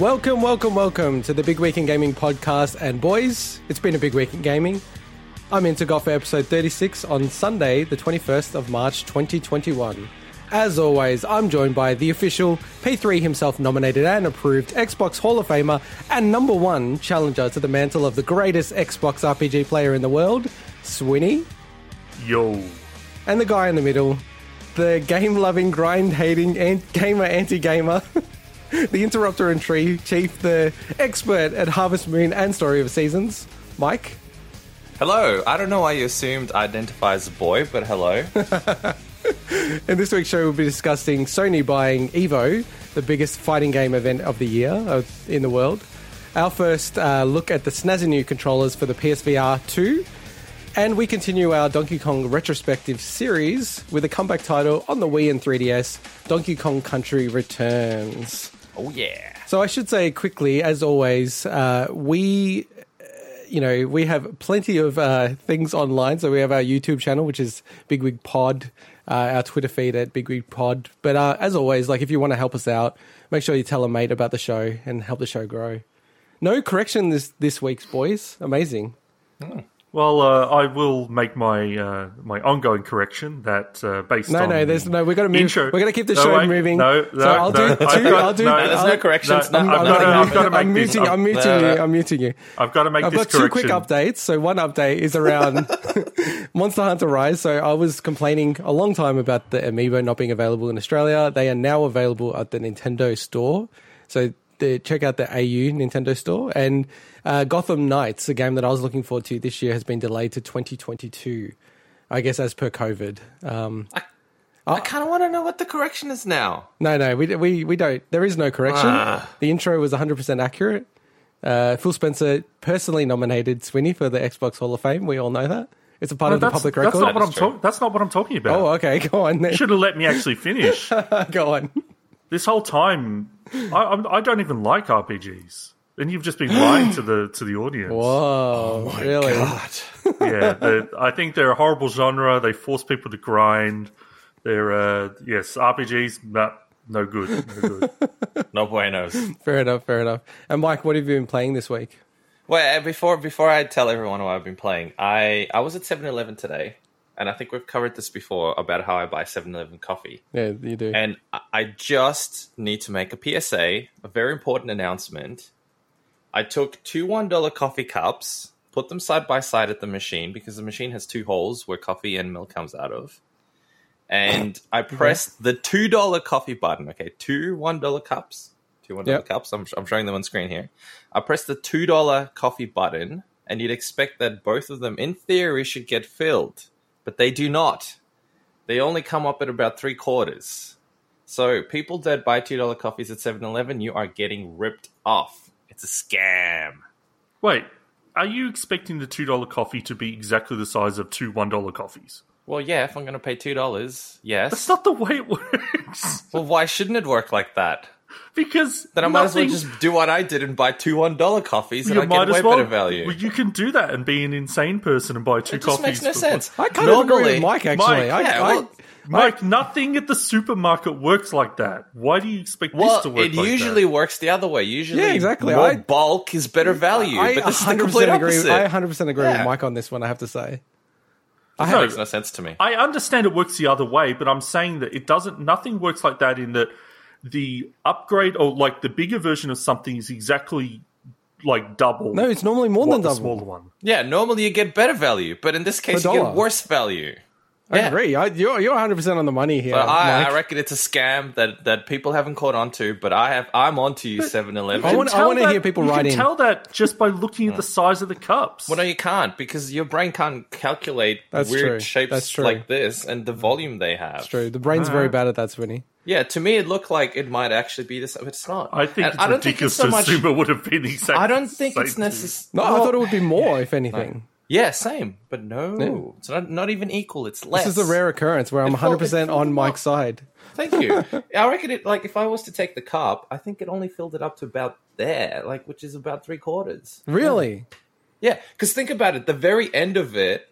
Welcome to the Big Week in Gaming podcast. And boys, it's been a big week in gaming. I'm InterGolf for episode 36 on Sunday, the 21st of March, 2021. As always, I'm joined by the official P3 himself nominated and approved Xbox Hall of Famer and number one challenger to the mantle of the greatest Xbox RPG player in the world, Swinny. Yo. And the guy in the middle, the game-loving, grind-hating, anti-gamer, the interrupter in chief, the expert at Harvest Moon and Story of Seasons, Mike. Hello. I don't know why you assumed I identify as a boy, but hello. In this week's show, we'll be discussing Sony buying Evo, the biggest fighting game event of the year in the world. Our first look at the snazzy new controllers for the PSVR 2. And we continue our Donkey Kong retrospective series with a comeback title on the Wii and 3DS, Donkey Kong Country Returns. Oh, yeah. So I should say quickly, as always, we have plenty of things online. So we have our YouTube channel, which is Big Wig Pod, our Twitter feed at Big Wig Pod. But as always, if you want to help us out, make sure you tell a mate about the show and help the show grow. No correction this week's, boys. Amazing. Mm. Well, I will make my my ongoing correction that based on... No, there's no... We're going to move... We're going to keep the show moving. There's no corrections. I'm muting you. I've got to make this correction. I've got two quick updates. So one update is around Monster Hunter Rise. So I was complaining a long time about the Amiibo not being available in Australia. They are now available at the Nintendo store. So... check out the AU Nintendo store. And Gotham Knights, a game that I was looking forward to this year, has been delayed to 2022, I guess, as per COVID. I kind of want to know what the correction is now. No, we don't. There is no correction. The intro was 100% accurate. Phil Spencer personally nominated Swinny for the Xbox Hall of Fame. We all know that. It's a part of the public record. That's not what I'm talking about. Oh, okay. Go on then. You should have let me actually finish. Go on. This whole time, I don't even like RPGs, and you've just been lying to the audience. Whoa, oh really? God. Yeah, I think they're a horrible genre. They force people to grind. They're yes, RPGs, no good. No buenos. Fair enough. And Mike, what have you been playing this week? Well, before I tell everyone what I've been playing, I was at 7-Eleven today. And I think we've covered this before about how I buy 7-Eleven coffee. Yeah, you do. And I just need to make a PSA, a very important announcement. I took two $1 coffee cups, put them side by side at the machine, because the machine has two holes where coffee and milk comes out of. And I pressed the $2 coffee button. Okay, two $1 cups. Two $1 cups. I'm showing them on screen here. I pressed the $2 coffee button, and you'd expect that both of them, in theory, should get filled. But they do not. They only come up at about 3/4. So people that buy $2 coffees at 7-Eleven, you are getting ripped off. It's a scam. Wait, are you expecting the $2 coffee to be exactly the size of two $1 coffees? Well, yeah, if I'm going to pay $2, yes. That's not the way it works. Well, why shouldn't it work like that? Because then I might as well just do what I did and buy two $1 coffees and I get way better value. Well, you can do that and be an insane person and buy two coffees. It just makes no sense. I kind of agree with Mike, actually. Mike, nothing at the supermarket works like that. Why do you expect this to work like that? It usually works the other way. Usually, yeah, exactly. More bulk is better value, but this is the complete opposite. I 100% agree with Mike on this one, I have to say. It makes no sense to me. I understand it works the other way, but I'm saying that it doesn't. Nothing works like that in that... The upgrade or the bigger version of something is exactly double. No, it's normally more than double. The smaller one. Yeah, normally you get better value, but in this case you get worse value. I agree. You're 100% on the money here. I reckon it's a scam that people haven't caught on to, but I'm on to you, 7-Eleven. I want to hear people write in. You can tell that just by looking at the size of the cups. Well, no, you can't, because your brain can't calculate shapes like this and the volume they have. That's true. The brain's very bad at that, Swinny. Yeah, to me it looked like it might actually be this, but it's not. I think it's ridiculous to assume it would have been exactly. I don't think it's necessary. No, I thought it would be more, if anything. No. Yeah, same, but no. It's not even equal, it's less. This is a rare occurrence where I'm 100% on Mike's side. Thank you. I reckon it, if I was to take the cup, I think it only filled it up to about there, which is about 3/4. Really? Yeah, because think about it, the very end of it,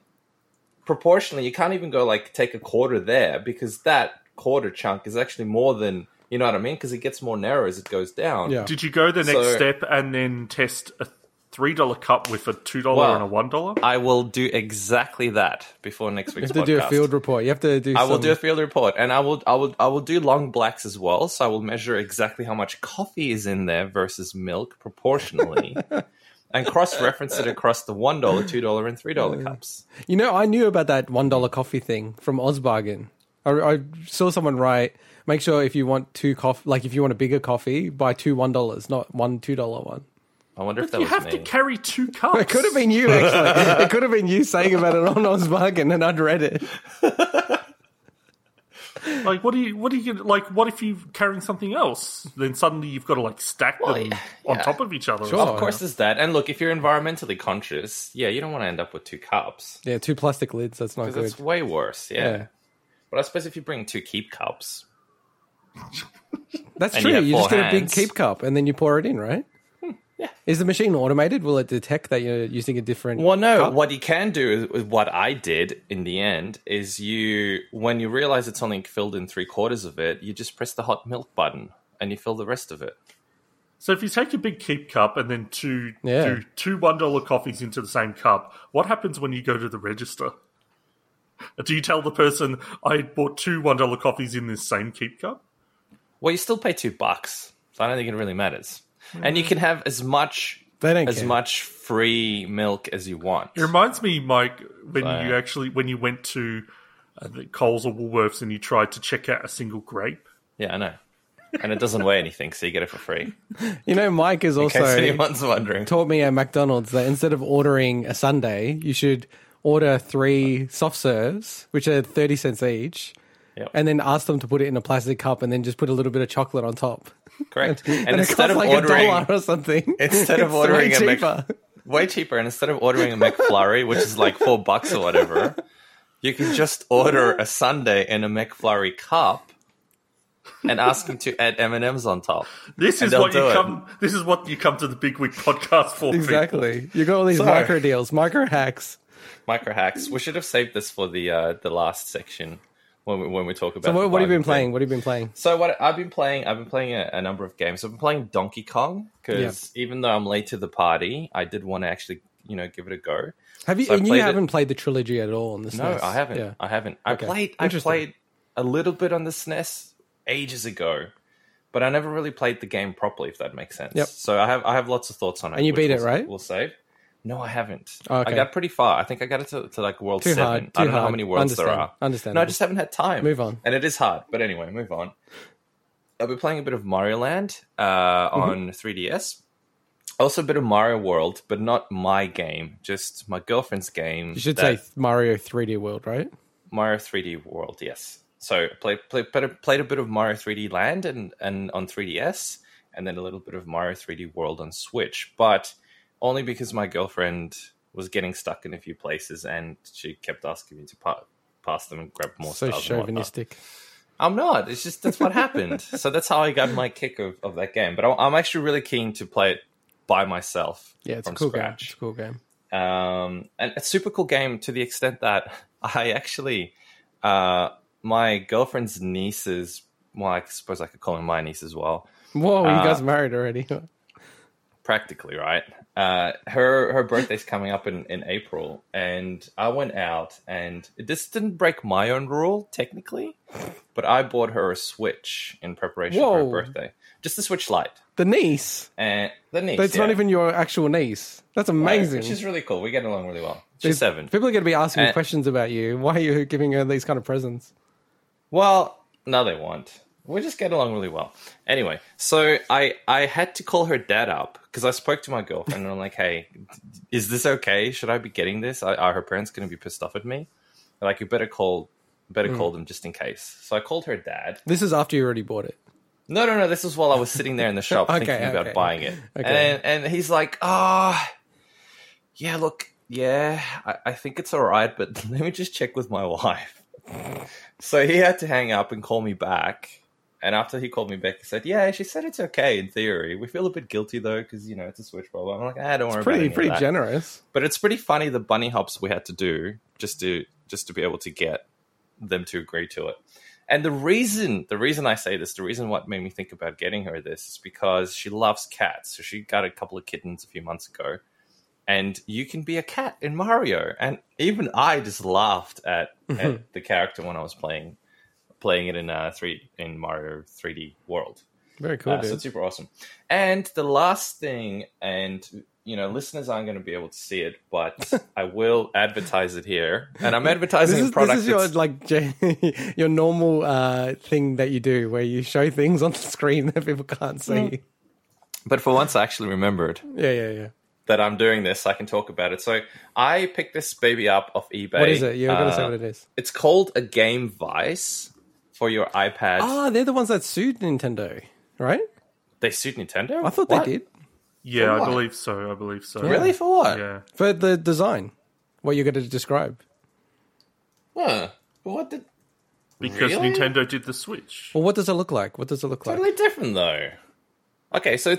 proportionally, you can't even go, take a quarter there, because that quarter chunk is actually more than You know what I mean? Because it gets more narrow as it goes down. Yeah. Did you go the next step and then test a $3 cup with a $2 and a $1? I will do exactly that before next week's podcast. You have to do a field report. I will do a field report, and I will do long blacks as well. So I will measure exactly how much coffee is in there versus milk proportionally. And cross-reference it across the $1, $2, and $3 cups. You know, I knew about that $1 coffee thing from Ozbargain. I saw someone write, make sure if you want if you want a bigger coffee, buy two $1, not one $2 one. I wonder if that was me. You have to carry two cups. It could have been you, actually. It could have been you saying about it on Ozbargain, and I'd read it. Like, what if you're carrying something else? Then suddenly you've got to, stack them on top of each other. Sure, of course there's that. And look, if you're environmentally conscious, you don't want to end up with two cups. Yeah, two plastic lids, that's not good. Because it's way worse, yeah. But I suppose if you bring two keep cups... That's true, you just get a big keep cup and then you pour it in, right? Yeah. Is the machine automated? Will it detect that you're using a different... Well, no. Cup? What you can do, is what I did in the end, is when you realize it's only filled in 3/4 of it, you just press the hot milk button and you fill the rest of it. So if you take your big keep cup and then do two $1 coffees into the same cup, what happens when you go to the register? Do you tell the person, I bought two $1 coffees in this same keep cup? Well, you still pay $2, so I don't think it really matters. And you can have as much free milk as you want. It reminds me, Mike, when you went to Coles or Woolworths and you tried to check out a single grape. Yeah, I know. And it doesn't weigh anything, so you get it for free. You know, Mike is also... In case anyone's wondering. Taught me at McDonald's that instead of ordering a sundae, you should order 3 soft serves, which are 30 cents each, and then ask them to put it in a plastic cup and then just put a little bit of chocolate on top. Correct. And instead of ordering $1 or something, way cheaper. And instead of ordering a McFlurry, which is like $4 or whatever, you can just order a sundae in a McFlurry cup and ask them to add M&Ms on top. This is what you come to the Big Week podcast for. Exactly. People. You got all these micro deals, micro hacks. Micro hacks. We should have saved this for the last section. When we talk about, so what have you been playing? What have you been playing? So what I've been playing a number of games. I've been playing Donkey Kong because even though I'm late to the party, I did want to actually give it a go. Have you? So and you haven't played the trilogy at all on the SNES? No, I haven't. Yeah. I haven't. Okay. I played a little bit on the SNES ages ago, but I never really played the game properly. If that makes sense. Yep. So I have lots of thoughts on it. And you beat it, right? We'll save. No, I haven't. Oh, okay. I got pretty far. I think I got it to World 7. I don't know how many worlds there are. No, I just haven't had time. Move on. And it is hard. But anyway, move on. I've been playing a bit of Mario Land on 3DS. Also a bit of Mario World, but not my game. Just my girlfriend's game. You should say Mario 3D World, right? Mario 3D World, yes. So I played a bit of Mario 3D Land and on 3DS, and then a little bit of Mario 3D World on Switch. But... only because my girlfriend was getting stuck in a few places and she kept asking me to pass them and grab more stuff. So chauvinistic. I'm not. It's just that's what happened. So that's how I got my kick of that game. But I'm actually really keen to play it by myself. Yeah, it's a cool scratch game. It's a cool game. And it's a super cool game to the extent that I actually, my girlfriend's nieces, well, I suppose I could call them my niece as well. Whoa, you guys married already? Practically, right? Her birthday's coming up in April, and I went out, and this didn't break my own rule, technically, but I bought her a Switch in preparation for her birthday. Just a Switch Lite. The niece. That's not even your actual niece. That's amazing. Right, which is really cool. We get along really well. She's 7. People are going to be asking me questions about you. Why are you giving her these kind of presents? Well, no, they won't. We just get along really well. Anyway, so I had to call her dad up because I spoke to my girlfriend and I'm like, hey, is this okay? Should I be getting this? Are her parents going to be pissed off at me? And like, you better call them just in case. So I called her dad. This is after you already bought it? No. This was while I was sitting there in the shop thinking about buying it. Okay. And he's like, I think it's all right, but let me just check with my wife. So he had to hang up and call me back. And after he called me back, he said, yeah, she said it's okay in theory. We feel a bit guilty, though, because, it's a Switch problem. I'm like, don't worry about it. It's pretty generous. But it's pretty funny the bunny hops we had to do just to be able to get them to agree to it. And the reason I say this, the reason what made me think about getting her this is because she loves cats. So she got a couple of kittens a few months ago. And you can be a cat in Mario. And even I just laughed at the character when I was playing it in Mario 3D World. Very cool, dude. So it's super awesome. And the last thing, and you know, listeners aren't going to be able to see it, but I will advertise it here. And I'm advertising a product. This is your, your normal thing that you do, where you show things on the screen that people can't see. Mm. But for once, I actually remembered. Yeah. That I'm doing this, I can talk about it. So I picked this baby up off eBay. What is it? You're going to say what it is. It's called a Game Vice for your iPad. Oh, they're the ones that sued Nintendo, right? They sued Nintendo? I thought they did. Yeah, I believe so. Really? Yeah. For what? Yeah. For the design, what you're going to describe. Huh. What did... Because really? Nintendo did the Switch. Well, what does it look like? Totally different, though. Okay, so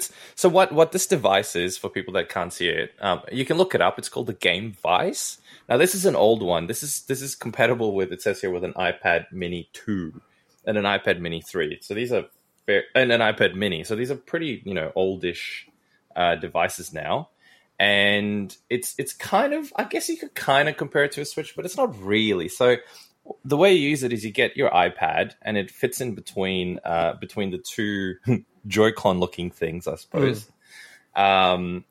what this device is, for people that can't see it, you can look it up. It's called the Game Vice. Now, this is an old one. This is compatible with, it says here, with an iPad Mini 2 and an iPad Mini 3. So these are and an iPad Mini. So these are pretty, oldish devices now. And it's kind of, I guess you could kind of compare it to a Switch, but it's not really. So the way you use it is you get your iPad and it fits in between the two Joy-Con looking things, I suppose. And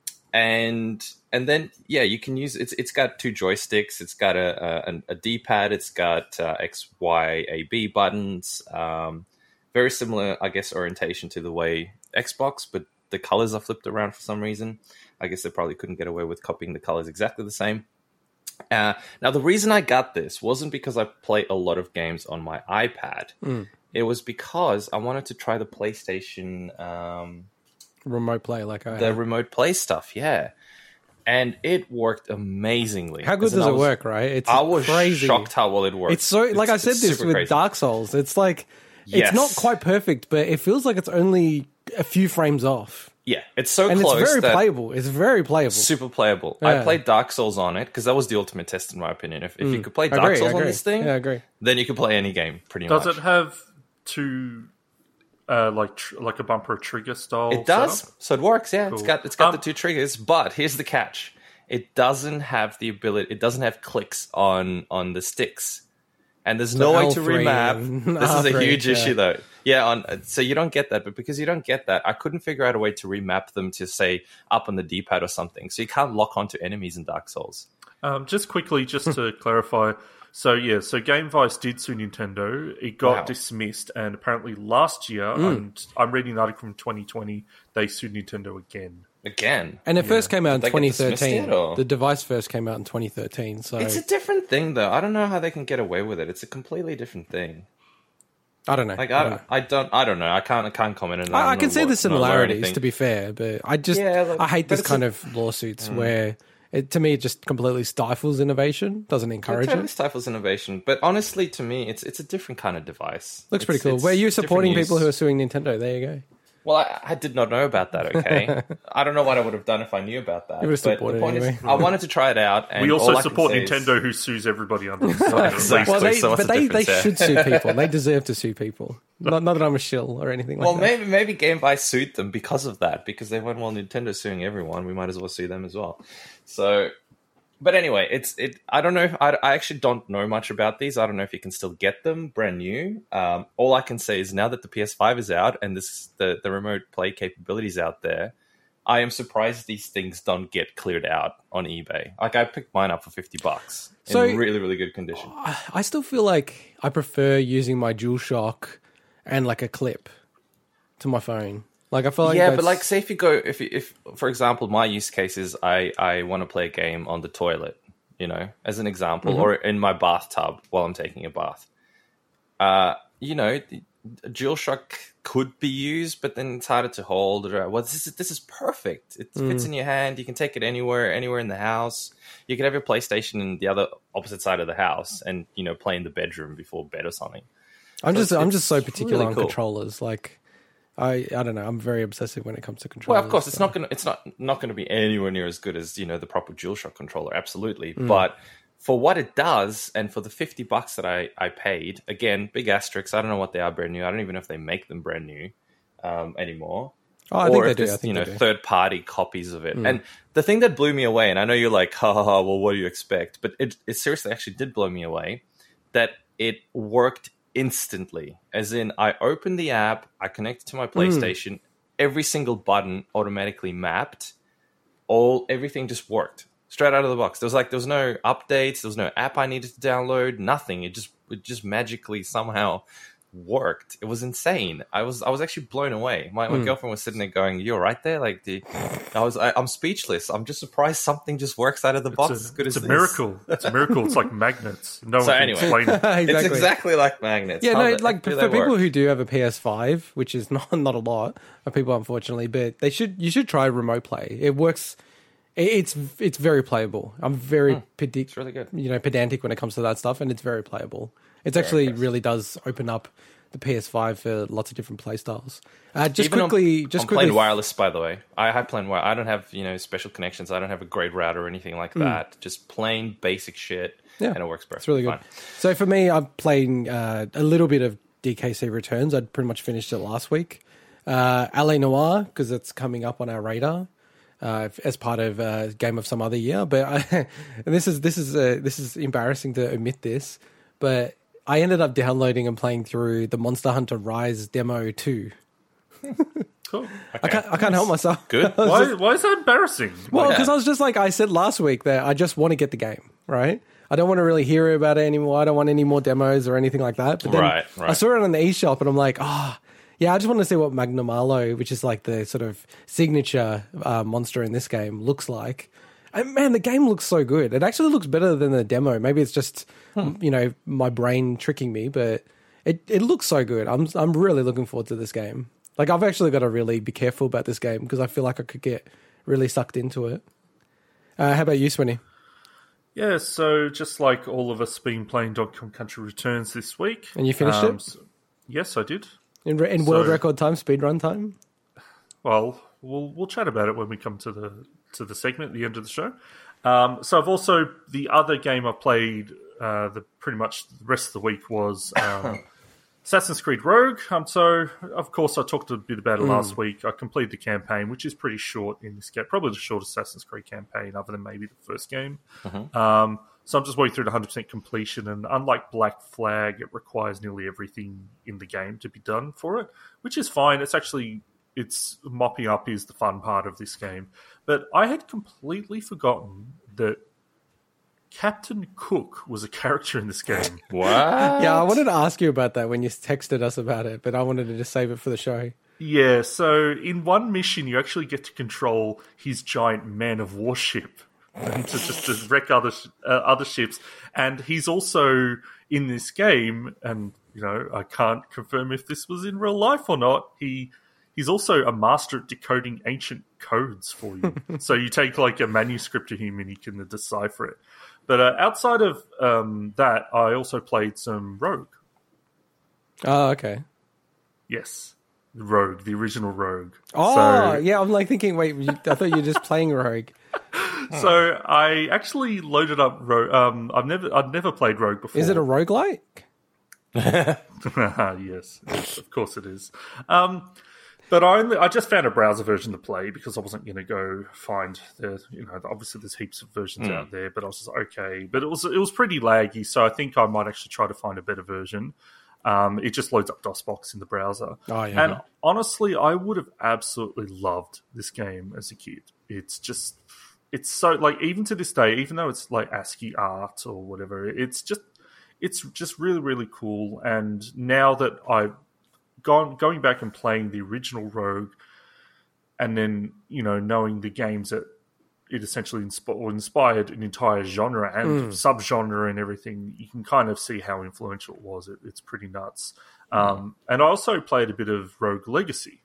then you can use it's got two joysticks, it's got a D-pad, it's got X, Y, A, B buttons. Very similar, I guess, orientation to the way Xbox, but the colors are flipped around for some reason. I guess they probably couldn't get away with copying the colors exactly the same. Now, the reason I got this wasn't because I play a lot of games on my iPad. Mm. It was because I wanted to try the PlayStation Remote Play, Remote Play stuff, yeah. And it worked amazingly. How good does it work, right? I was crazy. Shocked how well it worked. It's so, like I said this with Dark Souls, it's like, it's not quite perfect, but it feels like it's only a few frames off. Yeah, it's so close. And it's very playable. It's very playable. Super playable. Yeah. I played Dark Souls on it because that was the ultimate test, in my opinion. If you could play Dark Souls on this thing, then you could play any game, pretty much. Does it have two, a bumper trigger style? It does. Setup? So it works, yeah. Cool. It's got the two triggers, but here's the catch. It doesn't have the ability. It doesn't have clicks on the sticks. And there's no way to remap. This is a huge issue, though. Yeah, so you don't get that. But because you don't get that, I couldn't figure out a way to remap them to, say, up on the D-pad or something. So you can't lock onto enemies in Dark Souls. Just quickly, just to clarify. So Game Vice did sue Nintendo. It got dismissed. And apparently last year, I'm reading an article from 2020, they sued Nintendo again. And it first came out in 2013. The device first came out in 2013. So it's a different thing, though. I don't know how they can get away with it. It's a completely different thing. I don't know. I don't know. I can't comment on that. I can see the similarities, to be fair, but I just I hate this kind of lawsuits where to me it just completely stifles innovation, doesn't encourage it. Totally stifles innovation, but honestly, to me, it's a different kind of device. Looks pretty cool. Where you're supporting people who are suing Nintendo. There you go. Well, I did not know about that, okay? I don't know what I would have done if I knew about that. You would have supported it anyway. I wanted to try it out. And we also support Nintendo, who sues everybody under the sun. Exactly. Well, they should sue people. They deserve to sue people. Not that I'm a shill or anything like that. Well, maybe Game Vice sued them because of that, because they went, well, Nintendo's suing everyone. We might as well sue them as well. So... But anyway, I don't know. I actually don't know much about these. I don't know if you can still get them brand new. All I can say is now that the PS5 is out and the remote play capabilities out there, I am surprised these things don't get cleared out on eBay. Like, I picked mine up for $50 in really, really good condition. I still feel like I prefer using my DualShock and a clip to my phone. I feel like but say if you go, if for example, my use case is I want to play a game on the toilet, as an example, or in my bathtub while I'm taking a bath. DualShock could be used, but then it's harder to hold. Well, this is perfect. It fits in your hand. You can take it anywhere in the house. You can have your PlayStation in the other opposite side of the house, and play in the bedroom before bed or something. I'm just so particular really on controllers, I don't know. I'm very obsessive when it comes to controllers. Well, of course, it's not going to be anywhere near as good as the proper DualShock controller. Absolutely, but for what it does, and for the $50 that I paid, again, big asterisks. I don't know what they are brand new. I don't even know if they make them brand new anymore. Oh, I think they do. I think you know, third-party copies of it. Mm. And the thing that blew me away, and I know you're like, ha ha ha, well, what do you expect? But it seriously actually did blow me away, that it worked instantly. As in, I opened the app, I connected to my PlayStation, every single button automatically mapped, everything just worked. Straight out of the box. There was no updates. There was no app I needed to download. Nothing. It just magically somehow worked. It was insane. I was actually blown away. My girlfriend was sitting there going, "You're right there." Like I'm speechless. I'm just surprised something just works out of the box. It's a miracle. It's a miracle. It's like magnets. No one can explain it. Exactly. It's exactly like magnets. Yeah, people who do have a PS5, which is not a lot of people, unfortunately, but you should try Remote Play. It works. It's very playable. I'm very pedantic when it comes to that stuff, and it's very playable. It actually really does open up the PS5 for lots of different playstyles. Just quickly, playing wireless, by the way. I have plain wireless. I don't have special connections. I don't have a great router or anything like that. Just plain basic shit, and it works perfectly. It's really good. Fine. So for me, I'm playing a little bit of DKC Returns. I'd pretty much finished it last week. L.A. Noire, because it's coming up on our radar. As part of a game of some other year, but this is embarrassing to omit this, but I ended up downloading and playing through the Monster Hunter Rise demo 2. Cool. Okay. I can't help myself. Good. Why is that embarrassing? Well, because I was just like I said last week that I just want to get the game, right? I don't want to really hear about it anymore. I don't want any more demos or anything like that. But then I saw it on the eShop and I'm like, yeah, I just want to see what Magnum Arlo, which is like the sort of signature monster in this game, looks like. And man, the game looks so good. It actually looks better than the demo. Maybe it's just, my brain tricking me, but it looks so good. I'm really looking forward to this game. Like, I've actually got to really be careful about this game because I feel like I could get really sucked into it. How about you, Swinny? Yeah, so just like all of us been playing Donkey Kong Country Returns this week. And you finished it? So, yes, I did. In world record time, speedrun time? Well, we'll chat about it when we come to the segment at the end of the show. So I've also, the other game I played pretty much the rest of the week was Assassin's Creed Rogue. So, of course, I talked a bit about it last week. I completed the campaign, which is pretty short in this game. Probably the shortest Assassin's Creed campaign other than maybe the first game. Uh-huh. So I'm just working through the 100% completion, and unlike Black Flag, it requires nearly everything in the game to be done for it, which is fine. It's actually, mopping up is the fun part of this game. But I had completely forgotten that Captain Cook was a character in this game. What? Yeah, I wanted to ask you about that when you texted us about it, but I wanted to just save it for the show. Yeah, so in one mission, you actually get to control his giant man-of-war ship. To just to wreck other ships, and he's also in this game. And I can't confirm if this was in real life or not. He's also a master at decoding ancient codes for you. So you take like a manuscript to him, and he can decipher it. But outside of that, I also played some Rogue. Oh, okay. Yes. Rogue, the original Rogue. Oh, yeah. I'm like thinking, wait, I thought you were just playing Rogue. So I actually loaded up Rogue. I've never played Rogue before. Is it a roguelike? Yes, of course it is. But I just found a browser version to play because I wasn't going to go find the. Obviously there's heaps of versions out there, but I was just okay. But it was pretty laggy, so I think I might actually try to find a better version. It just loads up DOSBox in the browser. Oh, yeah. And honestly, I would have absolutely loved this game as a kid. It's so, like, even to this day, even though it's like ASCII art or whatever, it's just really, really cool. And now that I've going back and playing the original Rogue, and then knowing the games that it essentially inspired an entire genre and subgenre and everything, you can kind of see how influential it was. It's pretty nuts. And I also played a bit of Rogue Legacy.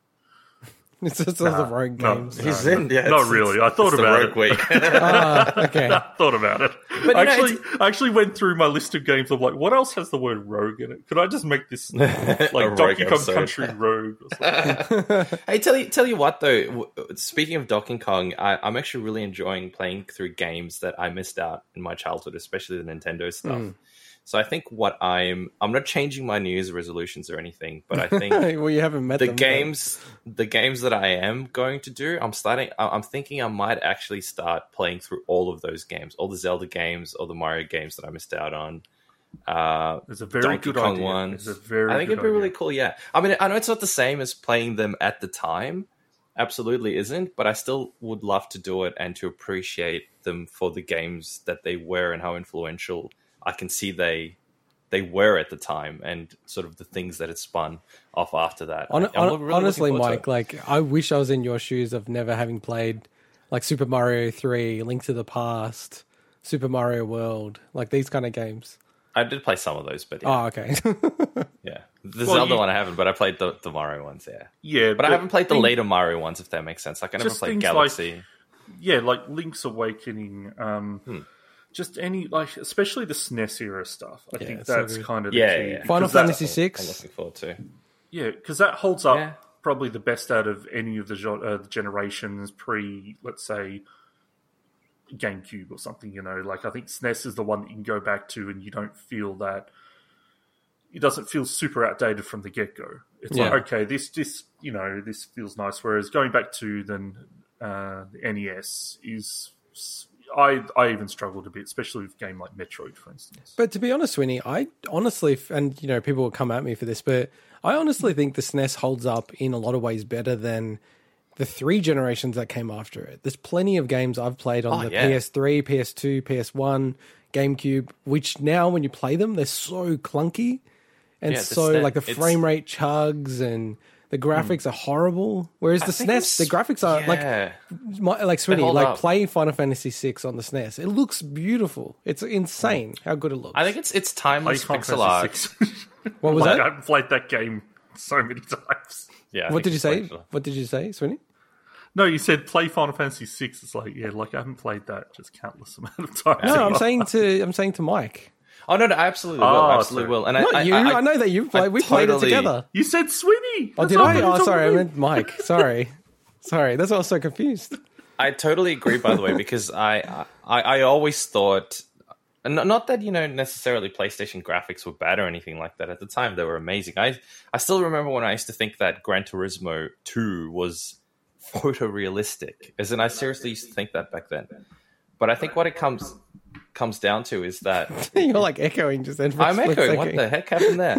It's just all the rogue games. Not really. I thought about it. Okay. I thought about it. But I actually went through my list of games of like, what else has the word rogue in it? Could I just make this like Donkey Kong Country Rogue or something? Hey, tell you what though. Speaking of Donkey Kong, I'm actually really enjoying playing through games that I missed out in my childhood, especially the Nintendo stuff. Mm. So I think what I'm not changing my New Year's resolutions or anything, but I think well, you haven't met the games that I am going to do. I'm thinking I might actually start playing through all of those games, all the Zelda games, all the Mario games that I missed out on. It's a very Donkey good Kong idea. Ones. I think it'd be really cool. Yeah, I mean, I know it's not the same as playing them at the time. Absolutely isn't, but I still would love to do it and to appreciate them for the games that they were and how influential. I can see they were at the time and sort of the things that it spun off after that. Honestly, Mike, like I wish I was in your shoes of never having played like Super Mario 3, Link to the Past, Super Mario World, like these kind of games. I did play some of those, but yeah. Oh, okay. Yeah. The Zelda one I haven't, but I played the Mario ones, yeah. Yeah. But I haven't played the later Mario ones, if that makes sense. Like I never played Galaxy. Like, yeah, like Link's Awakening, just any, like, especially the SNES era stuff. I think that's kind of the key. Yeah. Final Fantasy VI. I'm looking forward to. Yeah, because that holds up probably the best out of any of the generations pre, let's say, GameCube or something, you know. Like, I think SNES is the one that you can go back to and you don't feel that. It doesn't feel super outdated from the get-go. It's like, okay, this, you know, this feels nice. Whereas going back to the NES is... I even struggled a bit, especially with a game like Metroid, for instance. But to be honest, Swinny, I honestly, and you know, people will come at me for this, but I honestly think the SNES holds up in a lot of ways better than the three generations that came after it. There's plenty of games I've played on PS3, PS2, PS1, GameCube, which now when you play them, they're so clunky and like the frame rate chugs and... The graphics are horrible. Whereas the SNES, the graphics are like Swinny, like play Final Fantasy VI on the SNES. It looks beautiful. It's insane how good it looks. I think it's timeless pixel art. What was that? I've played that game so many times. Yeah. What did you say, Swinny? No, you said play Final Fantasy VI. It's like I haven't played that just countless amount of times. No, I'm saying to Mike. Oh, no, I absolutely will. And I know that you played. We played it together. You said Swinny. Oh, did I? Oh, sorry. I meant Mike. Sorry. That's why I was so confused. I totally agree, by the way, because I always thought, and not that, you know, necessarily PlayStation graphics were bad or anything like that. At the time, they were amazing. I still remember when I used to think that Gran Turismo 2 was photorealistic. As in, I seriously used to think that back then. But I think what it comes down to is that you're like echoing just then. I'm echoing. What the heck happened there?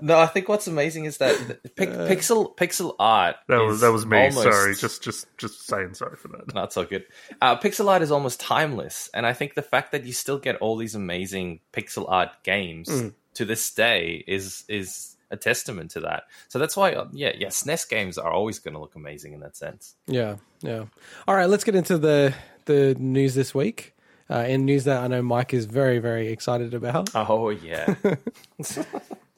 No, I think what's amazing is that pixel art. That was me. Almost, sorry, just saying sorry for that. Not so good. Pixel art is almost timeless, and I think the fact that you still get all these amazing pixel art games to this day is a testament to that. So that's why, SNES games are always going to look amazing in that sense. Yeah. All right, let's get into the news this week, and news that I know Mike is very, very excited about. Oh, yeah.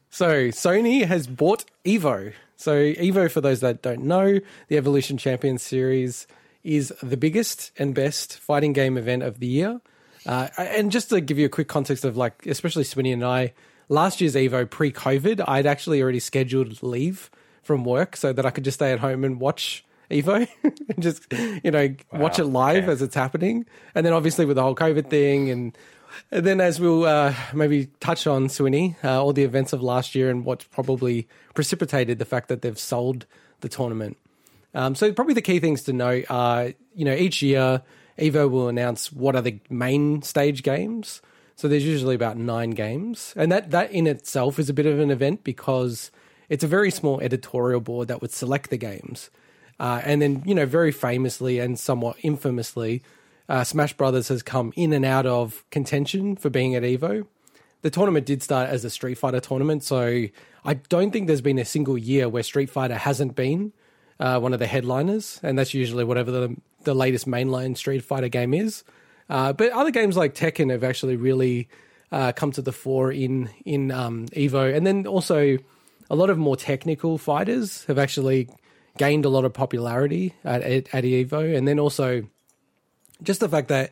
So Sony has bought Evo. So Evo, for those that don't know, the Evolution Champions series is the biggest and best fighting game event of the year. And just to give you a quick context of like, especially Swinny and I, last year's Evo pre-COVID, I'd actually already scheduled leave from work so that I could just stay at home and watch Evo and just, you know, watch it live as it's happening. And then obviously with the whole COVID thing and then as we'll maybe touch on, Swinny, all the events of last year and what's probably precipitated the fact that they've sold the tournament. So probably the key things to know are, you know, each year Evo will announce what are the main stage games. So there's usually about 9 games. And that in itself is a bit of an event because it's a very small editorial board that would select the games. And then, you know, very famously and somewhat infamously, Smash Brothers has come in and out of contention for being at Evo. The tournament did start as a Street Fighter tournament, so I don't think there's been a single year where Street Fighter hasn't been one of the headliners, and that's usually whatever the latest mainline Street Fighter game is. But other games like Tekken have actually really come to the fore in Evo. And then also a lot of more technical fighters have actually gained a lot of popularity at Evo. And then also just the fact that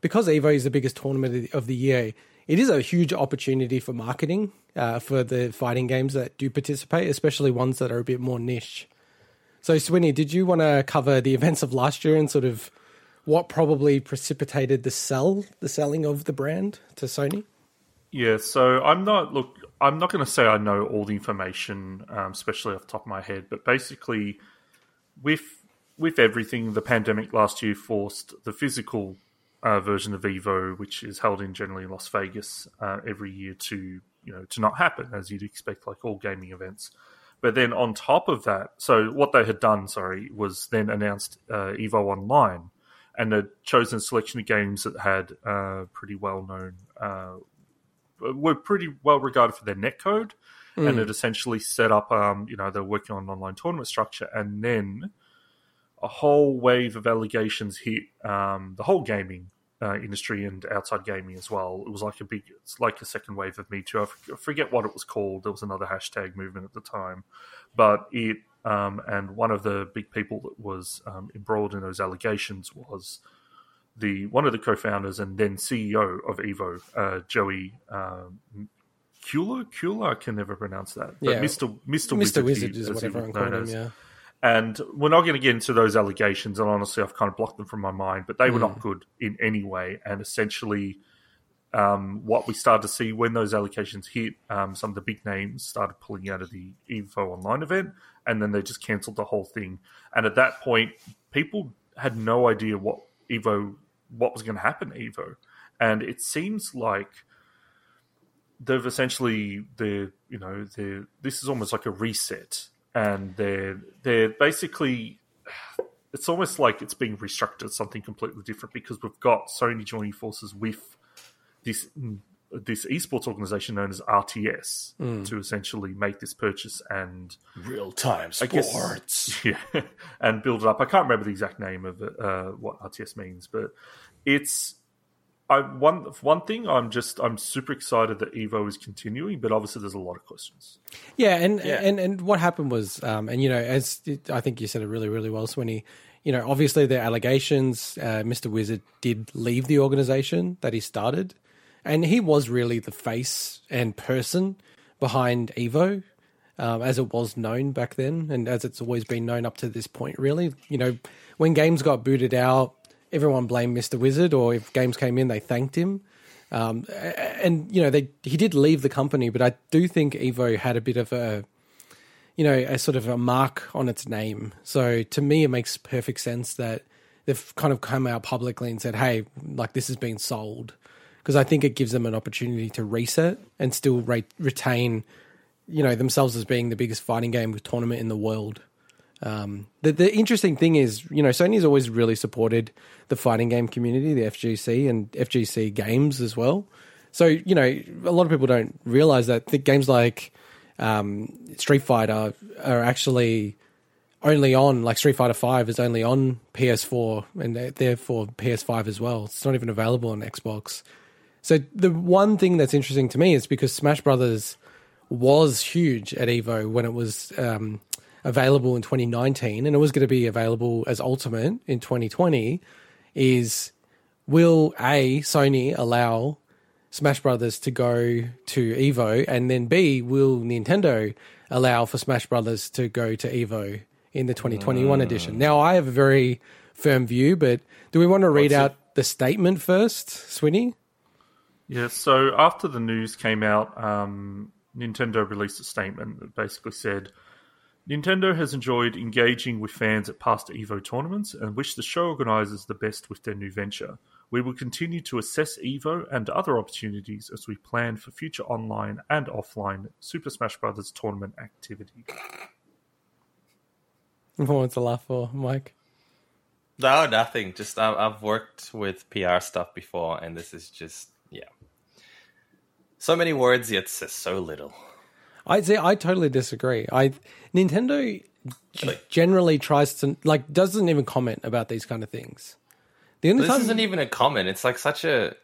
because Evo is the biggest tournament of the year, it is a huge opportunity for marketing for the fighting games that do participate, especially ones that are a bit more niche. So, Swinny, did you want to cover the events of last year and sort of what probably precipitated the selling of the brand to Sony? Yeah, so I'm not going to say I know all the information, especially off the top of my head, but basically with everything, the pandemic last year forced the physical version of Evo, which is held in generally in Las Vegas every year, to not happen, as you'd expect, like all gaming events. But then on top of that, so what they had done, was then announced Evo Online, and they'd chosen a selection of games that had were pretty well regarded for their netcode, and it essentially set up, they're working on an online tournament structure, and then a whole wave of allegations hit the whole gaming industry and outside gaming as well. It was like a second wave of Me Too. I forget what it was called. There was another hashtag movement at the time, but it and one of the big people that was embroiled in those allegations was one of the co-founders and then CEO of Evo, Joey Kula? I can never pronounce that. But yeah. Mr. Wizard is what everyone called him, yeah. And we're not going to get into those allegations, and honestly, I've kind of blocked them from my mind, but they were not good in any way. And essentially, what we started to see when those allegations hit, some of the big names started pulling out of the Evo Online event, and then they just cancelled the whole thing. And at that point, people had no idea what was going to happen to Evo. And it seems like they've essentially, this is almost like a reset. And they're basically, it's almost like it's being restructured as something completely different, because we've got Sony joining forces with this esports organization known as RTS to essentially make this purchase and Real Time Sports, and build it up. I can't remember the exact name of what RTS means, but it's one thing. I'm super excited that Evo is continuing, but obviously there's a lot of questions. Yeah, and what happened was, I think you said it really, really well, Swinny. Obviously the allegations. Mr. Wizard did leave the organization that he started. And he was really the face and person behind Evo, as it was known back then, and as it's always been known up to this point, really. When games got booted out, everyone blamed Mr. Wizard, or if games came in, they thanked him. He did leave the company, but I do think Evo had a bit of a sort of a mark on its name. So to me, it makes perfect sense that they've kind of come out publicly and said, hey, like, this has been sold. Because I think it gives them an opportunity to reset and still retain, themselves as being the biggest fighting game tournament in the world. The interesting thing is, Sony's always really supported the fighting game community, the FGC and FGC games as well. So, a lot of people don't realize that the games like Street Fighter are actually only on, like Street Fighter V is only on PS4 and therefore PS5 as well. It's not even available on Xbox. So the one thing that's interesting to me is because Smash Brothers was huge at Evo when it was available in 2019, and it was going to be available as Ultimate in 2020, is will Sony allow Smash Brothers to go to Evo, and then B, will Nintendo allow for Smash Brothers to go to Evo in the 2021 edition? Now, I have a very firm view, but do we want to read out the statement first, Swinny? Yeah, so after the news came out, Nintendo released a statement that basically said, Nintendo has enjoyed engaging with fans at past Evo tournaments and wish the show organisers the best with their new venture. We will continue to assess Evo and other opportunities as we plan for future online and offline Super Smash Bros. Tournament activity. What's a laugh for, Mike? No, nothing. Just I've worked with PR stuff before, and this is just... yeah. So many words, yet says so little. I totally disagree. Nintendo generally tries to... like, doesn't even comment about these kind of things. This isn't even a comment. It's like such a...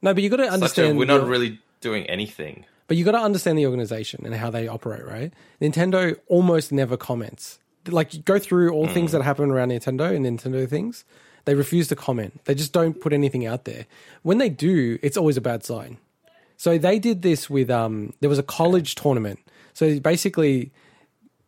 No, but you got to understand... we're not really doing anything. But you got to understand the organization and how they operate, right? Nintendo almost never comments. Like, go through all things that happen around Nintendo and Nintendo things. They refuse to comment. They just don't put anything out there. When they do, it's always a bad sign. So they did this with there was a college tournament. So basically,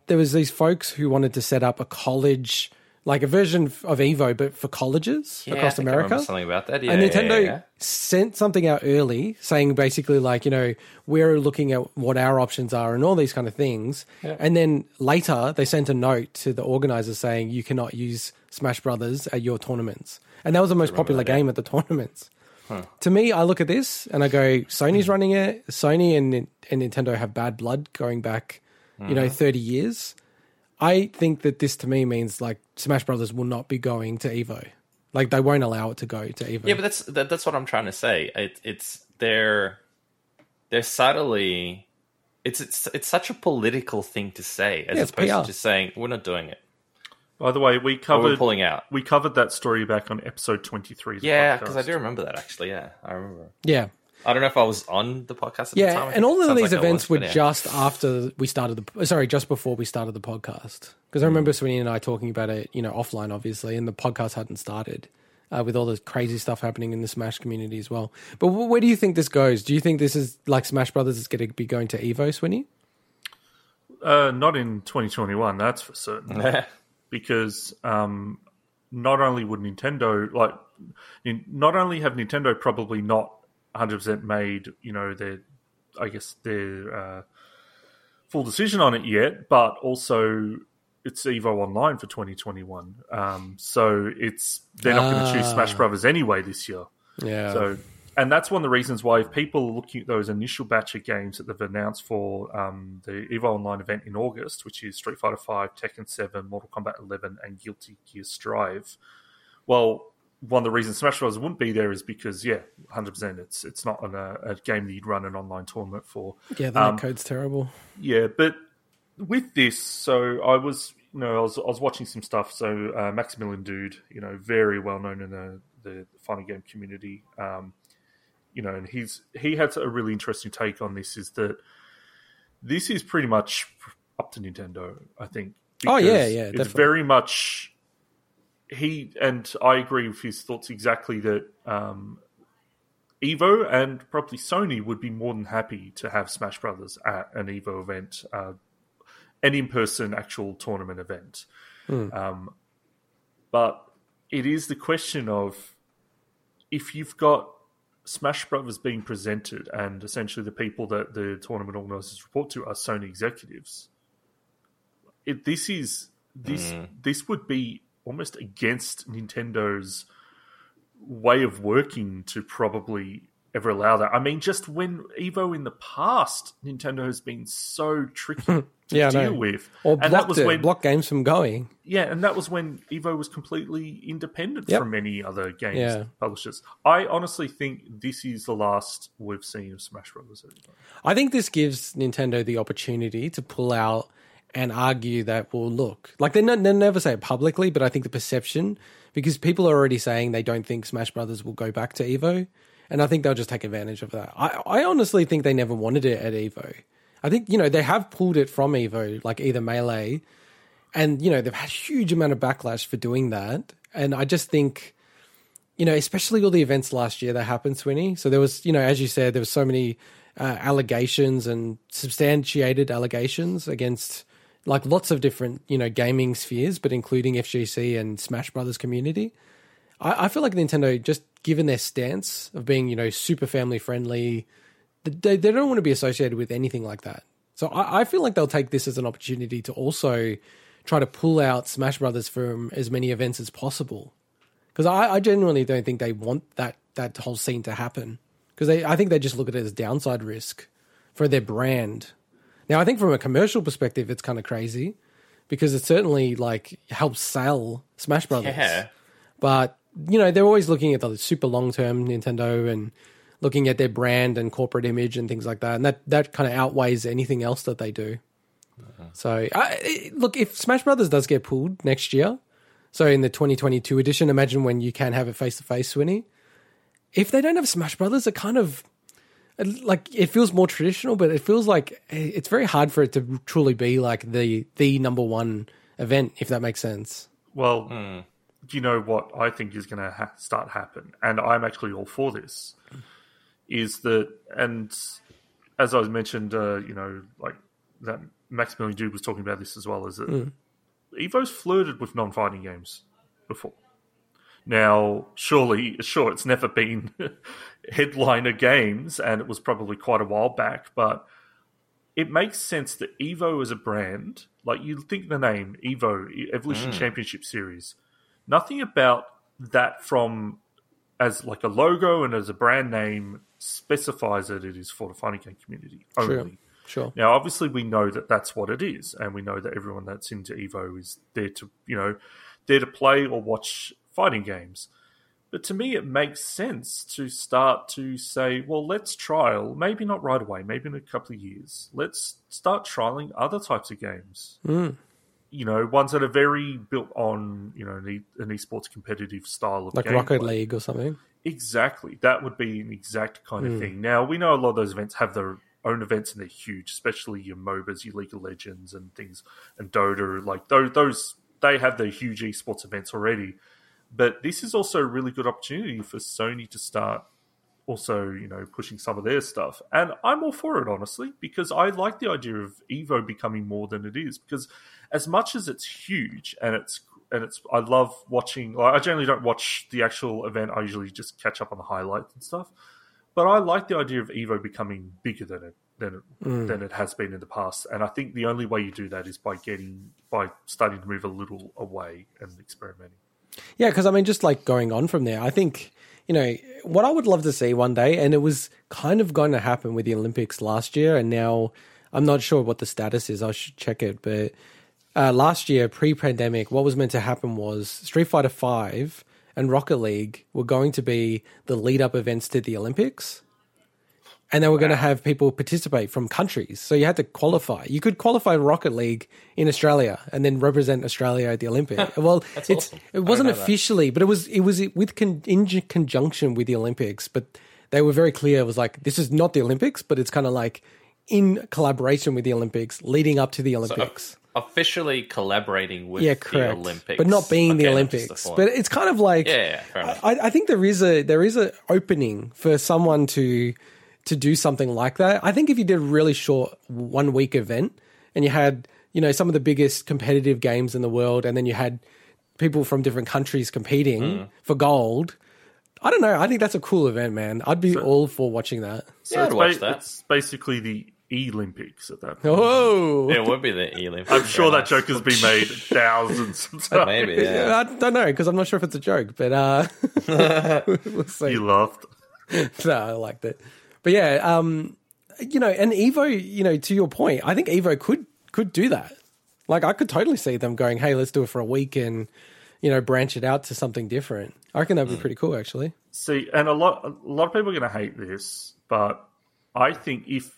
there was these folks who wanted to set up a college, like a version of Evo, but for colleges across America. I remember something about that. Yeah, and Nintendo sent something out early saying basically like, you know, we're looking at what our options are and all these kind of things. Yeah. And then later they sent a note to the organizers saying you cannot use Smash Brothers at your tournaments. And that was the most popular game at the tournaments. Huh. To me, I look at this and I go, Sony's running it. Sony and Nintendo have bad blood going back, you know, 30 years. I think that this to me means like Smash Brothers will not be going to Evo. Like they won't allow it to go to Evo. Yeah, but that's what I'm trying to say. They're subtly it's such a political thing to say as opposed to just saying we're not doing it. By the way, we covered that story back on episode 23. Yeah, because I do remember that actually. Yeah, I remember. Yeah, I don't know if I was on the podcast at the time. And all of these events were just after we started the just before we started the podcast. Because I remember Swinny and I talking about it, you know, offline obviously, and the podcast hadn't started with all the crazy stuff happening in the Smash community as well. But where do you think this goes? Do you think this is like Smash Brothers is going to be going to Evo, Swinny? Not in 2021, that's for certain. Because not only would Nintendo have Nintendo probably not 100% made, you know, their full decision on it yet, but also it's Evo Online for 2021, so it's they're not going to choose Smash Brothers anyway this year. Yeah. So, and that's one of the reasons why if people are looking at those initial batch of games that they've announced for the EVO Online event in August, which is Street Fighter V, Tekken 7, Mortal Kombat 11, and Guilty Gear Strive, well, one of the reasons Smash Bros. Wouldn't be there is because, 100%, it's not a game that you'd run an online tournament for. Yeah, that code's terrible. Yeah, but with this, so I was watching some stuff. So Maximilian Dude, you know, very well known in the fighting game community. You know, and he had a really interesting take on this, is that this is pretty much up to Nintendo, I think. Oh, yeah, it's definitely. Very much he, and I agree with his thoughts exactly that Evo and probably Sony would be more than happy to have Smash Brothers at an Evo event, an in-person actual tournament event. But it is the question of if you've got Smash Brothers being presented, and essentially the people that the tournament organisers report to are Sony executives. This would be almost against Nintendo's way of working to probably ever allow that. I mean, just when Evo in the past, Nintendo has been so tricky to deal with. Or blocked games from going. Yeah, and that was when Evo was completely independent from any other games publishers. I honestly think this is the last we've seen of Smash Bros. I think this gives Nintendo the opportunity to pull out and argue that, well, look, like they never say it publicly, but I think the perception, because people are already saying they don't think Smash Bros. Will go back to Evo. And I think they'll just take advantage of that. I honestly think they never wanted it at Evo. I think, you know, they have pulled it from Evo, like either Melee. And, you know, they've had a huge amount of backlash for doing that. And I just think, you know, especially all the events last year that happened, Swinny. So there was, you know, as you said, there was so many allegations and substantiated allegations against like lots of different, you know, gaming spheres, but including FGC and Smash Brothers community. I feel like Nintendo, just given their stance of being, you know, super family friendly, they don't want to be associated with anything like that. So I feel like they'll take this as an opportunity to also try to pull out Smash Brothers from as many events as possible. Because I genuinely don't think they want that whole scene to happen. Because I think they just look at it as downside risk for their brand. Now, I think from a commercial perspective, it's kind of crazy because it certainly like helps sell Smash Brothers. Yeah. But you know, they're always looking at the super long-term Nintendo and looking at their brand and corporate image and things like that. And that kind of outweighs anything else that they do. Uh-huh. So, look, if Smash Brothers does get pulled next year, so in the 2022 edition, imagine when you can have it face-to-face, Swinny. If they don't have Smash Brothers, it kind of... like, it feels more traditional, but it feels like it's very hard for it to truly be like the number one event, if that makes sense. Well, you know what I think is going to start happen, and I'm actually all for this, is that, and as I mentioned, you know, like that Maximilian Dude was talking about this as well, is that Evo's flirted with non-fighting games before. Now, sure, it's never been headliner games, and it was probably quite a while back, but it makes sense that Evo as a brand, like you think the name, Evo, Evolution Championship Series, nothing about that from as like a logo and as a brand name specifies that it is for the fighting game community only. Sure. Now, obviously, we know that that's what it is, and we know that everyone that's into Evo is there to, you know, there to play or watch fighting games. But to me, it makes sense to start to say, well, let's trial, maybe not right away, maybe in a couple of years, let's start trialing other types of games. You know, ones that are very built on, you know, an esports competitive style of like gameplay. Rocket League or something. Exactly. That would be an exact kind of thing. Now, we know a lot of those events have their own events and they're huge, especially your MOBAs, your League of Legends and things, and Dota. Like, those they have their huge esports events already. But this is also a really good opportunity for Sony to start also, you know, pushing some of their stuff. And I'm all for it, honestly, because I like the idea of Evo becoming more than it is. Because as much as it's huge and it's I love watching, like, I generally don't watch the actual event. I usually just catch up on the highlights and stuff. But I like the idea of Evo becoming bigger than it has been in the past. And I think the only way you do that is by starting to move a little away and experimenting. Yeah, because I mean, just like going on from there, I think, you know, what I would love to see one day, and it was kind of going to happen with the Olympics last year, and now I'm not sure what the status is. I should check it. But last year, pre-pandemic, what was meant to happen was Street Fighter V and Rocket League were going to be the lead-up events to the Olympics, and they were going to have people participate from countries. So you had to qualify. You could qualify Rocket League in Australia and then represent Australia at the Olympics. Well, it wasn't officially, but it was with in conjunction with the Olympics. But they were very clear. It was like, this is not the Olympics, but it's kind of like in collaboration with the Olympics, leading up to the Olympics. So officially collaborating with the Olympics, but not being the Olympics. But it's kind of like, I think there is a opening for someone to do something like that. I think if you did a really short 1 week event and you had, you know, some of the biggest competitive games in the world, and then you had people from different countries competing for gold, I don't know. I think that's a cool event, man. I'd be all for watching that. So I'd watch that. It's basically the E-Olympics at that point. Oh! It would be the E-Olympics. I'm sure that joke has been made thousands of times. Maybe, yeah. I don't know, because I'm not sure if it's a joke, but we'll see. You laughed. No, I liked it. But yeah, you know, and Evo, you know, to your point, I think Evo could do that. Like, I could totally see them going, hey, let's do it for a week and, you know, branch it out to something different. I reckon that'd be pretty cool, actually. See, and a lot of people are going to hate this, but I think if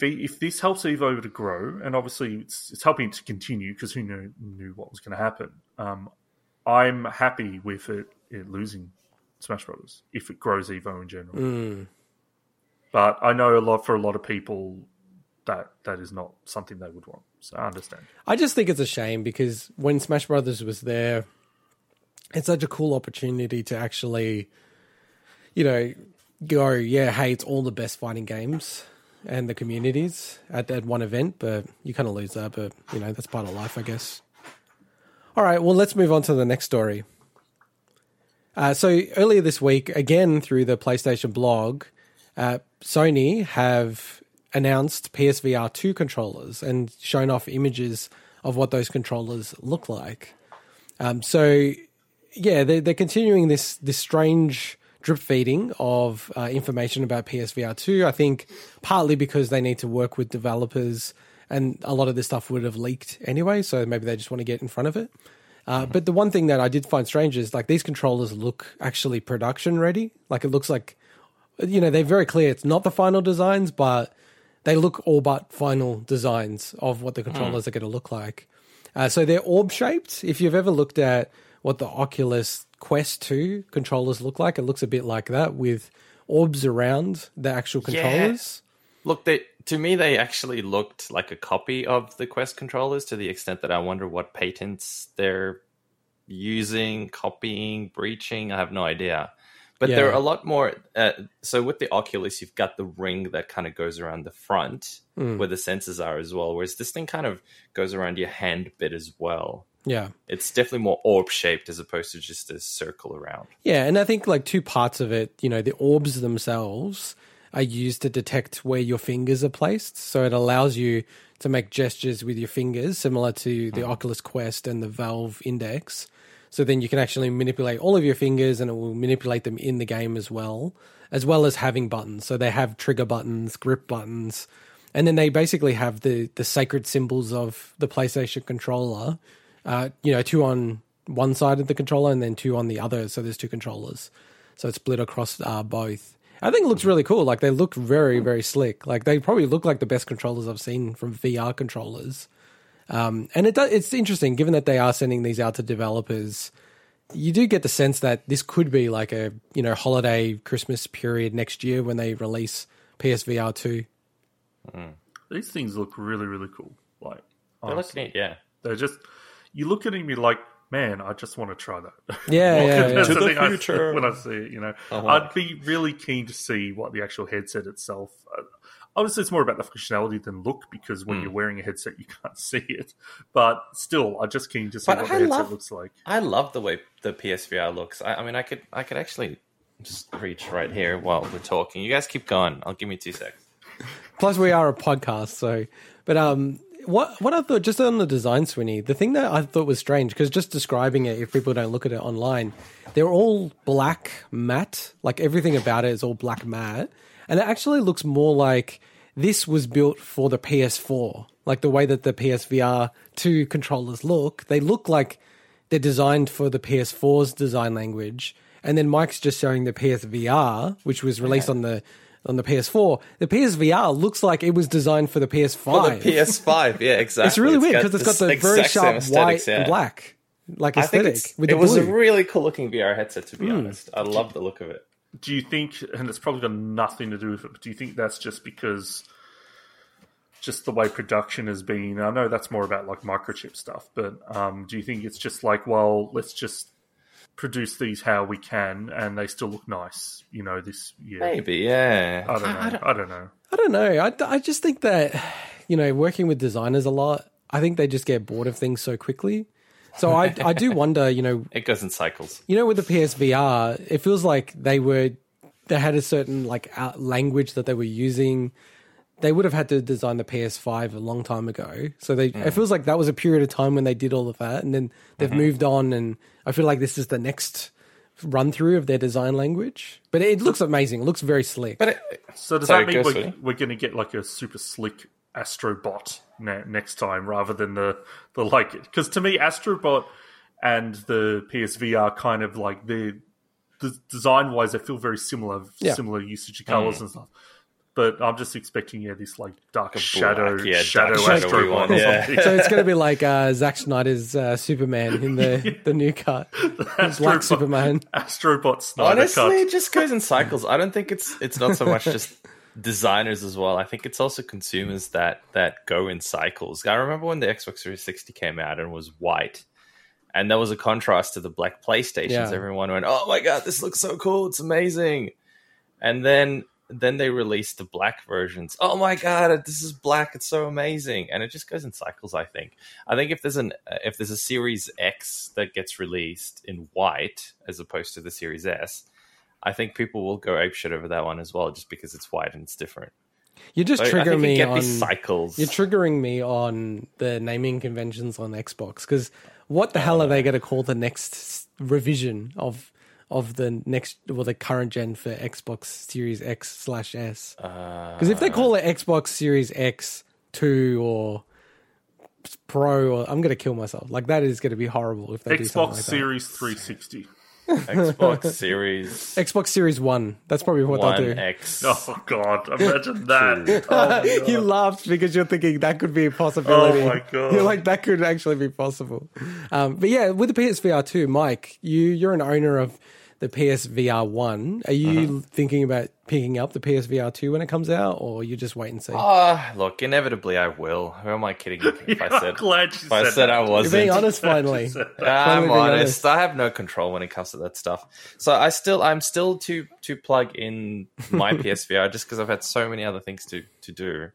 this helps Evo to grow, and obviously it's helping it to continue because who knew what was going to happen. I'm happy with it losing Smash Brothers if it grows Evo in general, but I know for a lot of people that is not something they would want. So I understand. I just think it's a shame because when Smash Brothers was there, it's such a cool opportunity to actually, you know, go, yeah, hey, it's all the best fighting games and the communities at one event, but you kind of lose that. But you know, that's part of life, I guess. All right, well, let's move on to the next story. So earlier this week, again through the PlayStation blog, Sony have announced PSVR 2 controllers and shown off images of what those controllers look like. So, yeah, they're continuing this strange drip feeding of information about PSVR 2, I think partly because they need to work with developers and a lot of this stuff would have leaked anyway, so maybe they just want to get in front of it. But the one thing that I did find strange is, like, these controllers look actually production ready. Like, it looks like, you know, they're very clear it's not the final designs, but they look all but final designs of what the controllers are going to look like. So they're orb-shaped. If you've ever looked at what the Oculus Quest 2 controllers look like, it looks a bit like that with orbs around the actual controllers. Yeah. Look, to me, they actually looked like a copy of the Quest controllers, to the extent that I wonder what patents they're using, copying, breaching. I have no idea. But yeah, they're a lot more... so with the Oculus, you've got the ring that kind of goes around the front where the sensors are as well, whereas this thing kind of goes around your hand bit as well. Yeah. It's definitely more orb-shaped as opposed to just a circle around. Yeah, and I think like two parts of it, you know, the orbs themselves are used to detect where your fingers are placed. So it allows you to make gestures with your fingers, similar to the Oculus Quest and the Valve Index. So then you can actually manipulate all of your fingers and it will manipulate them in the game as well as having buttons. So they have trigger buttons, grip buttons, and then they basically have the sacred symbols of the PlayStation controller. You know, two on one side of the controller and then two on the other. So there's two controllers. So it's split across both. I think it looks really cool. Like, they look very, very slick. Like, they probably look like the best controllers I've seen from VR controllers. And it's interesting, given that they are sending these out to developers, you do get the sense that this could be like a, you know, holiday Christmas period next year when they release PSVR 2. Mm. These things look really, really cool. Like, they're looking neat, yeah. They're just... You look at him, you're like, man, I just want to try that. Yeah, yeah. To the future. When I see it, you know. Uh-huh. I'd be really keen to see what the actual headset itself... obviously, it's more about the functionality than look, because when you're wearing a headset, you can't see it. But still, I'm just keen to see what the headset looks like. I love the way the PSVR looks. I mean, I could actually just reach right here while we're talking. You guys keep going. I'll give me 2 seconds. Plus, we are a podcast, so... But, What I thought, just on the design, Swinny, the thing that I thought was strange, because just describing it, if people don't look at it online, they're all black matte. Like, everything about it is all black matte. And it actually looks more like this was built for the PS4. Like, the way that the PSVR 2 controllers look, they look like they're designed for the PS4's design language. And then Mike's just showing the PSVR, which was released on the PS4, the PSVR looks like it was designed for the PS5. For the PS5, yeah, exactly. It's really weird because it's got the very sharp white and black aesthetic. It was a really cool looking VR headset, to be honest. I love the look of it. Do you think, and it's probably got nothing to do with it, but do you think that's just because just the way production has been? I know that's more about like microchip stuff, but do you think it's just like, well, let's just produce these how we can, and they still look nice, you know, this year? Maybe, yeah. I don't know. I just think that, you know, working with designers a lot, I think they just get bored of things so quickly. So I do wonder, you know... It goes in cycles. You know, with the PSVR, it feels like they had a certain, like, language that they were using. They would have had to design the PS5 a long time ago. So it feels like that was a period of time when they did all of that, and then they've moved on, and I feel like this is the next run-through of their design language. But it looks amazing. It looks very slick. But does that mean we're going to get, like, a super slick Astrobot next time rather than the like it? Because to me, Astrobot and the PSVR kind of, like, the design-wise, they feel very similar, similar usage of colours and stuff. But I'm just expecting, this like dark shadow one. Yeah. So it's going to be like Zack Snyder's Superman in the new cut, Black Superman, Astrobot Snyder. Honestly, it just goes in cycles. I don't think it's not so much just designers as well. I think it's also consumers that go in cycles. I remember when the Xbox 360 came out and was white, and there was a contrast to the black PlayStations. Yeah. Everyone went, "Oh my god, this looks so cool! It's amazing!" And then they released the black versions. Oh my god, this is black! It's so amazing, and it just goes in cycles. I think if there's a Series X that gets released in white as opposed to the Series S, I think people will go apeshit over that one as well, just because it's white and it's different. You're just triggering me on these cycles. You're triggering me on the naming conventions on Xbox, because what the hell are they going to call the next revision of the next, well, the current gen for Xbox Series X/S? Because if they call it Xbox Series X2 or Pro, I'm going to kill myself. Like, that is going to be horrible if they do something like that. Xbox Series 360. Xbox Series 1. That's probably what they'll do. Oh, God. Imagine that. Oh, my God. You laughed because you're thinking that could be a possibility. Oh, my God. You're like, that could actually be possible. But yeah, with the PSVR 2, Mike, you're an owner of the PSVR 1. Are you thinking about picking up the PSVR 2 when it comes out, or you just wait and see? Look, inevitably I will. Who am I kidding if I said, glad you said I wasn't? You're being honest finally. I'm honest. I have no control when it comes to that stuff. So I'm still to plug in my PSVR just because I've had so many other things to do.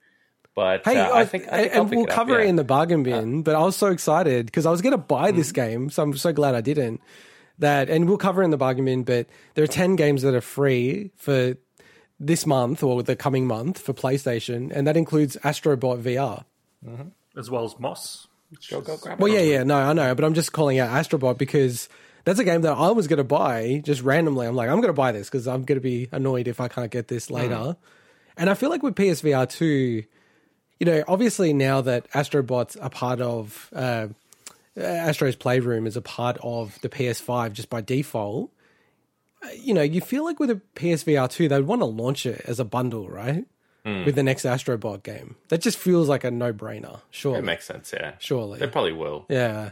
But hey, I think and we'll cover it in the bargain bin, but I was so excited because I was going to buy this game, so I'm so glad I didn't. And we'll cover it in the bargain bin, but there are 10 games that are free for this month or the coming month for PlayStation, and that includes Astro Bot VR. Mm-hmm. As well as Moss. Go grab it. Well, yeah, no, I know, but I'm just calling out Astro Bot because that's a game that I was going to buy just randomly. I'm like, I'm going to buy this because I'm going to be annoyed if I can't get this later. And I feel like with PSVR 2... You know, obviously now that Astrobot's a part of Astro's Playroom is a part of the PS5 just by default, you know, you feel like with a PSVR 2, they'd want to launch it as a bundle, right? With the next Astrobot game. That just feels like a no-brainer, surely. It makes sense, yeah. Surely. They probably will. Yeah.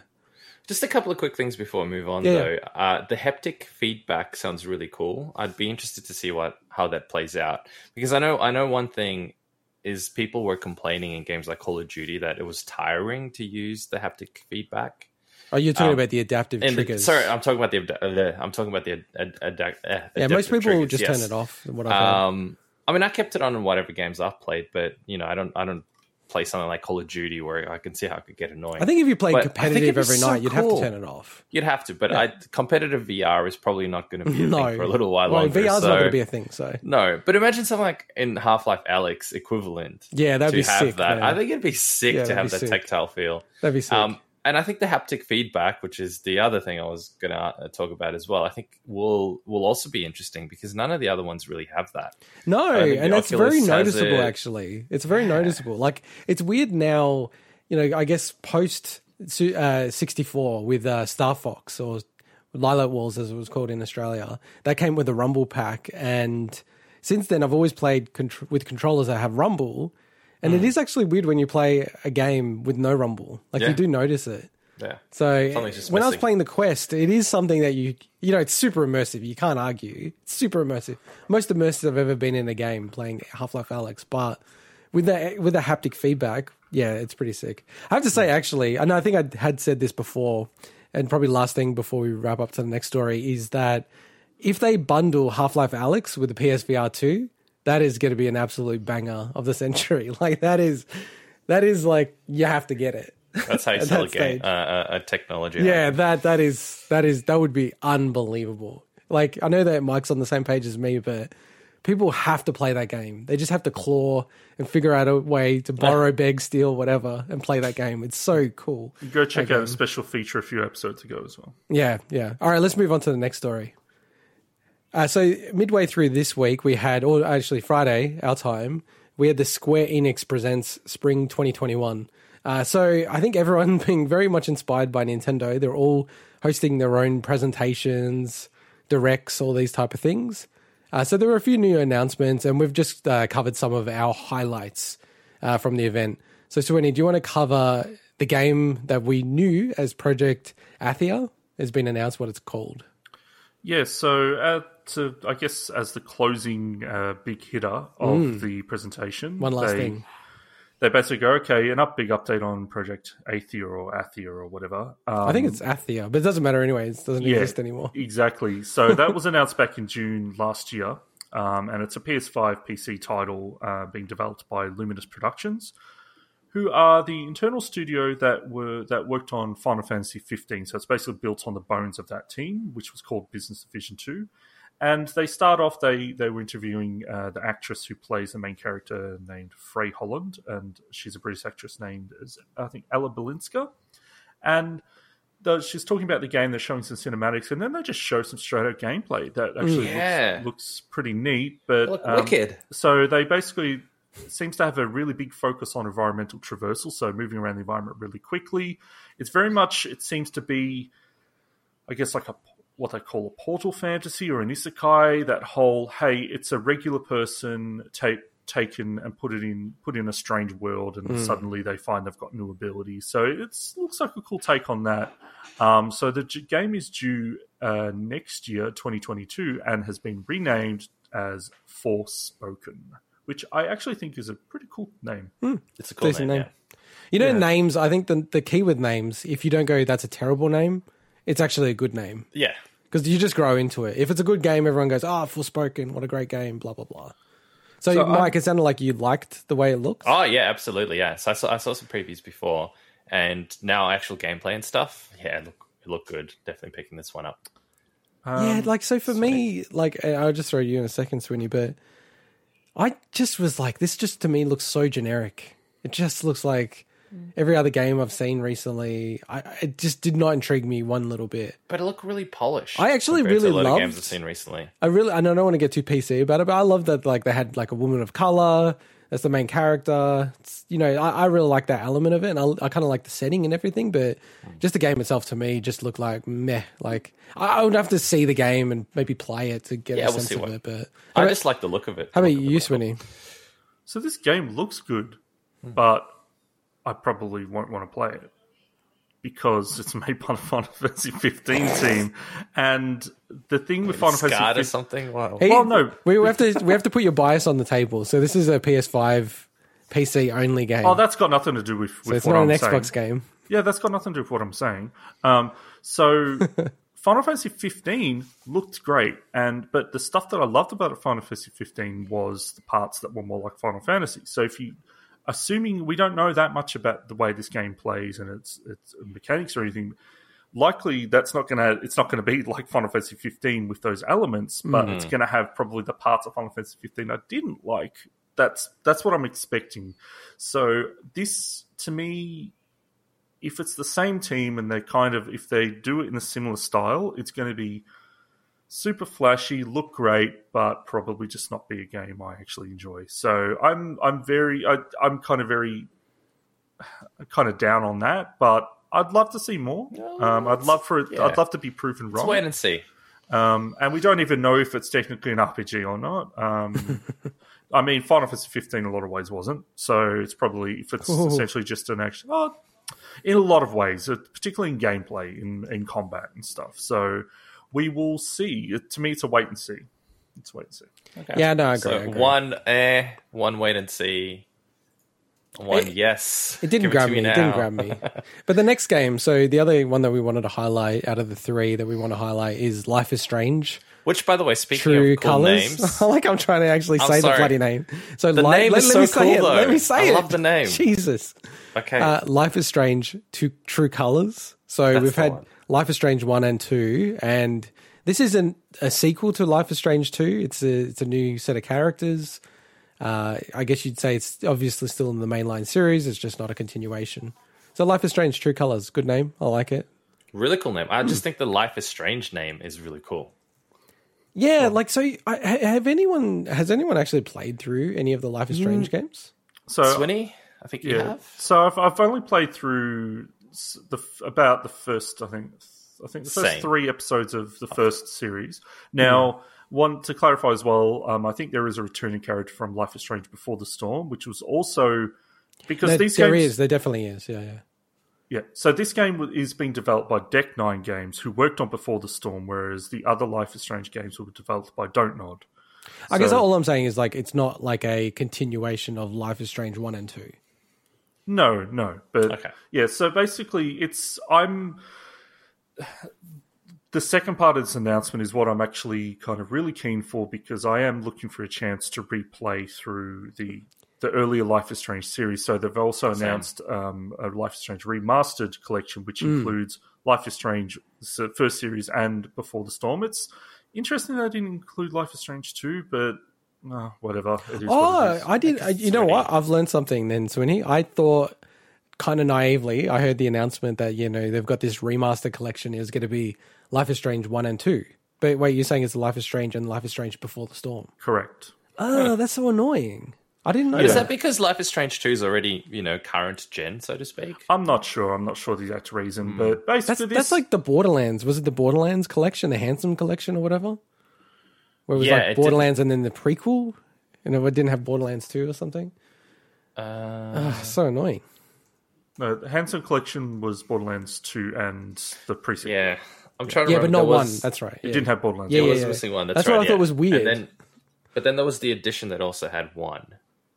Just a couple of quick things before we move on, though. The haptic feedback sounds really cool. I'd be interested to see how that plays out. Because I know one thing is people were complaining in games like Call of Duty that it was tiring to use the haptic feedback. Oh, you're talking about the adaptive triggers. I'm talking about the adaptive Yeah, most people triggers, just turn it off. What I mean, I kept it on in whatever games I've played, but you know, I don't play something like Call of Duty where I can see how it could get annoying. I think if you played competitive every night, you'd have to turn it off. You'd have to, but competitive VR is probably not going to be a thing for a little while longer. VR's not going to be a thing, so... No, but imagine something like in Half-Life Alyx equivalent. Yeah, that'd be sick. That. I think it'd be sick to have that tactile feel. That'd be sick. And I think the haptic feedback, which is the other thing I was going to talk about as well, I think will also be interesting because none of the other ones really have that. No, and that's very noticeable, actually. It's very noticeable. Like, it's weird now, you know, I guess post 64 with Star Fox or Lilac Walls, as it was called in Australia, that came with a Rumble pack. And since then, I've always played with controllers that have Rumble. And it is actually weird when you play a game with no rumble. Like, you do notice it. Yeah. So, when missing. I was playing the Quest, it is something that you know, it's super immersive. You can't argue. It's super immersive. Most immersive I've ever been in a game playing Half-Life Alyx. But with the haptic feedback, yeah, it's pretty sick. I have to say, actually, and I think I had said this before, and probably last thing before we wrap up to the next story, is that if they bundle Half-Life Alyx with the PSVR 2, that is going to be an absolute banger of the century. Like, that is like, you have to get it. That's how you sell a technology. Yeah, like that would be unbelievable. Like, I know that Mike's on the same page as me, but people have to play that game. They just have to claw and figure out a way to borrow, beg, steal, whatever, and play that game. It's so cool. You go check out a special feature a few episodes ago as well. Yeah, yeah. All right, let's move on to the next story. So midway through this week, Friday, our time, we had the Square Enix Presents Spring 2021. So I think everyone being very much inspired by Nintendo, they're all hosting their own presentations, directs, all these type of things. So there were a few new announcements, and we've just covered some of our highlights from the event. So, Swinny, do you want to cover the game that we knew as Project Athia? Has been announced what it's called. Yeah, so... I guess as the closing big hitter of the presentation, one last thing. They basically go, okay, big update on Project Athia or whatever. I think it's Athia, but it doesn't matter anyway. It doesn't exist anymore. Exactly. So that was announced back in June last year, and it's a PS5 PC title being developed by Luminous Productions, who are the internal studio that worked on Final Fantasy XV. So it's basically built on the bones of that team, which was called Business Division 2. And they start off, they were interviewing the actress who plays the main character named Frey Holland, and she's a British actress named, I think, Ella Balinska. And she's talking about the game, they're showing some cinematics, and then they just show some straight-out gameplay that actually looks pretty neat. But wicked. So they basically seems to have a really big focus on environmental traversal, so moving around the environment really quickly. It's very much, it seems to be, I guess, like a... what they call a portal fantasy or an isekai, that whole, hey, it's a regular person taken and put in a strange world, and suddenly they find they've got new abilities. So it looks like a cool take on that. So the game is due next year, 2022, and has been renamed as Forspoken, which I actually think is a pretty cool name. It's a cool name. Yeah. You know, names, I think the key with names, if you don't go, that's a terrible name, it's actually a good name. Yeah. Because you just grow into it. If it's a good game, everyone goes, oh, Forspoken, what a great game, blah, blah, blah. So Mike, it sounded like you liked the way it looks. Oh, yeah, absolutely, yeah. So I saw some previews before, and now actual gameplay and stuff, yeah, it looked good. Definitely picking this one up. So for me, I'll just throw you in a second, Swinny, but I just was like, this just to me looks so generic. It just looks like every other game I've seen recently. It just did not intrigue me one little bit. But it looked really polished. I actually really loved games I've seen recently. I don't want to get too PC about it, but I love that like they had like a woman of color as the main character. It's, you know, I really like that element of it, and I kind of like the setting and everything. But just the game itself to me just looked like meh. Like I would have to see the game and maybe play it to get a sense of it. But I just like the look of it. How about you, Swinny? So this game looks good, but I probably won't want to play it because it's made by the Final Fantasy 15 team, and the thing with Final Fantasy 15 or something. Wow. Well, no, we have to put your bias on the table. So this is a PS5 PC only game. Oh, that's got nothing to do with. So it's not an Xbox game. Yeah, that's got nothing to do with what I'm saying. So Final Fantasy 15 looked great, but the stuff that I loved about Final Fantasy 15 was the parts that were more like Final Fantasy. So if you. Assuming we don't know that much about the way this game plays and its mechanics or anything, likely it's not going to be like Final Fantasy 15 with those elements, but it's going to have probably the parts of Final Fantasy 15 I didn't like. That's what I'm expecting. So this, to me, if it's the same team and if they do it in a similar style, it's going to be super flashy, look great, but probably just not be a game I actually enjoy. So I'm kind of down on that, but I'd love to see more. I'd love to be proven wrong. Let's wait and see. And we don't even know if it's technically an RPG or not. I mean, Final Fantasy 15 a lot of ways wasn't, so it's probably essentially just an action. Oh, in a lot of ways, particularly in gameplay, in combat and stuff. So. We will see. To me, it's a wait and see. Okay. Yeah, no, I agree. So one wait and see. Yes. It didn't grab me. But the next game, so the other one that we wanted to highlight out of the three that we want to highlight is Life is Strange. Which, by the way, speaking of cool names. Like I'm trying to actually say the bloody name. So the name is so cool, though. Let me say it. I love the name. Jesus. Okay. Life is Strange True Colors. So we've had... Life is Strange 1 and 2, and this isn't a sequel to Life is Strange 2. It's a new set of characters. I guess you'd say it's obviously still in the mainline series. It's just not a continuation. So Life is Strange True Colors, good name. I like it. Really cool name. I just think the Life is Strange name is really cool. Yeah, has anyone actually played through any of the Life is Strange games? So Swinny, I think you have. So I've only played through... the first 3 episodes of the first series. Now, want to clarify as well, I think there is a returning character from Life is Strange Before the Storm, which was also... There definitely is, yeah. Yeah, so this game is being developed by Deck Nine Games, who worked on Before the Storm, whereas the other Life is Strange games were developed by Don't Nod. I guess all I'm saying is like it's not like a continuation of Life is Strange 1 and 2. No, but yeah. So basically, the second part of this announcement is what I'm actually kind of really keen for, because I am looking for a chance to replay through the earlier Life is Strange series. So they've also announced a Life is Strange Remastered collection, which includes Life is Strange first series and Before the Storm. It's interesting that I didn't include Life is Strange 2, but. Oh, whatever. It is what it is. I did. You know what? I've learned something then, Swinny. I thought kind of naively, I heard the announcement that, you know, they've got this remaster collection. It was going to be Life is Strange 1 and 2. But wait, you're saying it's Life is Strange and Life is Strange Before the Storm? Correct. Oh, yeah. That's so annoying. I didn't know. Is that because Life is Strange 2 is already, you know, current gen, so to speak? I'm not sure the exact reason, but basically that's like the Borderlands. Was it the Borderlands collection, the Handsome collection or whatever? Where it was like Borderlands and then the prequel? And it didn't have Borderlands 2 or something? So annoying. No, the Handsome Collection was Borderlands 2 and the pre-sequel. Yeah, I'm trying to remember. Yeah, but not one. That's right. Yeah. It didn't have Borderlands. Yeah, it was missing one. That's right, what I thought was weird. But then there was the edition that also had one.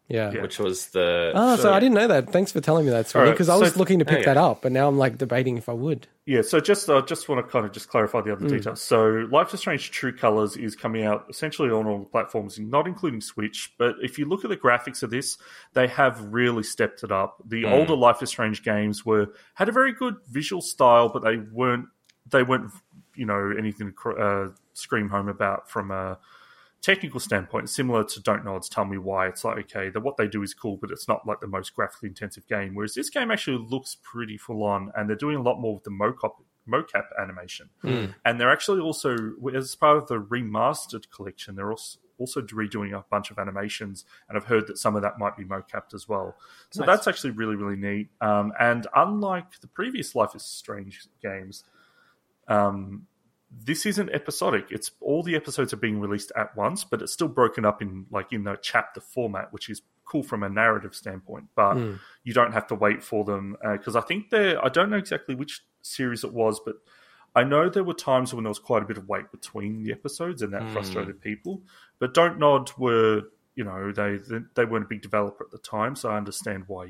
Yeah. Which was the... Oh, so I didn't know that. Thanks for telling me that, Swinny, because I was looking to pick that up, but now I'm like debating if I would. Yeah, so I just want to kind of just clarify the other details. So Life is Strange True Colors is coming out essentially on all the platforms, not including Switch, but if you look at the graphics of this, they have really stepped it up. The older Life is Strange games had a very good visual style, but they weren't anything to scream home about from a technical standpoint, similar to Don't Nod's Tell Me Why. It's like, okay, what they do is cool, but it's not like the most graphically intensive game, whereas this game actually looks pretty full on, and they're doing a lot more with the mocap animation. And they're actually also, as part of the remastered collection, they're also redoing a bunch of animations, and I've heard that some of that might be mocapped as well. So that's actually really, really neat. And unlike the previous Life is Strange games, this isn't episodic. It's all the episodes are being released at once, but it's still broken up in the chapter format, which is cool from a narrative standpoint, but you don't have to wait for them. Because I think I don't know exactly which series it was, but I know there were times when there was quite a bit of wait between the episodes, and that frustrated people. But Don't Nod were, they weren't a big developer at the time, so I understand why,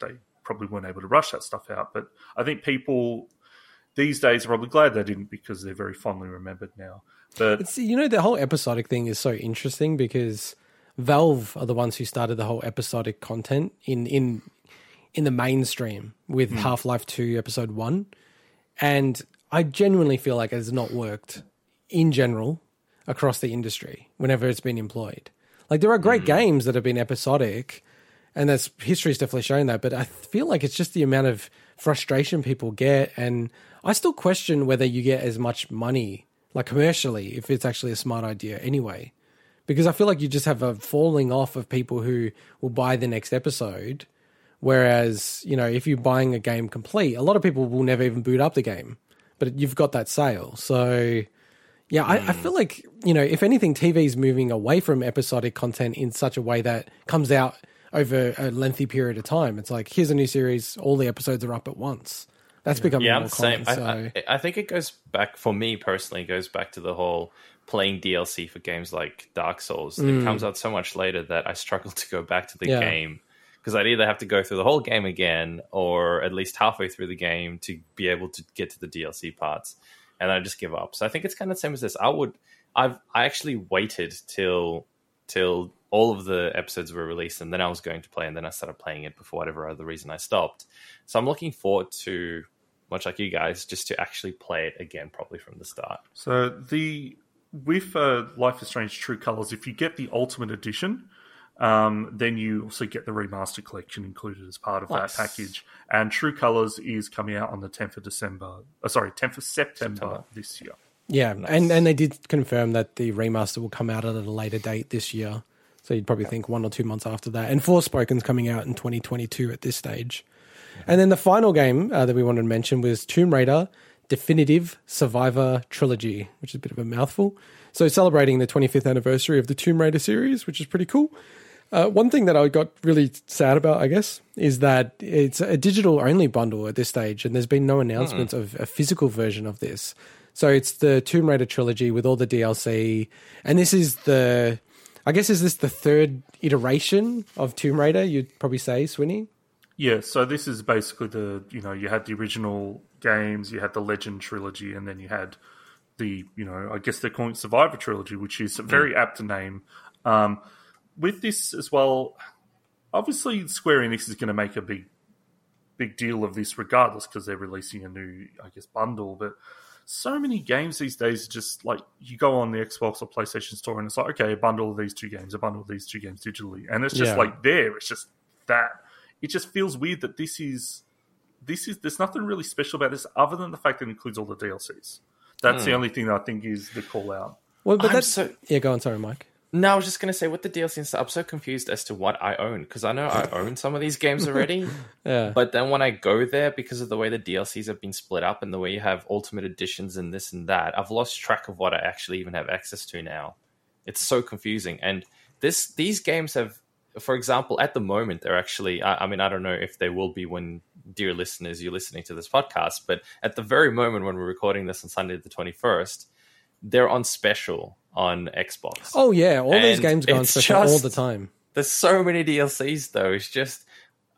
they probably weren't able to rush that stuff out. But I think people... these days are probably glad they didn't, because they're very fondly remembered now. But it's, the whole episodic thing is so interesting, because Valve are the ones who started the whole episodic content in the mainstream with Half-Life 2 Episode 1. And I genuinely feel like it has not worked in general across the industry whenever it's been employed. Like, there are great games that have been episodic, and history's definitely shown that, but I feel like it's just the amount of frustration people get, and I still question whether you get as much money, like commercially, if it's actually a smart idea anyway, because I feel like you just have a falling off of people who will buy the next episode, whereas, if you're buying a game complete, a lot of people will never even boot up the game, but you've got that sale. So, yeah, I feel like, if anything, TV's moving away from episodic content in such a way that comes out over a lengthy period of time. It's like, here's a new series, all the episodes are up at once. That's becoming more common. I think it goes back, for me personally, to the whole playing DLC for games like Dark Souls. It comes out so much later that I struggle to go back to the game, because I'd either have to go through the whole game again, or at least halfway through the game, to be able to get to the DLC parts, and I just give up. So I think it's kind of the same as this. I actually waited till all of the episodes were released, and then I was going to play, and then I started playing it for whatever other reason I stopped. So I'm looking forward to, much like you guys, just to actually play it again, probably from the start. So with Life is Strange True Colors, if you get the Ultimate Edition, then you also get the remaster collection included as part of that package. And True Colors is coming out on the 10th of September. This year. Yeah, nice. and they did confirm that the remaster will come out at a later date this year. So you'd probably think 1 or 2 months after that. And Forspoken's coming out in 2022 at this stage. And then the final game that we wanted to mention was Tomb Raider Definitive Survivor Trilogy, which is a bit of a mouthful. So celebrating the 25th anniversary of the Tomb Raider series, which is pretty cool. One thing that I got really sad about, I guess, is that it's a digital-only bundle at this stage, and there's been no announcements of a physical version of this. So it's the Tomb Raider trilogy with all the DLC, and this is is this the third iteration of Tomb Raider, you'd probably say, Swinny? Yeah, so this is basically you had the original games, you had the Legend trilogy, and then you had the, I guess they're calling it Survivor trilogy, which is a very apt name. With this as well, obviously Square Enix is going to make a big deal of this regardless, because they're releasing a new, I guess, bundle, but so many games these days are just like, you go on the Xbox or PlayStation store and it's like, okay, a bundle of these two games digitally. And it's just It just feels weird that this is there's nothing really special about this other than the fact that it includes all the DLCs. That's the only thing that I think is the call out. Well, but yeah, go on, sorry, Mike. No, I was just going to say, with the DLC and stuff, I'm so confused as to what I own, because I know I own some of these games already, but then when I go there, because of the way the DLCs have been split up and the way you have Ultimate Editions and this and that, I've lost track of what I actually even have access to now. It's so confusing, and these games have... for example, at the moment, they're actually, I mean, I don't know if they will be when, dear listeners, you're listening to this podcast, but at the very moment when we're recording this on Sunday the 21st, they're on special on Xbox. Oh, yeah. All these games go on special all the time. There's so many DLCs, though. It's just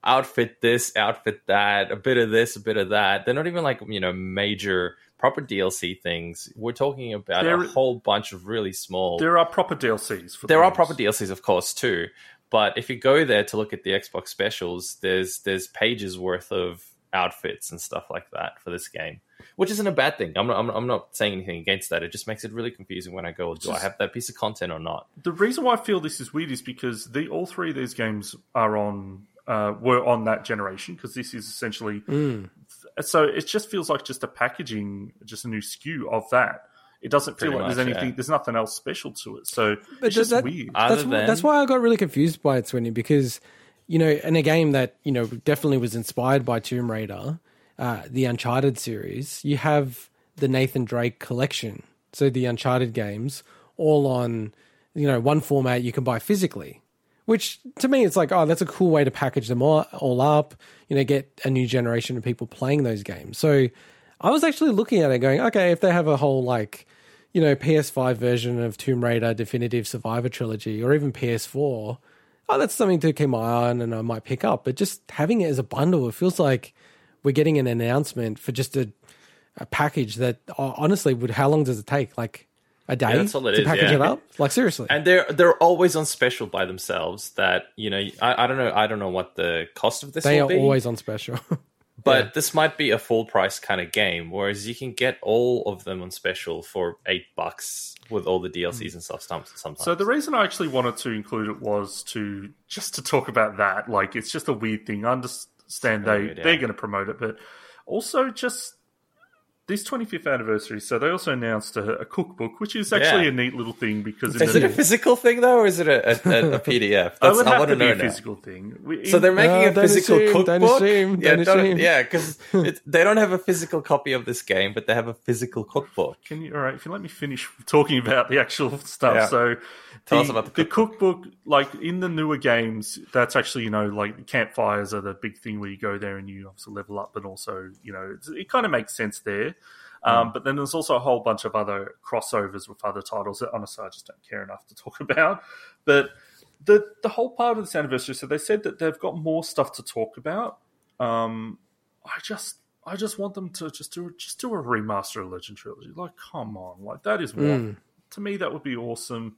outfit this, outfit that, a bit of this, a bit of that. They're not even like, you know, major proper DLC things. We're talking about a whole bunch of really small... There are proper DLCs. There are proper DLCs, of course, too. But if you go there to look at the Xbox specials, there's pages worth of outfits and stuff like that for this game, which isn't a bad thing. I'm not saying anything against that. It just makes it really confusing when I go, do I have that piece of content or not? The reason why I feel this is weird is because all three of these games are on were on that generation, because this is essentially... So it just feels like just a packaging, just a new SKU of that. It doesn't feel like there's anything. Yeah. There's nothing else special to it. So it's just weird. That's why I got really confused by it, Swinny, because, you know, in a game that, you know, definitely was inspired by Tomb Raider, the Uncharted series, you have the Nathan Drake collection. So the Uncharted games, all on, you know, one format you can buy physically, which to me it's like, oh, that's a cool way to package them all up, you know, get a new generation of people playing those games. So I was actually looking at it going, okay, if they have a whole, like, you know, PS5 version of Tomb Raider Definitive Survivor Trilogy, or even PS4, oh, that's something to keep my eye on and I might pick up. But just having it as a bundle, it feels like we're getting an announcement for just a package that, honestly, how long does it take? Like a day to package it up? Like, seriously. And they're always on special by themselves. That, you know, I don't know what the cost of this will be. They are always on special. But this might be a full price kind of game, whereas you can get all of them on special for $8 with all the DLCs and stuff sometimes. So the reason I actually wanted to include it was to talk about that. Like, it's just a weird thing. I understand they're going to promote it, but also just this 25th anniversary. So they also announced a cookbook, which is actually a neat little thing because is it a physical thing though, or is it a PDF? That's, I want to know. A physical thing. So they're making a physical cookbook. Because they don't have a physical copy of this game, but they have a physical cookbook. If you let me finish talking about the actual stuff. Yeah. So tell us about the cookbook. Like in the newer games, that's actually, you know, like campfires are the big thing where you go there and you obviously level up, but also, you know, it kind of makes sense there. But then there's also a whole bunch of other crossovers with other titles that honestly I just don't care enough to talk about. But the whole part of this anniversary, so they said that they've got more stuff to talk about. I just want them to just do a remaster of Legend Trilogy. Like, come on, like that is what to me that would be awesome.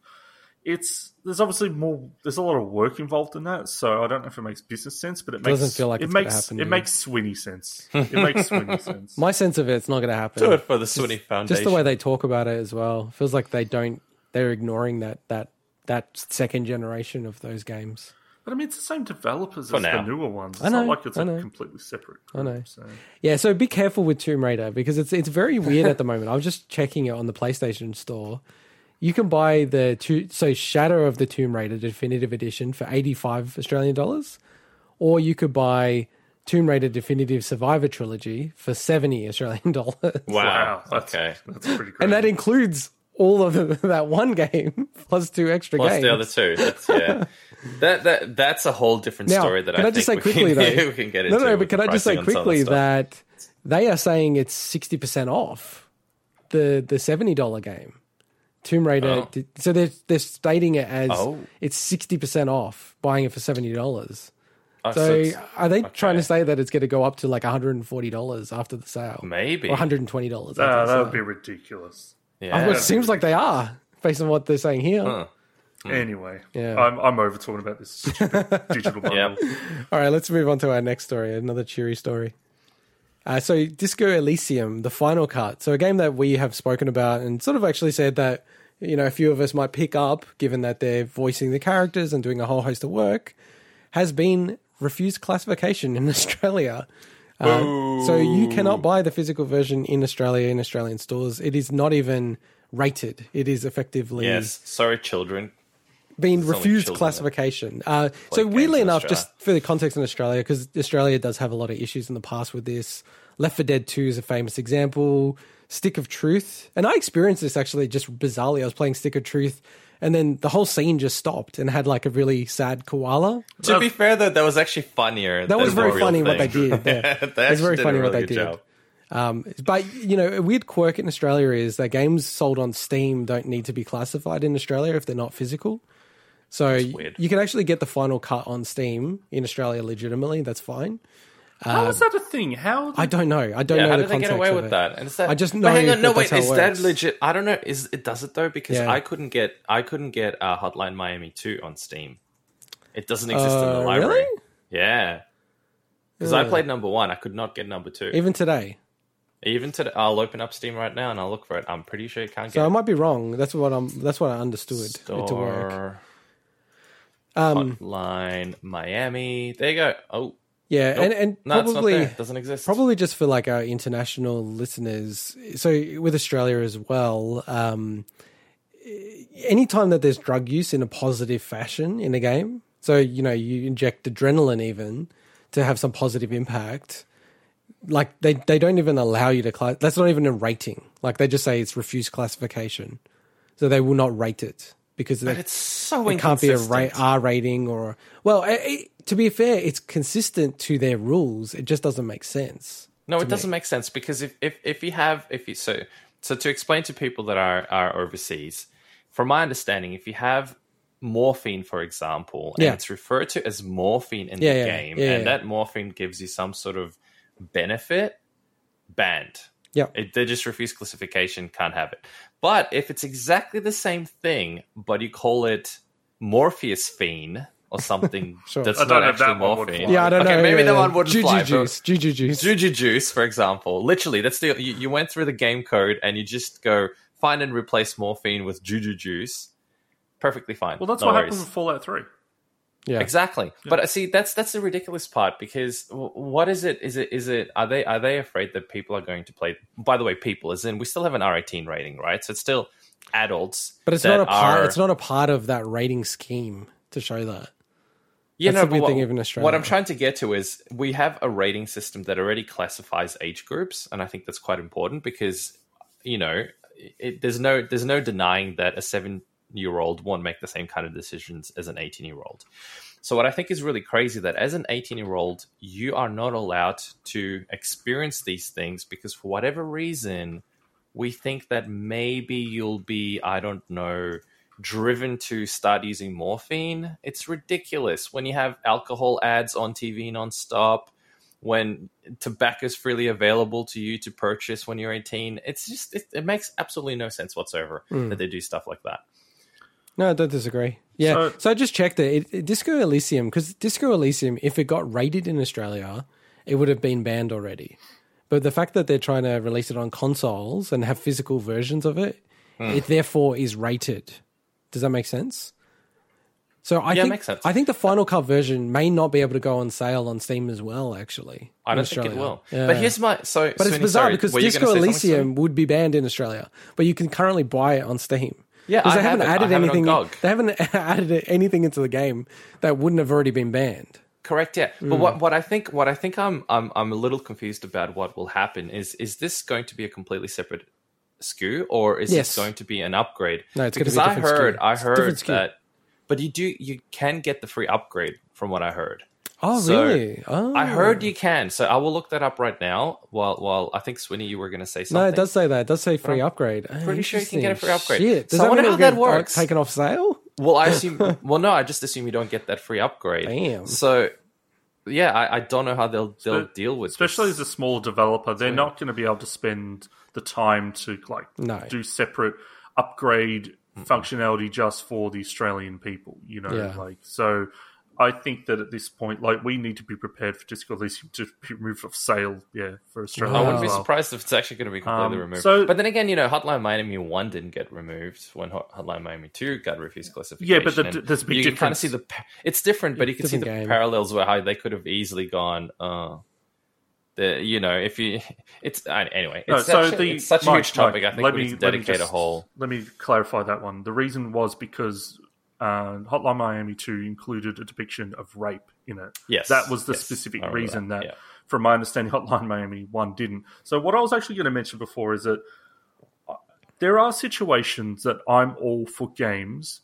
There's obviously more. There's a lot of work involved in that, so I don't know if it makes business sense, but it doesn't feel like it makes Swinny sense. It makes Swinny sense. My sense of it's not going to happen. Do it for the Swinny Foundation. Just the way they talk about it as well feels like they're ignoring that second generation of those games. But I mean, it's the same developers for as now. The newer ones. It's not like it's a completely separate group. I know. So. Yeah, so be careful with Tomb Raider because it's very weird at the moment. I was just checking it on the PlayStation Store. You can buy Shadow of the Tomb Raider Definitive Edition for $85 Australian dollars, or you could buy Tomb Raider Definitive Survivor Trilogy for $70 Australian dollars. Wow. Okay, that's pretty great. And that includes all of that one game plus two extra games. Plus the other two. That's a whole different story that I think we can get into. No, but can I just say quickly that they are saying it's 60% off the $70 game. Tomb Raider, so they're stating it as it's 60% off buying it for $70. So are they trying to say that it's going to go up to like $140 after the sale? Maybe. Or $120 after the sale. That would be ridiculous. Yeah. It seems like they are, based on what they're saying here. Anyway, I'm over talking about this stupid digital bundle. Yep. All right, let's move on to our next story, another cheery story. So Disco Elysium, the final cut. So a game that we have spoken about and sort of actually said that, you know, a few of us might pick up, given that they're voicing the characters and doing a whole host of work, has been refused classification in Australia. So you cannot buy the physical version in Australia, in Australian stores. It is not even rated. It is effectively... Yes, sorry, children. Been refused classification. So weirdly enough, just for the context in Australia, because Australia does have a lot of issues in the past with this. Left 4 Dead 2 is a famous example. Stick of Truth. And I experienced this actually just bizarrely. I was playing Stick of Truth And then the whole scene just stopped and had like a really sad koala. To be fair, though, that was actually funnier. That was very funny what they did. It was very funny what they did. But, you know, a weird quirk in Australia is that games sold on Steam don't need to be classified in Australia if they're not physical. So you can actually get the final cut on Steam in Australia legitimately. That's fine. How is that a thing? I don't know. I don't know the context of it. How did they get away with that? And I just know. Hang on, no, wait. Is that legit? I don't know. Does it though? Because I couldn't get Hotline Miami 2 on Steam. It doesn't exist in the library. Really? Yeah. Because I played number 1, I could not get number 2. Even today, I'll open up Steam right now and I'll look for it. I'm pretty sure you can't get it. So I might be wrong. That's what I understood it to work. Hotline Miami. There you go. Oh. Yeah, nope. and probably it doesn't exist. Probably just for like our international listeners. So with Australia as well, anytime that there's drug use in a positive fashion in a game, so you know you inject adrenaline even to have some positive impact. Like they don't even allow you to class. That's not even a rating. Like they just say it's refused classification, so they will not rate it because it's so inconsistent. It can't be a R rating or to be fair, it's consistent to their rules. It just doesn't make sense. No, it doesn't make sense because if you, so to explain to people that are overseas, from my understanding, if you have morphine, for example, and it's referred to as morphine in the game, and that morphine gives you some sort of benefit, banned. Yeah, they just refuse classification, can't have it. But if it's exactly the same thing, but you call it morphine. Or something that's not actually morphine. Yeah, I don't know. Maybe the one wouldn't fly. Juju juice, for example. Literally, that's the you went through the game code and you just go find and replace morphine with juju juice. Perfectly fine. Well, that's what happened with Fallout 3. Yeah, exactly. Yeah. But see, that's the ridiculous part because what is it? Are they afraid that people are going to play? By the way, people as in we still have an R18 rating, right? So it's still adults, but it's not a part of that rating scheme to show that. Yeah, that's a big thing even in Australia. What I'm trying to get to is we have a rating system that already classifies age groups, and I think that's quite important because, you know, there's no denying that a 7-year-old won't make the same kind of decisions as an 18-year-old. So what I think is really crazy that as an 18-year-old, you are not allowed to experience these things because for whatever reason, we think that maybe you'll be, I don't know, driven to start using morphine. It's ridiculous when you have alcohol ads on TV nonstop, when tobacco is freely available to you to purchase when you're 18. It's just it makes absolutely no sense whatsoever that they do stuff like that. No, I don't disagree. Yeah, so I just checked it Disco Elysium, because Disco Elysium, if it got rated in Australia, it would have been banned already. But the fact that they're trying to release it on consoles and have physical versions of it, it therefore is rated. Does that make sense? So I think it makes sense. I think the Final Cut version may not be able to go on sale on Steam as well, actually. I don't think it will. Yeah. But here's my... but it's bizarre because Disco Elysium would be banned in Australia, but you can currently buy it on Steam. Yeah, I haven't added anything. They haven't added anything into the game that wouldn't have already been banned. Correct, yeah. But what I think I'm a little confused about what will happen is this going to be a completely separate SKU, or is it going to be an upgrade? No, it's because going to be I heard that, but you can get the free upgrade from what I heard. Oh, so really? Oh. I heard you can. So I will look that up right now. While I think Swinny, you were going to say something. No, it does say that. It does say free upgrade. I'm pretty sure you can get a free upgrade. Shit. So I wonder how that works. Taken off sale? Well, I assume. Well, no, I just assume you don't get that free upgrade. Damn. So. Yeah, I don't know how they'll deal with it. Especially as a small developer, they're not going to be able to spend the time to do separate upgrade functionality just for the Australian people, you know. Yeah. So I think that at this point, we need to be prepared for Disco Elysium to be removed off sale, for Australia. I wouldn't be surprised if it's actually going to be completely removed. But then again, you know, Hotline Miami 1 didn't get removed when Hotline Miami 2 got refused classification. Yeah, but there's a big difference. You can kind of see it's different, but you can see the parallels where how they could have easily gone, it's such a huge topic. I think we need to dedicate a whole... Let me clarify that one. The reason was because... Hotline Miami 2 included a depiction of rape in it. Yes. That was the specific reason that, from my understanding, Hotline Miami 1 didn't. So what I was actually going to mention before is that there are situations that I'm all for games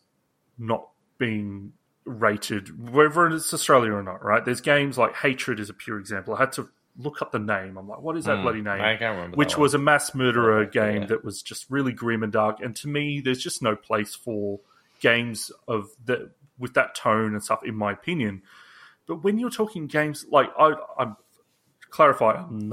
not being rated, whether it's Australia or not, right? There's games like Hatred is a pure example. I had to look up the name. I'm like, what is that bloody name? I can't remember. Which was a mass murderer game that was just really grim and dark. And to me, there's just no place for games of the, with that tone and stuff, in my opinion. But when you're talking games like, I'm clarify, I'm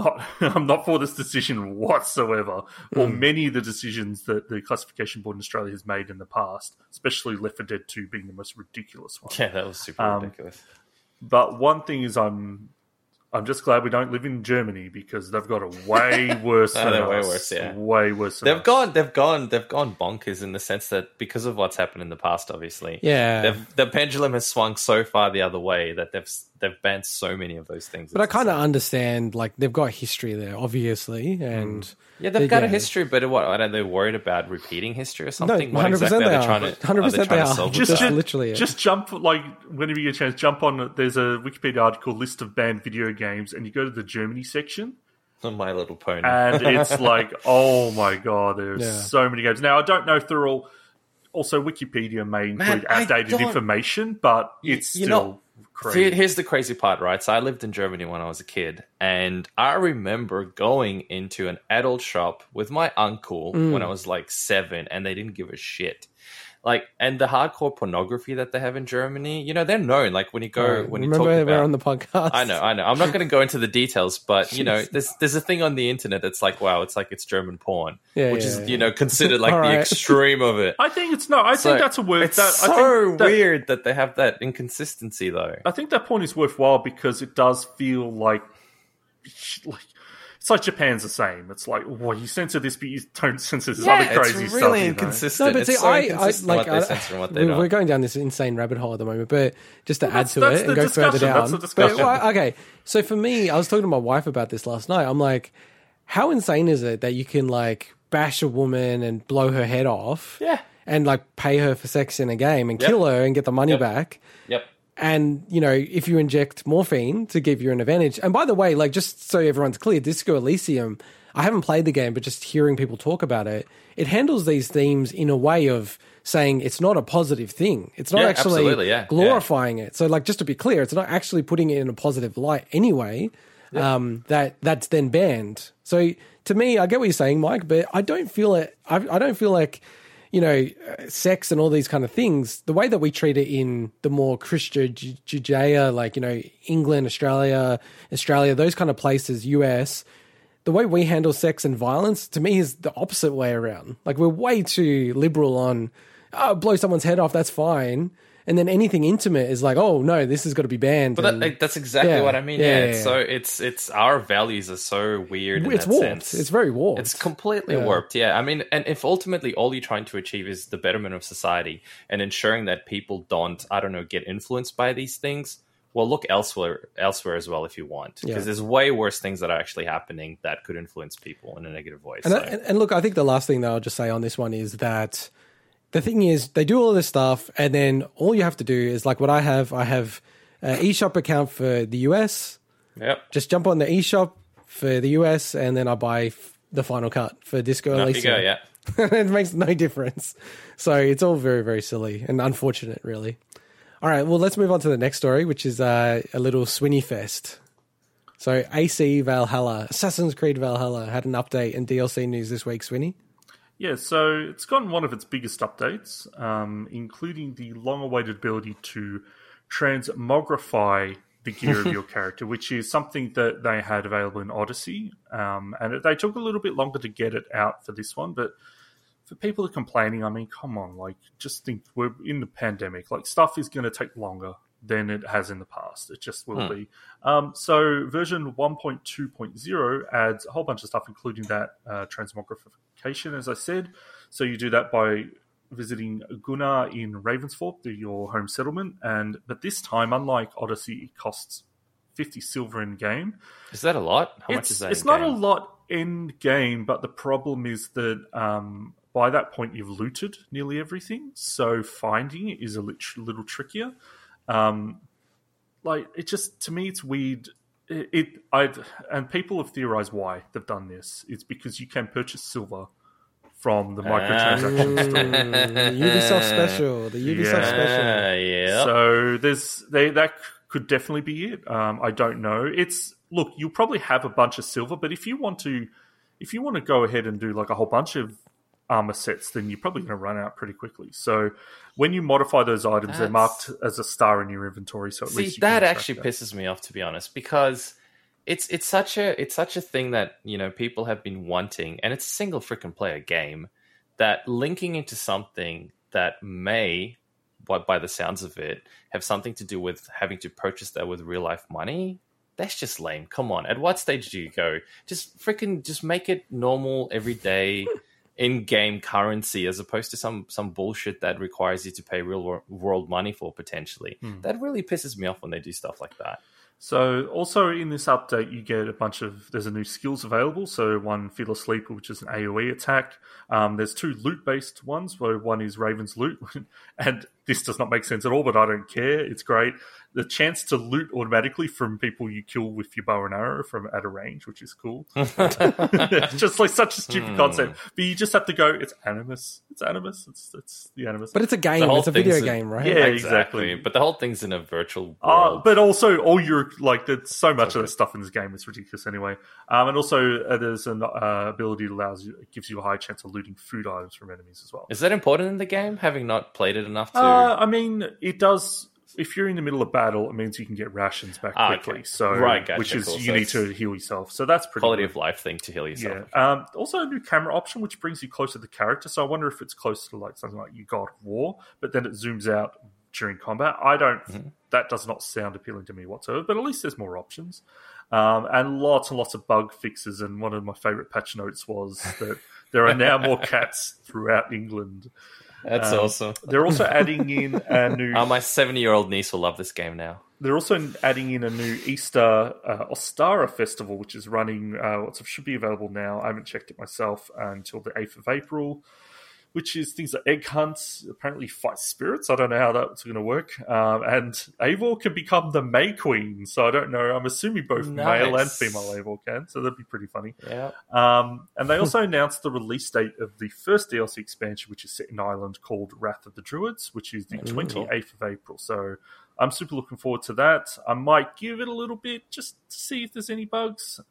not for this decision whatsoever, or many of the decisions that the Classification Board in Australia has made in the past, especially Left 4 Dead 2 being the most ridiculous one. Yeah, that was super ridiculous. But one thing is, I'm just glad we don't live in Germany, because they've got a way worse than us. They've gone bonkers in the sense that because of what's happened in the past, obviously. Yeah. The pendulum has swung so far the other way that they've banned so many of those things. But I kind of understand, like, they've got history there, obviously, and yeah, they've got a history, but what? I don't know, they're worried about repeating history or something. No, 100% they are. 100% they are. Just jump, like, whenever you get a chance, jump on. There's a Wikipedia article, list of banned video games, and you go to the Germany section. My Little Pony, and it's like, oh my god, there's so many games now. I don't know if they're all. Also, Wikipedia may include outdated information, but it's still. Crazy. Here's the crazy part, right? So I lived in Germany when I was a kid, and I remember going into an adult shop with my uncle when I was like 7, and they didn't give a shit. Like, and the hardcore pornography that they have in Germany, you know, they're known. Like, when you go, when you talk about, we're on the podcast. I know. I'm not going to go into the details, but you know, there's a thing on the internet that's like, wow, it's like it's German porn, which is you know, considered like the extreme of it. I think it's not. I think that's a word. I think weird that they have that inconsistency, though. I think that porn is worthwhile because it does feel like. It's like Japan's the same. It's like, well, you censor this, but you don't censor this other crazy stuff. It's really inconsistent. No, but it's inconsistent what they censor and what they don't. We're going down this insane rabbit hole at the moment, but just to add to it and go further down. That's the discussion. Okay, so for me, I was talking to my wife about this last night. I'm like, how insane is it that you can, like, bash a woman and blow her head off and, like, pay her for sex in a game and kill her and get the money back? Yep. And, you know, if you inject morphine to give you an advantage. And by the way, like, just so everyone's clear, Disco Elysium, I haven't played the game, but just hearing people talk about it, it handles these themes in a way of saying it's not a positive thing. It's not actually glorifying it. So, like, just to be clear, it's not actually putting it in a positive light anyway. Yeah. That's then banned. So, to me, I get what you're saying, Mike, but I don't feel it. I don't feel like, you know, sex and all these kind of things, the way that we treat it in the more Christian Judea, like, you know, England, Australia, those kind of places, US, the way we handle sex and violence, to me, is the opposite way around. Like, we're way too liberal on, blow someone's head off, that's fine. And then anything intimate is like, oh, no, this has got to be banned. But that's exactly what I mean. Yeah. So it's our values are so weird in that warped. Sense. It's very warped. It's completely warped, I mean, and if ultimately all you're trying to achieve is the betterment of society and ensuring that people don't, I don't know, get influenced by these things, well, look elsewhere as well if you want, because there's way worse things that are actually happening that could influence people in a negative way. And, and look, I think the last thing that I'll just say on this one is that the thing is, they do all this stuff, and then all you have to do is, like, what I have an eShop account for the US. Yep. Just jump on the eShop for the US, and then I buy the final cut for Disco Elysium. There you go, It makes no difference. So it's all very, very silly and unfortunate, really. All right, well, let's move on to the next story, which is a little Swinny Fest. So Assassin's Creed Valhalla, had an update and DLC news this week, Swinny. Yeah, so it's gotten one of its biggest updates, including the long-awaited ability to transmogrify the gear of your character, which is something that they had available in Odyssey. And they took a little bit longer to get it out for this one, but for people who are complaining, I mean, come on, like, just think we're in the pandemic. Like, stuff is going to take longer than it has in the past. It just will be. So version 1.2.0 adds a whole bunch of stuff, including that transmogrification, as I said. So you do that by visiting Gunnar in Ravensthorpe, your home settlement. But this time, unlike Odyssey, it costs 50 silver in game. Is that a lot? How much is that? It's not a lot in game, but the problem is that by that point you've looted nearly everything. So finding it is a little trickier. Like, it just, to me, it's weird. And people have theorized why they've done this. It's because you can purchase silver from the microtransaction story. Ubisoft special, the Ubisoft special. Yeah. So that could definitely be it. I don't know. Look, you'll probably have a bunch of silver, but if you want to go ahead and do like a whole bunch of armor sets, then you're probably going to run out pretty quickly. So when you modify those items, they're marked as a star in your inventory. So at least that actually pisses me off, to be honest, because it's such a thing that, you know, people have been wanting, and it's a single freaking player game that linking into something that may, by the sounds of it, have something to do with having to purchase that with real life money. That's just lame. Come on. At what stage do you go? Just make it normal everyday in-game currency as opposed to some bullshit that requires you to pay real world money for, potentially. That really pisses me off when they do stuff like that. So also in this update, you get there's a new skills available. So one, Fiddler Sleeper, which is an AoE attack. There's two loot-based ones, where one is Raven's Loot. And this does not make sense at all, but I don't care. It's great. The chance to loot automatically from people you kill with your bow and arrow from at a range, which is cool. Just like such a stupid concept. But you just have to go, it's Animus. It's Animus. It's the Animus. But it's a game. It's a video game, right? Yeah, exactly. But the whole thing's in a virtual world. But also all your... Like, there's so much of the stuff in this game. It's ridiculous anyway. And also there's an ability that gives you a high chance of looting food items from enemies as well. Is that important in the game? Having not played it enough to... I mean, it does... If you're in the middle of battle, it means you can get rations back quickly. Okay. So, gotcha, which is cool. You need to heal yourself. So that's pretty quality of life thing to heal yourself. Yeah. Also, a new camera option which brings you closer to the character. So I wonder if it's closer to like something like you God of War, but then it zooms out during combat. That does not sound appealing to me whatsoever. But at least there's more options, and lots of bug fixes. And one of my favorite patch notes was that there are now more cats throughout England. That's awesome. They're also adding in a new... my 70-year-old niece will love this game now. They're also adding in a new Easter Ostara Festival, which is running... should be available now. I haven't checked it myself until the 8th of April, which is things like egg hunts, apparently fight spirits. I don't know how that's going to work. And Eivor can become the May Queen. So I don't know. I'm assuming both male and female Eivor can. So that'd be pretty funny. Yeah. And they also announced the release date of the first DLC expansion, which is set in Ireland, called Wrath of the Druids, which is the 28th of April. So I'm super looking forward to that. I might give it a little bit just to see if there's any bugs.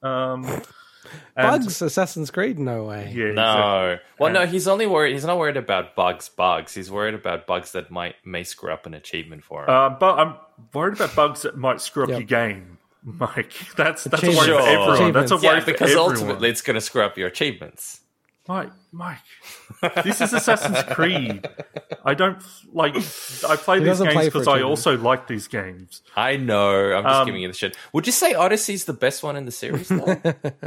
Bugs? Assassin's Creed? No way. Yeah, no. Exactly. Well, no, he's only worried. He's not worried about bugs. He's worried about bugs that may screw up an achievement for him. But I'm worried about bugs that might screw up your game, Mike. That's a worry for everyone. That's a worry because everyone. Ultimately it's going to screw up your achievements. Mike, this is Assassin's Creed. I play these games because I also like these games. I know. I'm just giving you the shit. Would you say Odyssey's the best one in the series, though?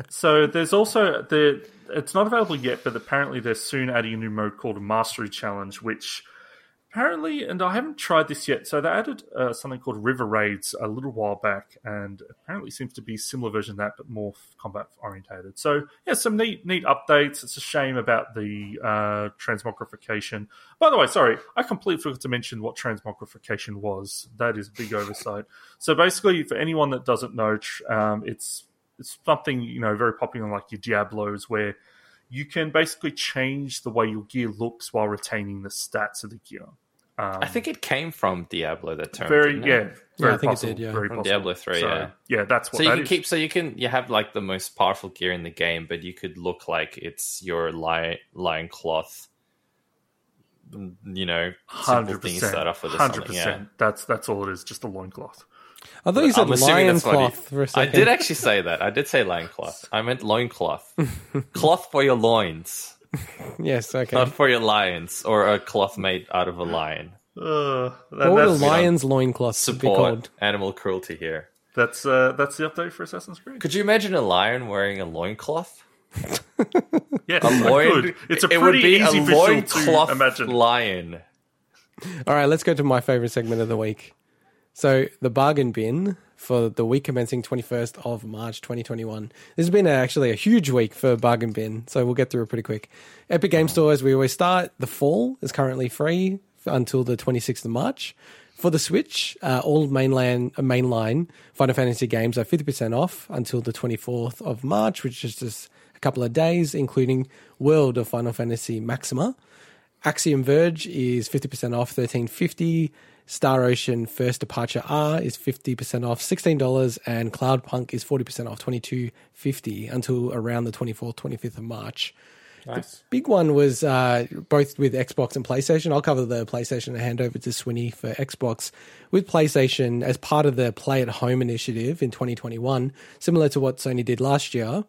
So there's also it's not available yet, but apparently they're soon adding a new mode called a Mastery Challenge, which apparently, and I haven't tried this yet, so they added something called River Raids a little while back, and apparently seems to be a similar version of that, but more combat-orientated. So, yeah, some neat updates. It's a shame about the transmogrification. By the way, sorry, I completely forgot to mention what transmogrification was. That is a big oversight. So basically, for anyone that doesn't know, it's something, you know, very popular like your Diablos, where you can basically change the way your gear looks while retaining the stats of the gear. I think it came from Diablo, that term. Very possible. Diablo 3, so, yeah, that's what so that you can is. Keep. So you have like the most powerful gear in the game, but you could look like it's your lion cloth. You know, simple things start off with 100%. Yeah. That's all it is, just a loincloth. I thought you said lion cloth for a second. I did actually say that. I did say lion cloth. I meant loincloth. Cloth for your loins. Yes, okay. Not for your lions, or a cloth made out of a lion. What would a lion's loincloth be called? Animal cruelty here. That's the update for Assassin's Creed. Could you imagine a lion wearing a loincloth? Yes, I could. It's a pretty easy visual to imagine. Lion. All right, let's go to my favorite segment of the week. So the bargain bin for the week commencing 21st of March 2021. This has been actually a huge week for bargain bin, so we'll get through it pretty quick. Epic Game Store, as we always start, the Fall is currently free until the 26th of March. For the Switch, all mainline Final Fantasy games are 50% off until the 24th of March, which is just a couple of days, including World of Final Fantasy Maxima. Axiom Verge is 50% off $13.50. Star Ocean First Departure R is 50% off $16, and Cloudpunk is 40% off $22.50 until around the 24th, 25th of March. Nice. The big one was both with Xbox and PlayStation. I'll cover the PlayStation and hand over to Swinny for Xbox. With PlayStation, as part of the Play at Home initiative in 2021, similar to what Sony did last year,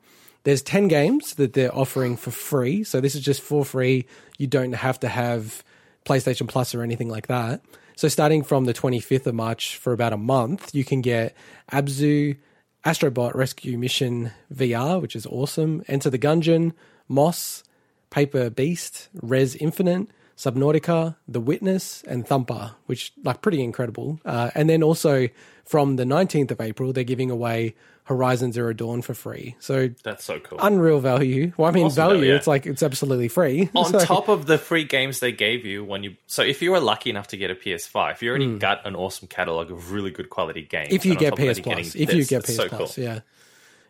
there's 10 games that they're offering for free. So this is just for free. You don't have to have PlayStation Plus or anything like that. So starting from the 25th of March for about a month, you can get Abzu, Astrobot Rescue Mission VR, which is awesome, Enter the Gungeon, Moss, Paper Beast, Res Infinite, Subnautica, The Witness, and Thumper, which like pretty incredible. And then also from the 19th of April, they're giving away Horizon Zero Dawn for free. So that's so cool. Unreal value. Well, I mean, awesome value. Yeah. It's like it's absolutely free. On top of the free games they gave you when you. So if you were lucky enough to get a PS5, you already got an awesome catalog of really good quality games. If you get PS Plus, cool.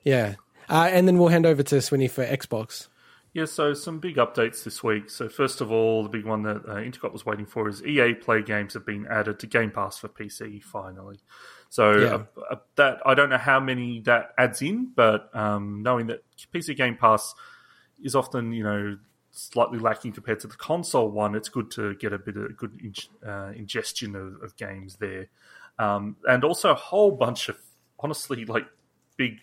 Yeah. And then we'll hand over to Swinny for Xbox. Yeah, so some big updates this week. So first of all, the big one that Intercot was waiting for is EA Play games have been added to Game Pass for PC finally. So that I don't know how many that adds in, but knowing that PC Game Pass is often, you know, slightly lacking compared to the console one, it's good to get a bit of good ingestion of games there. And also a whole bunch of, honestly, like big,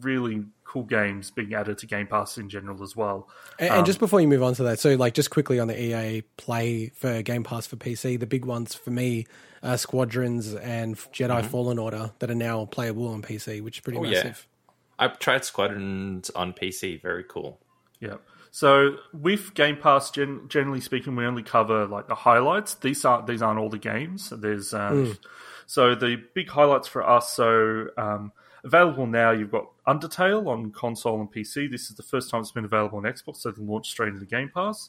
really cool games being added to Game Pass in general as well. And just before you move on to that, so like just quickly on the EA Play for Game Pass for PC, the big ones for me are Squadrons and Jedi Fallen Order that are now playable on PC, which is pretty massive. Yeah. I've tried Squadrons on PC. Very cool. Yeah. So with Game Pass, generally speaking, we only cover like the highlights. These aren't all the games. There's so the big highlights for us. So available now, you've got Undertale on console and PC. This is the first time it's been available on Xbox, so they launched straight into Game Pass.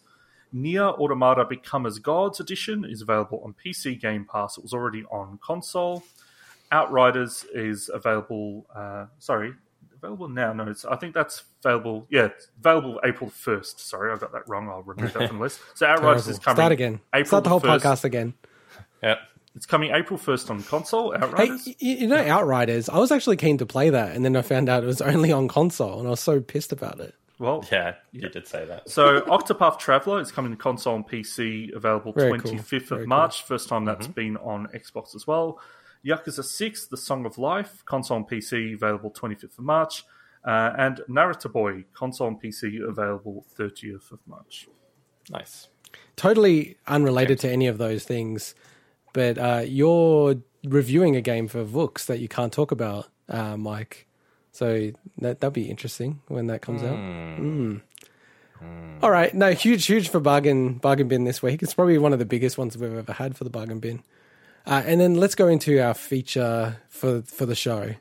Nier Automata Become as Gods Edition is available on PC Game Pass. It was already on console. Outriders is available... available now? No, I think that's available... Yeah, it's available April 1st. Sorry, I got that wrong. I'll remove that from the list. So Outriders is coming... Start again. Start the whole 1st. Podcast again. Yep. It's coming April 1st on console, Outriders. Hey, you know Outriders, I was actually keen to play that, and then I found out it was only on console, and I was so pissed about it. Well, yeah, you did say that. So Octopath Traveler is coming to console and PC, available 25th of March. First time that's been on Xbox as well. Yakuza 6, The Song of Life, console and PC, available 25th of March. And Naruto Boy, console and PC, available 30th of March. Nice. Totally unrelated to any of those things. But you're reviewing a game for Voox that you can't talk about, Mike. So that'll be interesting when that comes out. All right. No, huge for bargain bin this week. It's probably one of the biggest ones we've ever had for the bargain bin. And then let's go into our feature for the show.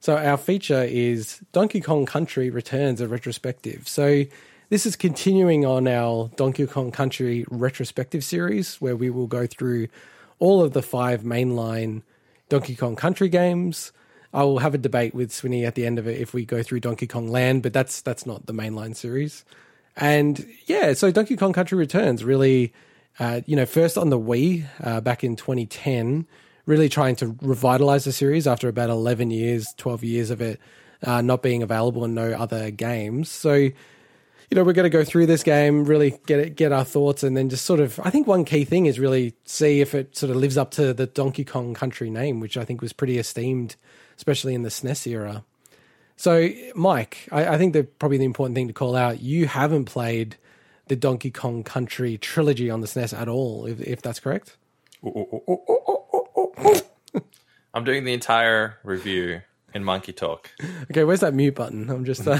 So our feature is Donkey Kong Country Returns, a retrospective. So this is continuing on our Donkey Kong Country retrospective series where we will go through all of the 5 mainline Donkey Kong Country games. I will have a debate with Swinny at the end of it if we go through Donkey Kong Land, but that's not the mainline series. And yeah, so Donkey Kong Country Returns really, first on the Wii back in 2010, really trying to revitalize the series after about 12 years of it not being available and no other games. So, you know, we're going to go through this game, really get our thoughts, and then just sort of, I think one key thing is really see if it sort of lives up to the Donkey Kong Country name, which I think was pretty esteemed, especially in the SNES era. So, Mike, I think that probably the important thing to call out, you haven't played the Donkey Kong Country trilogy on the SNES at all, if that's correct? I'm doing the entire review in monkey talk. Okay, where's that mute button? I'm just... I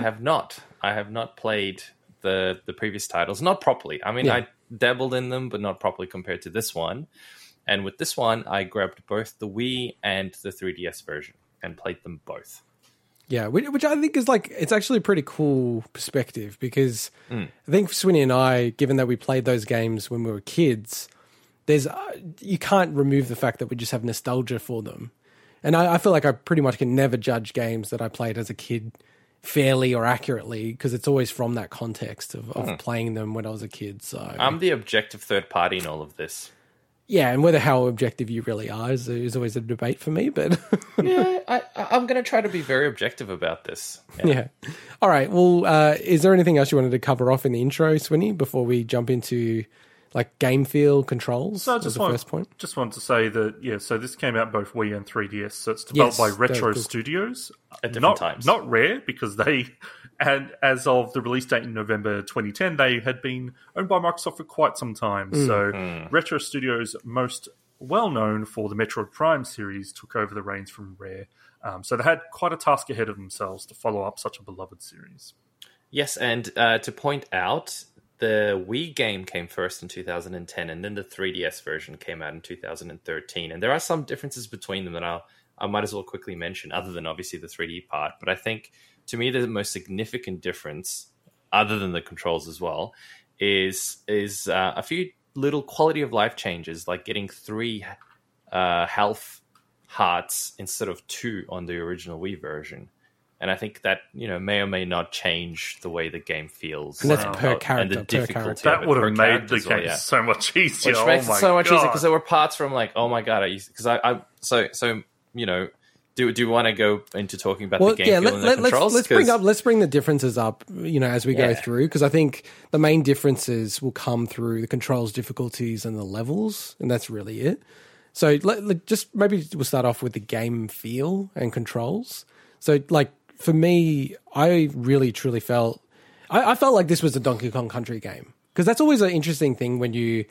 have not. I have not played the previous titles. Not properly. I mean, I dabbled in them, but not properly compared to this one. And with this one, I grabbed both the Wii and the 3DS version and played them both. Yeah, which I think is like... It's actually a pretty cool perspective because I think Swinny and I, given that we played those games when we were kids... you can't remove the fact that we just have nostalgia for them. And I feel like I pretty much can never judge games that I played as a kid fairly or accurately because it's always from that context of playing them when I was a kid. So I'm the objective third party in all of this. Yeah, and whether how objective you really are is always a debate for me, but... yeah, I'm going to try to be very objective about this. Yeah. All right, well, is there anything else you wanted to cover off in the intro, Swinny, before we jump into, like, game feel controls? So I just want to say that, yeah, so this came out both Wii and 3DS, so it's developed by Retro Studios. At different times. Not Rare, because they... And as of the release date in November 2010, they had been owned by Microsoft for quite some time. So Retro Studios, most well-known for the Metroid Prime series, took over the reins from Rare. So they had quite a task ahead of themselves to follow up such a beloved series. Yes, and to point out, the Wii game came first in 2010, and then the 3DS version came out in 2013. And there are some differences between them that I might as well quickly mention, other than obviously the 3D part. But I think... to me, the most significant difference, other than the controls as well, is a few little quality of life changes, like getting 3 health hearts instead of 2 on the original Wii version. And I think that, you know, may or may not change the way the game feels. And that's per character. And the difficulty. That would have made the game so much easier. Which makes it so much easier, because there were parts where I'm like, oh my God, I you know. Do you want to go into talking about the game feel and the controls? Let's bring the differences up, you know, as we go through, because I think the main differences will come through the controls, difficulties, and the levels, and that's really it. So just maybe we'll start off with the game feel and controls. So, like, for me, I really truly felt... I felt like this was a Donkey Kong Country game, because that's always an interesting thing when you...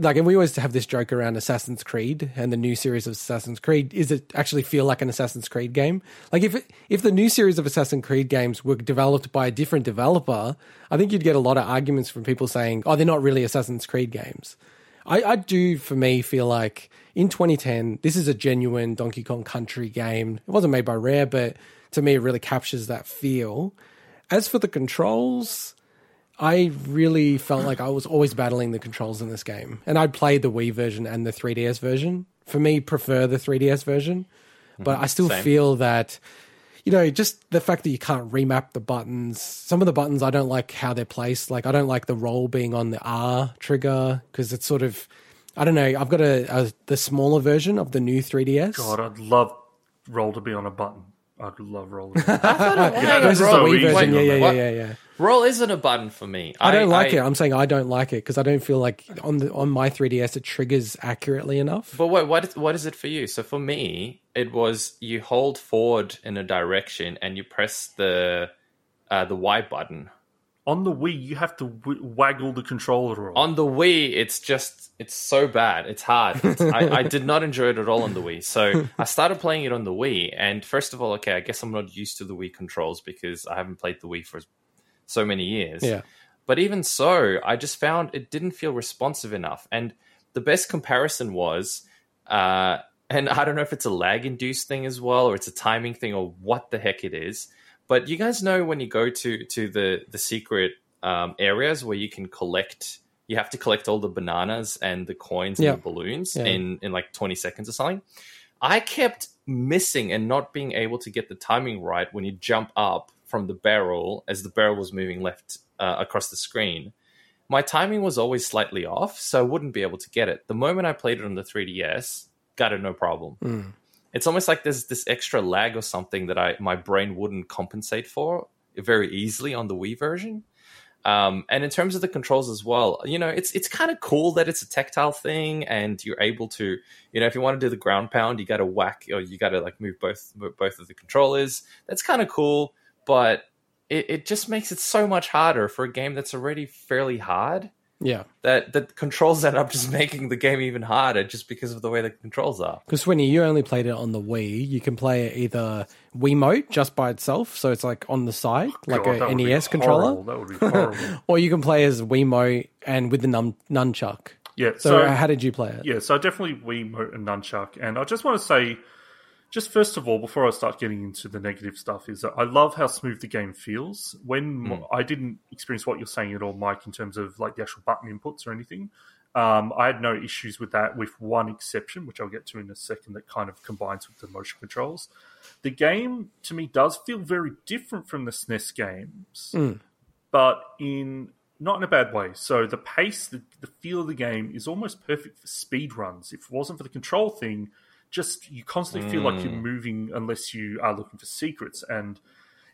Like, and we always have this joke around Assassin's Creed and the new series of Assassin's Creed. Is it actually feel like an Assassin's Creed game? Like, if the new series of Assassin's Creed games were developed by a different developer, I think you'd get a lot of arguments from people saying, oh, they're not really Assassin's Creed games. I do, for me, feel like in 2010, this is a genuine Donkey Kong Country game. It wasn't made by Rare, but to me, it really captures that feel. As for the controls... I really felt like I was always battling the controls in this game. And I played the Wii version and the 3DS version. For me, prefer the 3DS version. But I still feel that, you know, just the fact that you can't remap the buttons. Some of the buttons, I don't like how they're placed. Like, I don't like the roll being on the R trigger because it's sort of, I don't know, I've got the smaller version of the new 3DS. God, I'd love roll to be on a button. I'd love roll. I thought it was roll. The Wii version. Yeah. Roll isn't a button for me. I don't like it. I'm saying I don't like it because I don't feel like on my 3DS it triggers accurately enough. But wait, what is it for you? So for me, it was you hold forward in a direction and you press the Y button. On the Wii, you have to waggle the controller. On the Wii, it's so bad. It's hard. I did not enjoy it at all on the Wii. So I started playing it on the Wii. And first of all, okay, I guess I'm not used to the Wii controls because I haven't played the Wii for so many years. Yeah. But even so, I just found it didn't feel responsive enough. And the best comparison was, and I don't know if it's a lag-induced thing as well, or it's a timing thing, or what the heck it is. But you guys know when you go to the secret areas where you can collect... You have to collect all the bananas and the coins and the balloons in like 20 seconds or something. I kept missing and not being able to get the timing right when you jump up from the barrel as the barrel was moving left across the screen. My timing was always slightly off, so I wouldn't be able to get it. The moment I played it on the 3DS, got it no problem. Mm. It's almost like there's this extra lag or something that my brain wouldn't compensate for very easily on the Wii version. And in terms of the controls as well, you know, it's kind of cool that it's a tactile thing and you're able to, you know, if you want to do the ground pound, you got to whack or you got to like move both of the controllers. That's kind of cool, but it just makes it so much harder for a game that's already fairly hard. Yeah, that controls end up just making the game even harder just because of the way the controls are. Because Swinny, you only played it on the Wii. You can play it either Wiimote just by itself, so it's like on the side, an NES controller. That would be horrible. Or you can play as Wiimote and with the nunchuck. Yeah. So how did you play it? Yeah, so definitely Wiimote and nunchuck. And I just want to say, just first of all, before I start getting into the negative stuff, is that I love how smooth the game feels. When I didn't experience what you're saying at all, Mike, in terms of like the actual button inputs or anything. I had no issues with that, with one exception, which I'll get to in a second, that kind of combines with the motion controls. The game, to me, does feel very different from the SNES games, but in not in a bad way. So the pace, the feel of the game is almost perfect for speed runs. If it wasn't for the control thing, just you constantly feel like you're moving unless you are looking for secrets. And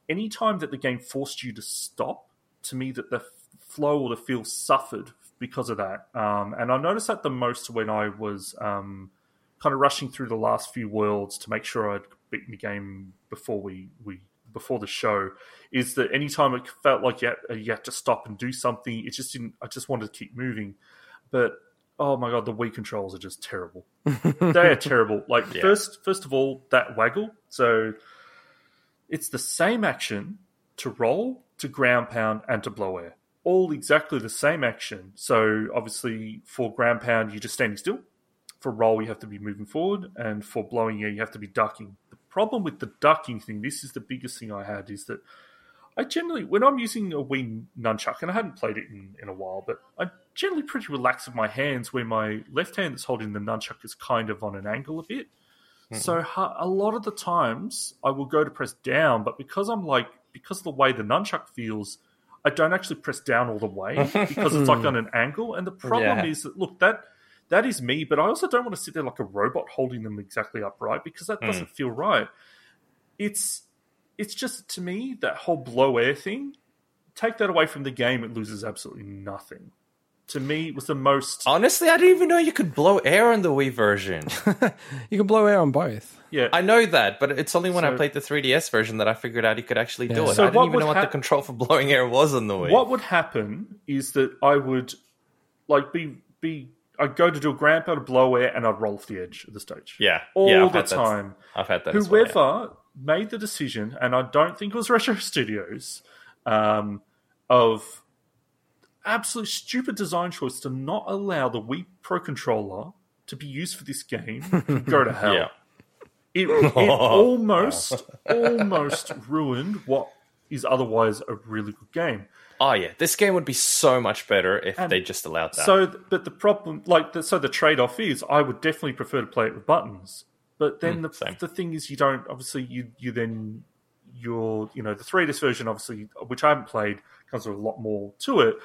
any time that the game forced you to stop, to me, that the flow or the feel suffered because of that. And I noticed that the most when I was kind of rushing through the last few worlds to make sure I'd beaten the game before before the show, is that any time it felt like you had to stop and do something, it just didn't. I just wanted to keep moving. But oh my god, the Wii controls are just terrible. They are terrible. Like first of all, that waggle. So it's the same action to roll, to ground pound, and to blow air. All exactly the same action. So obviously for ground pound, you're just standing still. For roll, you have to be moving forward. And for blowing air, you have to be ducking. The problem with the ducking thing, this is the biggest thing I had, is that I generally, when I'm using a Wii nunchuck, and I hadn't played it in a while, but I'm generally pretty relaxed with my hands, where my left hand that's holding the nunchuck is kind of on an angle a bit. So a lot of the times I will go to press down, but because of the way the nunchuck feels, I don't actually press down all the way because it's like on an angle. And the problem is that, look, that is me, but I also don't want to sit there like a robot holding them exactly upright because that doesn't feel right. It's just, to me, that whole blow air thing, take that away from the game, it loses absolutely nothing. To me, it was the most... Honestly, I didn't even know you could blow air on the Wii version. You can blow air on both. Yeah, I know that, but it's only when I played the 3DS version that I figured out you could actually do it. So I didn't even know what the control for blowing air was on the Wii. What would happen is that I would like be I'd go to do a ground pound, blow air, and I'd roll off the edge of the stage. All the time. I've had that. Whoever made the decision, and I don't think it was Retro Studios, of absolute stupid design choice to not allow the Wii Pro Controller to be used for this game, go to hell. It almost ruined what is otherwise a really good game. Oh yeah, this game would be so much better if they just allowed that. So, but the problem, so the trade-off is, I would definitely prefer to play it with buttons. But then the thing is, you don't obviously you know the 3DS version, obviously, which I haven't played, comes with a lot more to it.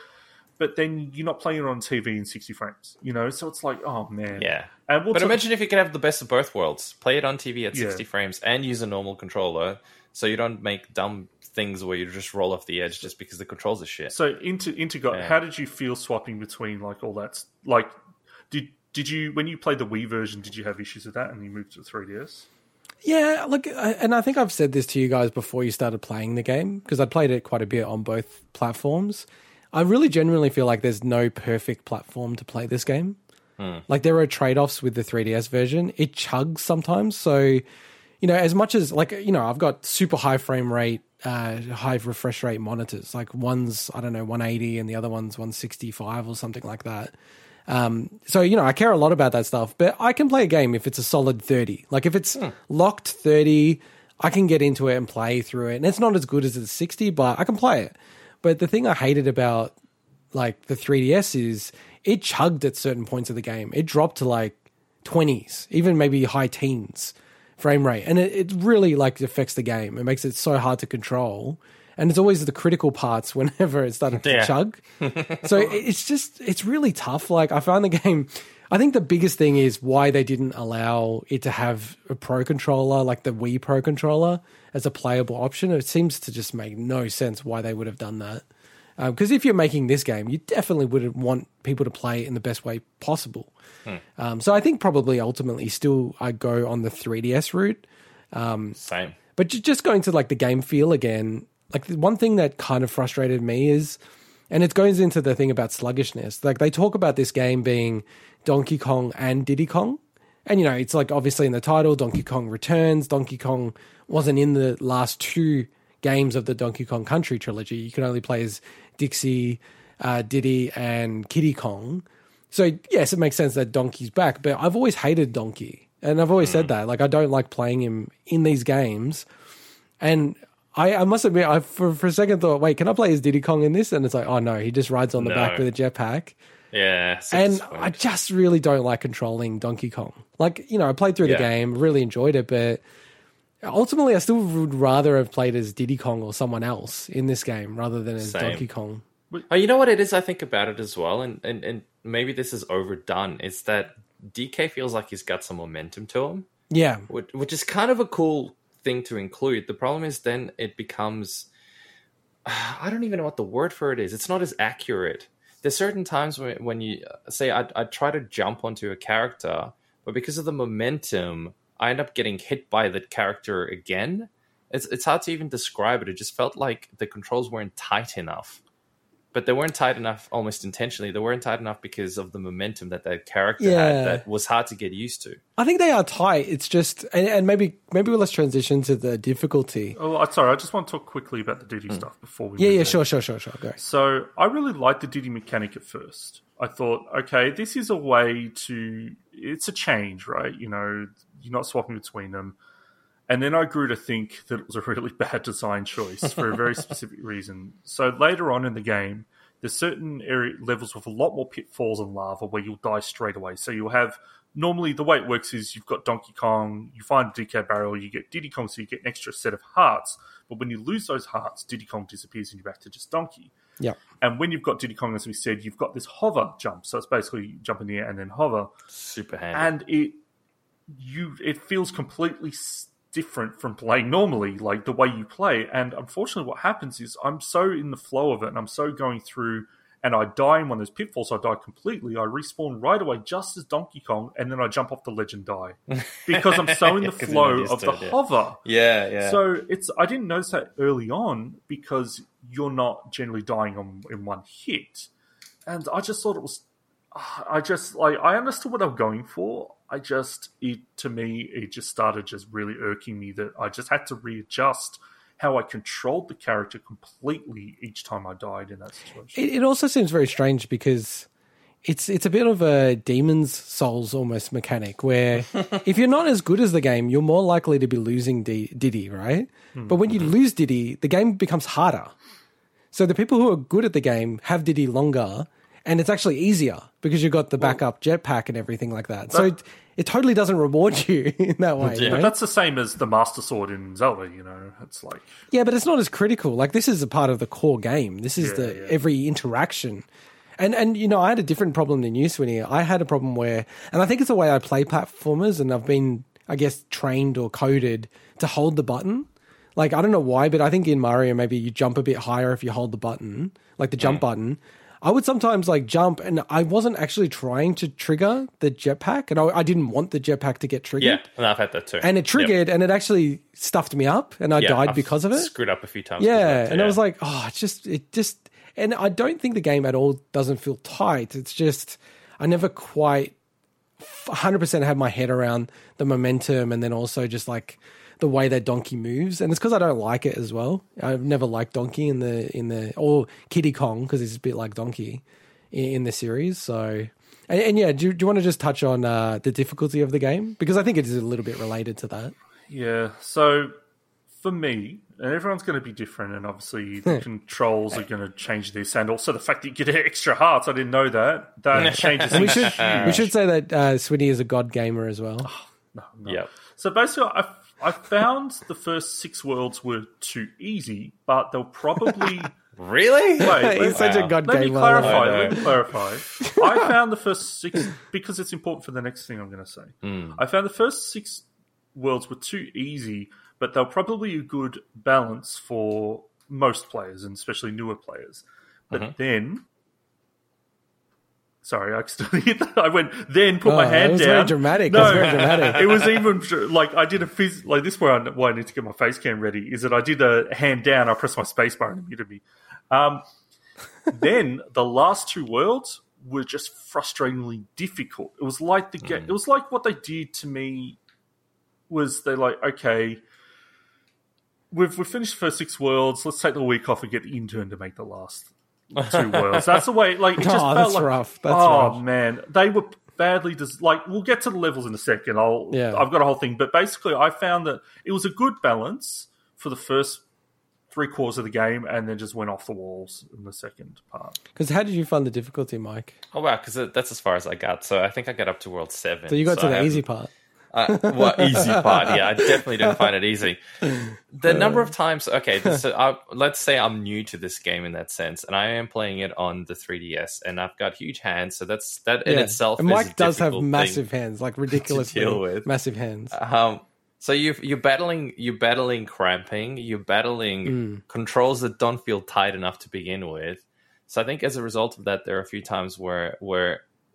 But then you're not playing it on TV in 60 frames, you know? So it's like, oh, man. Yeah. And but imagine if you could have the best of both worlds. Play it on TV at 60 frames and use a normal controller so you don't make dumb things where you just roll off the edge just because the controls are shit. So, how did you feel swapping between, like, all that? Like, did you, when you played the Wii version, did you have issues with that and you moved to the 3DS? Yeah, look, and I think I've said this to you guys before you started playing the game, because I played it quite a bit on both platforms. I really genuinely feel like there's no perfect platform to play this game. Like, there are trade-offs with the 3DS version. It chugs sometimes. So, you know, as much as, like, you know, I've got super high frame rate, high refresh rate monitors. Like, one's, I don't know, 180 and the other one's 165 or something like that. So, you know, I care a lot about that stuff. But I can play a game if it's a solid 30. Like, if it's locked 30, I can get into it and play through it. And it's not as good as the 60, but I can play it. But the thing I hated about, like, the 3DS is it chugged at certain points of the game. It dropped to, like, 20s, even maybe high teens frame rate. And it really, like, affects the game. It makes it so hard to control. And it's always the critical parts whenever it started to chug. So it's just, it's really tough. Like, I found the game, I think the biggest thing is why they didn't allow it to have a pro controller, like the Wii Pro Controller, as a playable option. It seems to just make no sense why they would have done that. Because if you're making this game, you definitely would want people to play it in the best way possible. So I think probably ultimately still I go on the 3DS route. Same. But just going to, like, the game feel again, like, the one thing that kind of frustrated me is, and it goes into the thing about sluggishness. Like, they talk about this game being Donkey Kong and Diddy Kong. And, you know, it's like obviously in the title, Donkey Kong Returns. Donkey Kong wasn't in the last two games of the Donkey Kong Country trilogy. You can only play as Dixie, Diddy, and Kitty Kong. So, yes, it makes sense that Donkey's back, but I've always hated Donkey. And I've always said that. Like, I don't like playing him in these games. And I must admit, I for a second thought, wait, can I play as Diddy Kong in this? And it's like, oh, no, he just rides on the back with a jetpack. Yeah. And I just really don't like controlling Donkey Kong. Like, you know, I played through the game, really enjoyed it, but ultimately I still would rather have played as Diddy Kong or someone else in this game rather than as Donkey Kong. Oh, you know what it is I think about it as well, and maybe this is overdone, it's that DK feels like he's got some momentum to him. Yeah. Which is kind of a cool thing to include. The problem is then it becomes... I don't even know what the word for it is. It's not as accurate. There's certain times when you... Say, I try to jump onto a character, but because of the momentum, I end up getting hit by that character again. It's hard to even describe it. It just felt like the controls weren't tight enough. But they weren't tight enough almost intentionally. They weren't tight enough because of the momentum that that character had that was hard to get used to. I think they are tight. It's just... And maybe let's transition to the difficulty. Oh, sorry. I just want to talk quickly about the Diddy stuff before we... Yeah, sure. Go. So I really liked the Diddy mechanic at first. I thought, okay, this is a way to... It's a change, right? You know, you're not swapping between them. And then I grew to think that it was a really bad design choice for a very specific reason. So later on in the game, there's certain area levels with a lot more pitfalls and lava where you'll die straight away. So you'll have... Normally, the way it works is you've got Donkey Kong, you find a DK barrel, you get Diddy Kong, so you get an extra set of hearts. But when you lose those hearts, Diddy Kong disappears and you're back to just Donkey. Yeah. And when you've got Diddy Kong, as we said, you've got this hover jump. So it's basically you jump in the air and then hover. Super handy. And it feels completely... different from playing normally, like the way you play. And unfortunately what happens is I'm so in the flow of it and I'm so going through and I die in one of those pitfalls. I die completely. I respawn right away just as Donkey Kong and then I jump off the ledge and die because I'm so in the flow of the hover. Yeah. So I didn't notice that early on because you're not generally dying in one hit. And I just thought it was... I understood what I'm going for. It started just really irking me that I just had to readjust how I controlled the character completely each time I died in that situation. It also seems very strange because it's a bit of a Demon's Souls almost mechanic where if you're not as good as the game, you're more likely to be losing Diddy, right? Mm-hmm. But when you lose Diddy, the game becomes harder. So the people who are good at the game have Diddy longer. And it's actually easier because you've got the backup jetpack and everything like that. So it totally doesn't reward you in that way. Yeah, right? That's the same as the Master Sword in Zelda, you know. It's like... Yeah, but it's not as critical. Like, this is a part of the core game. This is every interaction. And you know, I had a different problem than you, Swinny. I had a problem where... And I think it's the way I play platformers, and I've been, I guess, trained or coded to hold the button. Like, I don't know why, but I think in Mario maybe you jump a bit higher if you hold the button, like the jump button. I would sometimes like jump and I wasn't actually trying to trigger the jetpack and I didn't want the jetpack to get triggered. Yeah, and I've had that too. And it triggered and it actually stuffed me up and I died because of it. Screwed up a few times. Yeah, and I was like, oh, it just, and I don't think the game at all doesn't feel tight. It's just, I never quite 100% had my head around the momentum and then also just like the way that Donkey moves, and it's because I don't like it as well. I've never liked Donkey or Kitty Kong because he's a bit like Donkey in the series. So, do you want to just touch on the difficulty of the game because I think it is a little bit related to that? Yeah. So for me, and everyone's going to be different, and obviously the controls are going to change this, and also the fact that you get extra hearts. I didn't know that. That changes. We should say that Swinny is a god gamer as well. Oh, no. Yeah. So basically, I found the first 6 worlds were too easy, but they'll probably... Really? He's such a god gamer. Let me clarify. I found the first 6... Because it's important for the next thing I'm going to say. Mm. I found the first 6 worlds were too easy, but they'll probably a good balance for most players, and especially newer players. But then... Sorry, I accidentally hit that. I went, then put my hand down. Very dramatic. No, it was very dramatic. It was even like I did a phys... Like this is why I need to get my face cam ready is that I did a hand down. I pressed my space bar and it muted me. Then the last 2 worlds were just frustratingly difficult. It was like the game. It was like what they did to me was they like, okay, we've finished the first 6 worlds. Let's take the week off and get the intern to make the last 2 worlds. That's the way. Like, it just felt that's like rough. That's rough. Man, they were badly like. We'll get to the levels in a second. I've got a whole thing, but basically, I found that it was a good balance for the first 3 quarters of the game and then just went off the walls in the second part. Because how did you find the difficulty, Mike? Oh, wow, because that's as far as I got. So I think I got up to World 7. So you got to the easy part. Easy part, yeah. I definitely didn't find it easy. The number of times... Okay, let's say I'm new to this game in that sense, and I am playing it on the 3DS, and I've got huge hands, so that in itself is a difficult thing. And Mike does have massive hands, like ridiculously massive hands. So you're battling cramping, you're battling controls that don't feel tight enough to begin with. So I think as a result of that, there are a few times where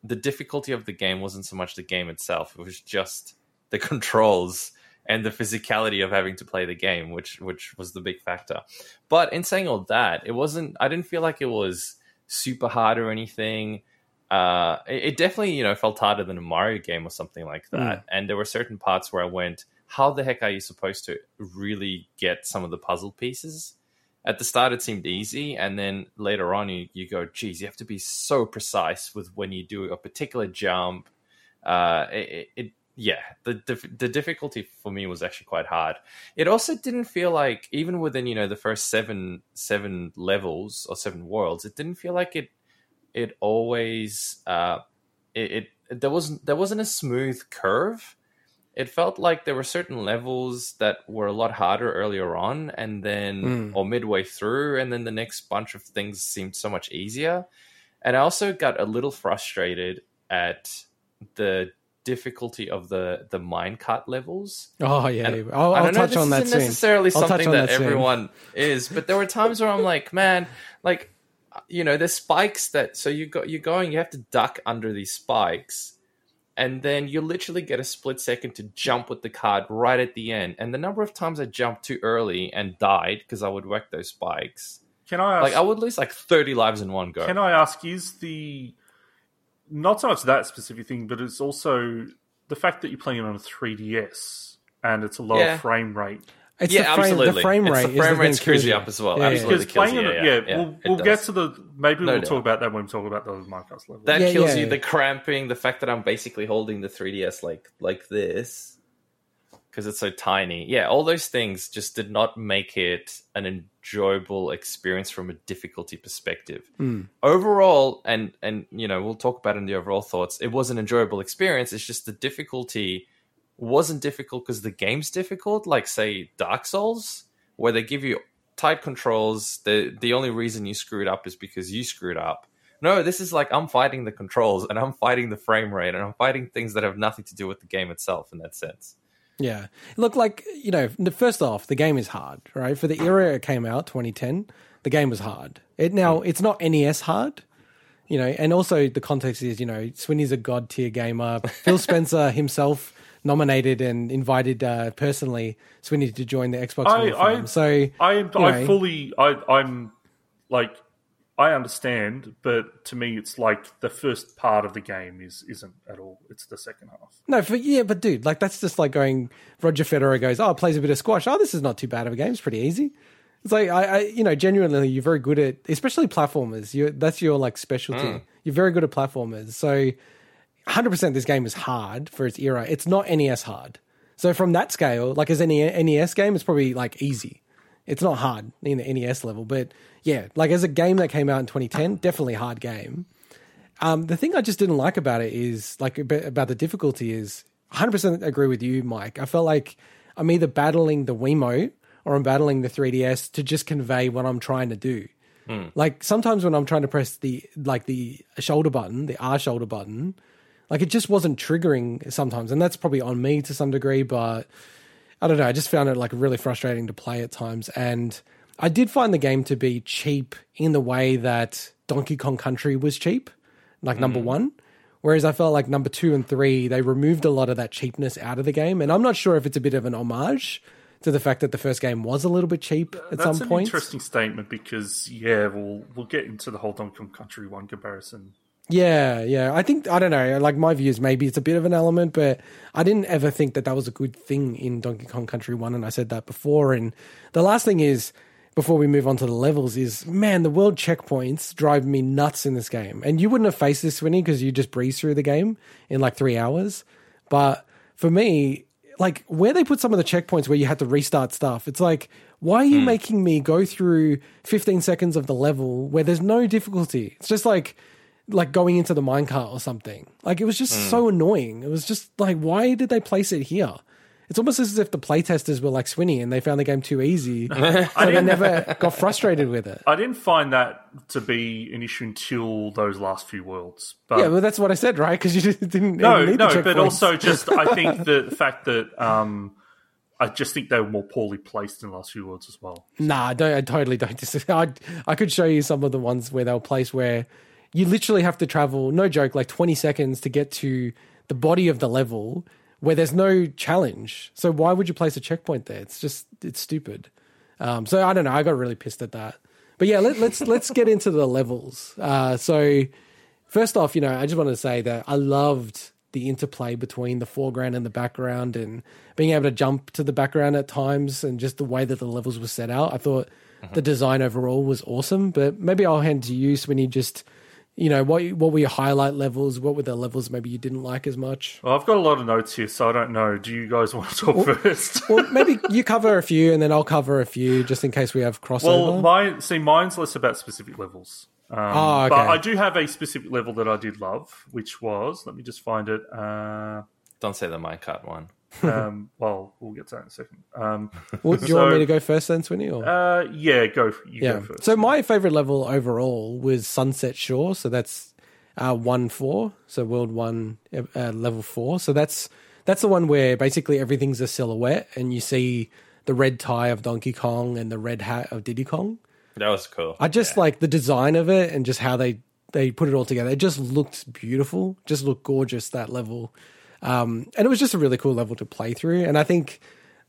the difficulty of the game wasn't so much the game itself; it was just the controls and the physicality of having to play the game, which was the big factor. But in saying all that, it wasn't. I didn't feel like it was super hard or anything. It definitely, felt harder than a Mario game or something like that. And there were certain parts where I went, how the heck are you supposed to really get some of the puzzle pieces? At the start, it seemed easy, and then later on, you go, geez, you have to be so precise with when you do a particular jump. The difficulty for me was actually quite hard. It also didn't feel like, even within the first seven levels or seven worlds, it didn't feel like it always there wasn't a smooth curve. It felt like there were certain levels that were a lot harder earlier on and then or midway through, and then the next bunch of things seemed so much easier. And I also got a little frustrated at the difficulty of the minecart levels. Oh, yeah. And I'll touch on that soon. I don't know if this is necessarily something that everyone is, but there were times where I'm like, man, like, there's spikes that... So you have to duck under these spikes. And then you literally get a split second to jump with the card right at the end. And the number of times I jumped too early and died because I would wreck those spikes. Can I ask, I would lose 30 lives in one go. Can I ask, is the... Not so much that specific thing, but it's also the fact that you're playing it on a 3DS and it's a lower frame rate. It's absolutely. The frame rate screws you up as well. Yeah, absolutely. We'll get to the... Maybe we'll talk about that when we talk about the Minecraft level. That kills you, the cramping, the fact that I'm basically holding the 3DS like this because it's so tiny. Yeah, all those things just did not make it an enjoyable experience from a difficulty perspective. Overall, and we'll talk about it in the overall thoughts, it was an enjoyable experience. It's just the difficulty... wasn't difficult because the game's difficult, like, say, Dark Souls, where they give you tight controls. The only reason you screwed up is because you screwed up. No, this is like I'm fighting the controls and I'm fighting the frame rate and I'm fighting things that have nothing to do with the game itself in that sense. Yeah. Look, first off, the game is hard, right? For the era it came out, 2010, the game was hard. It's not NES hard. And also the context is, Swinny's a god-tier gamer. Phil Spencer himself... nominated and invited personally Swinny to join the Xbox. I understand, but to me, it's like the first part of the game isn't at all. It's the second half. But dude, that's just like going. Roger Federer goes, plays a bit of squash. Oh, this is not too bad of a game. It's pretty easy. It's like genuinely, you're very good at, especially platformers. That's your specialty. You're very good at platformers, so. 100% this game is hard for its era. It's not NES hard. So from that scale, as any NES game, it's probably easy. It's not hard in the NES level. But yeah, as a game that came out in 2010, definitely hard game. The thing I just didn't like about it is, about the difficulty is, 100% agree with you, Mike. I felt like I'm either battling the Wiimote or I'm battling the 3DS to just convey what I'm trying to do. Sometimes when I'm trying to press the shoulder button, the R shoulder button... it just wasn't triggering sometimes, and that's probably on me to some degree, but I don't know. I just found it really frustrating to play at times, and I did find the game to be cheap in the way that Donkey Kong Country was cheap, number one, whereas I felt like number 2 and 3, they removed a lot of that cheapness out of the game, and I'm not sure if it's a bit of an homage to the fact that the first game was a little bit cheap at some point. That's an interesting statement because, we'll get into the whole Donkey Kong Country 1 comparison. Yeah. I think, I don't know, my view is maybe it's a bit of an element, but I didn't ever think that was a good thing in Donkey Kong Country 1, and I said that before. And the last thing is, before we move on to the levels, is, man, the world checkpoints drive me nuts in this game. And you wouldn't have faced this, Swinny, because you just breezed through the game in 3 hours. But for me, where they put some of the checkpoints where you had to restart stuff, it's Why are you making me go through 15 seconds of the level where there's no difficulty? It's just like going into the minecart or something. Like, it was just so annoying. It was just like, why did they place it here? It's almost as if the playtesters were like Swinny and they found the game too easy, so they never got frustrated with it. I didn't find that to be an issue until those last few worlds. But yeah, well, that's what I said, right? Because you just didn't even need the checkpoints. But also just I think the fact that I just think they were more poorly placed in the last few worlds as well. Nah, I totally don't disagree. I could show you some of the ones where they were placed where you literally have to travel, no joke, like 20 seconds to get to the body of the level where there's no challenge. So why would you place a checkpoint there? It's stupid. So I don't know. I got really pissed at that. But yeah, let's get into the levels. So first off, I just wanted to say that I loved the interplay between the foreground and the background and being able to jump to the background at times and just the way that the levels were set out. I thought the design overall was awesome, but maybe I'll hand to you, Swinny, just... what were your highlight levels? What were the levels maybe you didn't like as much? Well, I've got a lot of notes here, so I don't know. Do you guys want to talk first? Well, maybe you cover a few and then I'll cover a few just in case we have crossover. Well, mine's less about specific levels. Okay. But I do have a specific level that I did love, which was, let me just find it. Don't say the minecart one. Well, we'll get to that in a second. Do you want me to go first then, Swinny? Or? Go first. So my favourite level overall was Sunset Shore, so that's 1-4, so World 1, Level 4. So that's the one where basically everything's a silhouette and you see the red tie of Donkey Kong and the red hat of Diddy Kong. That was cool. I just like the design of it and just how they put it all together. It just looked beautiful, just looked gorgeous, that level. And it was just a really cool level to play through. And I think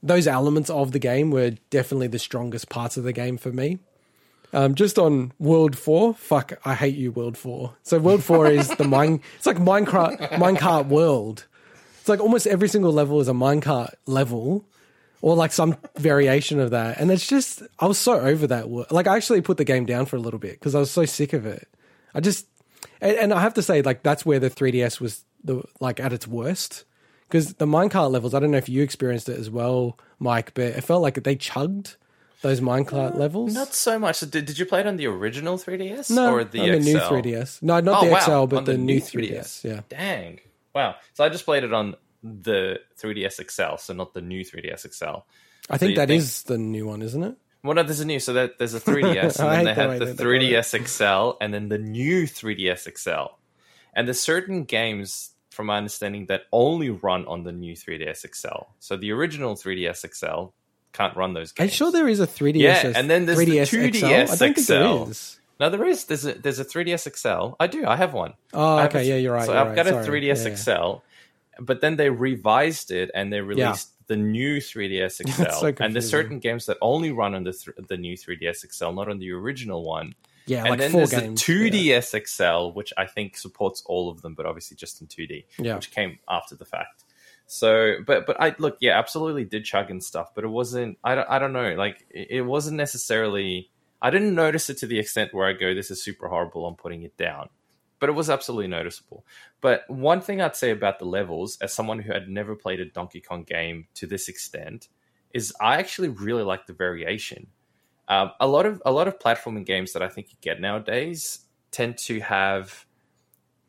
those elements of the game were definitely the strongest parts of the game for me. Just on World 4, fuck, I hate you, World 4. So World 4 is the it's like minecart world. It's like almost every single level is a minecart level or like some variation of that. And it's just, I was so over that. Like, I actually put the game down for a little bit because I was so sick of it. And I have to say, like, that's where the 3DS was at its worst, because the minecart levels, I don't know if you experienced it as well, Mike, but it felt like they chugged those minecart levels. Not so much. Did you play it on the original 3DS? No, or the new 3DS. No, not the XL, but the new 3DS. Yeah. Dang. Wow. So I just played it on the 3DS XL, so not the new 3DS XL. I think that is the new one, isn't it? Well, no, there's a new. So there's a 3DS, and then they have the 3DS XL, and then the new 3DS XL. And there's certain games, from my understanding, that only run on the new 3DS XL. So the original 3DS XL can't run those games. I'm sure there is a 3DS XL. Yeah, and then there's 3DS the 2DS XL. I don't think there is. No, there is. There's a 3DS XL. I do. I have one. Oh, okay. Yeah, you're right. So I've got a 3DS XL, but then they revised it and they released the new 3DS XL. So and there's certain games that only run on the new 3DS XL, not on the original one. Yeah, and like then there's games. The 2DS XL, which I think supports all of them, but obviously just in 2D, which came after the fact. So, but I look, yeah, absolutely did chug and stuff, but it wasn't. I don't know, like it wasn't necessarily. I didn't notice it to the extent where I go, this is super horrible, I'm putting it down. But it was absolutely noticeable. But one thing I'd say about the levels, as someone who had never played a Donkey Kong game to this extent, is I actually really like the variation. A lot of platforming games that I think you get nowadays tend to have,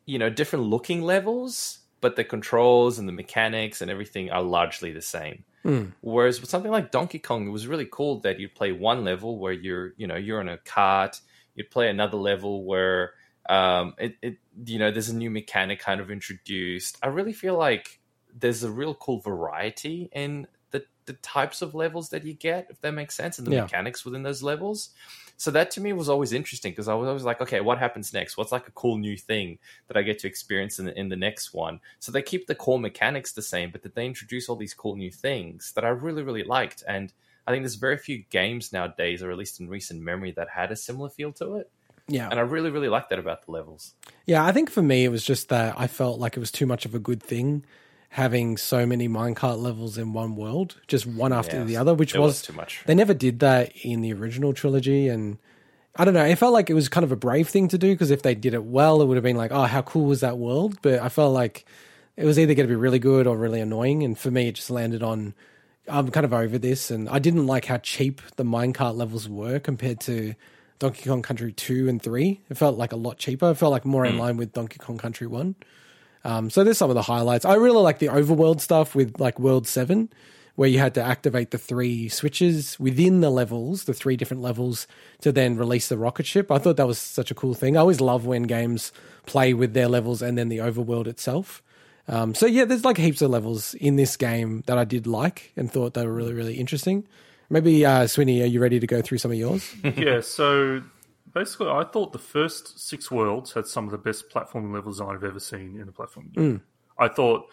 different looking levels, but the controls and the mechanics and everything are largely the same. Whereas with something like Donkey Kong, it was really cool that you'd play one level where you're on a cart, you'd play another level where there's a new mechanic kind of introduced. I really feel like there's a real cool variety in the types of levels that you get, if that makes sense, and the mechanics within those levels. So that to me was always interesting because I was always like, okay, what happens next? What's like a cool new thing that I get to experience in the next one? So they keep the core mechanics the same, but that they introduce all these cool new things that I really, really liked. And I think there's very few games nowadays, or at least in recent memory, that had a similar feel to it. Yeah. And I really, really liked that about the levels. Yeah, I think for me, it was just that I felt like it was too much of a good thing having so many minecart levels in one world, just one after the other, which was too much. They never did that in the original trilogy. And I don't know, it felt like it was kind of a brave thing to do because if they did it well, it would have been like, oh, how cool was that world? But I felt like it was either going to be really good or really annoying. And for me, it just landed on I'm kind of over this, and I didn't like how cheap the minecart levels were compared to Donkey Kong Country 2 and 3. It felt like a lot cheaper. It felt like more in line with Donkey Kong Country 1. So there's some of the highlights. I really like the overworld stuff with like World 7, where you had to activate the three switches within the levels, the three different levels, to then release the rocket ship. I thought that was such a cool thing. I always love when games play with their levels and then the overworld itself. So yeah, there's like heaps of levels in this game that I did like and thought they were really, really interesting. Maybe, Swinny, are you ready to go through some of yours? Yeah, so basically I thought the first six worlds had some of the best platforming levels I've ever seen in the platforming game. I thought...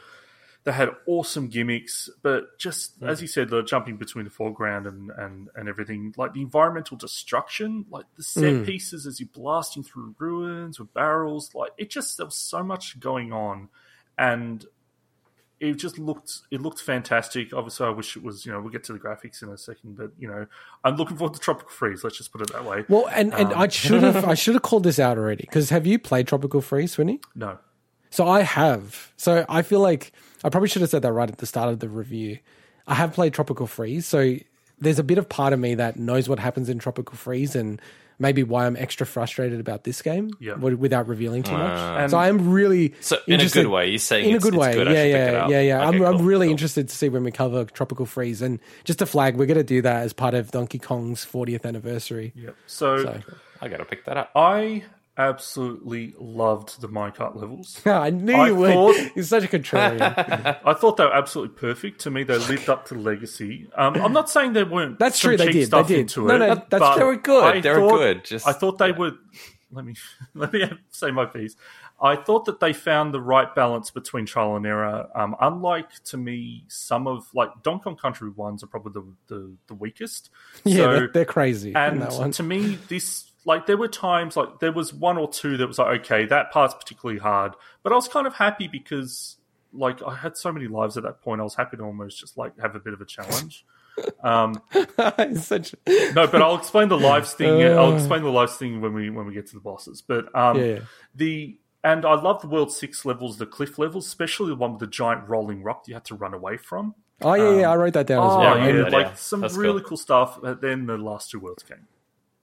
they had awesome gimmicks, but just, as you said, the jumping between the foreground and everything, like the environmental destruction, like the set pieces as you're blasting through ruins with barrels, like it just, there was so much going on, and it just looked fantastic. Obviously, I wish it was, you know, we'll get to the graphics in a second, but, you know, I'm looking forward to Tropical Freeze, let's just put it that way. Well, and I should have called this out already, because have you played Tropical Freeze, Swinny? No. So I have. So I feel like I probably should have said that right at the start of the review. I have played Tropical Freeze, so there's a bit of part of me that knows what happens in Tropical Freeze and maybe why I'm extra frustrated about this game without revealing too much. And so I'm really interested. In a good way. You're saying it's good. Yeah. Okay, I'm really interested to see when we cover Tropical Freeze. And just to flag, we're going to do that as part of Donkey Kong's 40th anniversary. Yep. So I got to pick that up. Absolutely loved the minecart levels. I knew you would. You're such a contrarian. I thought they were absolutely perfect. To me, they lived up to the legacy. I'm not saying they weren't. That's true. They did. They did. They were good. They were good. I thought they were. Let me say my piece. I thought that they found the right balance between trial and error. Unlike, to me, some of like Donkey Kong Country ones are probably the weakest. Yeah, so, they're crazy. And that one. To me, this. Like, there were times, like, there was one or two that was like, okay, that part's particularly hard. But I was kind of happy because, like, I had so many lives at that point. I was happy to almost just, like, have a bit of a challenge. No, but I'll explain the lives thing. I'll explain the lives thing when we get to the bosses. But And I love the World 6 levels, the cliff levels, especially the one with the giant rolling rock you had to run away from. Oh, yeah, I wrote that down as well. Some That's really cool stuff. And then the last two worlds came.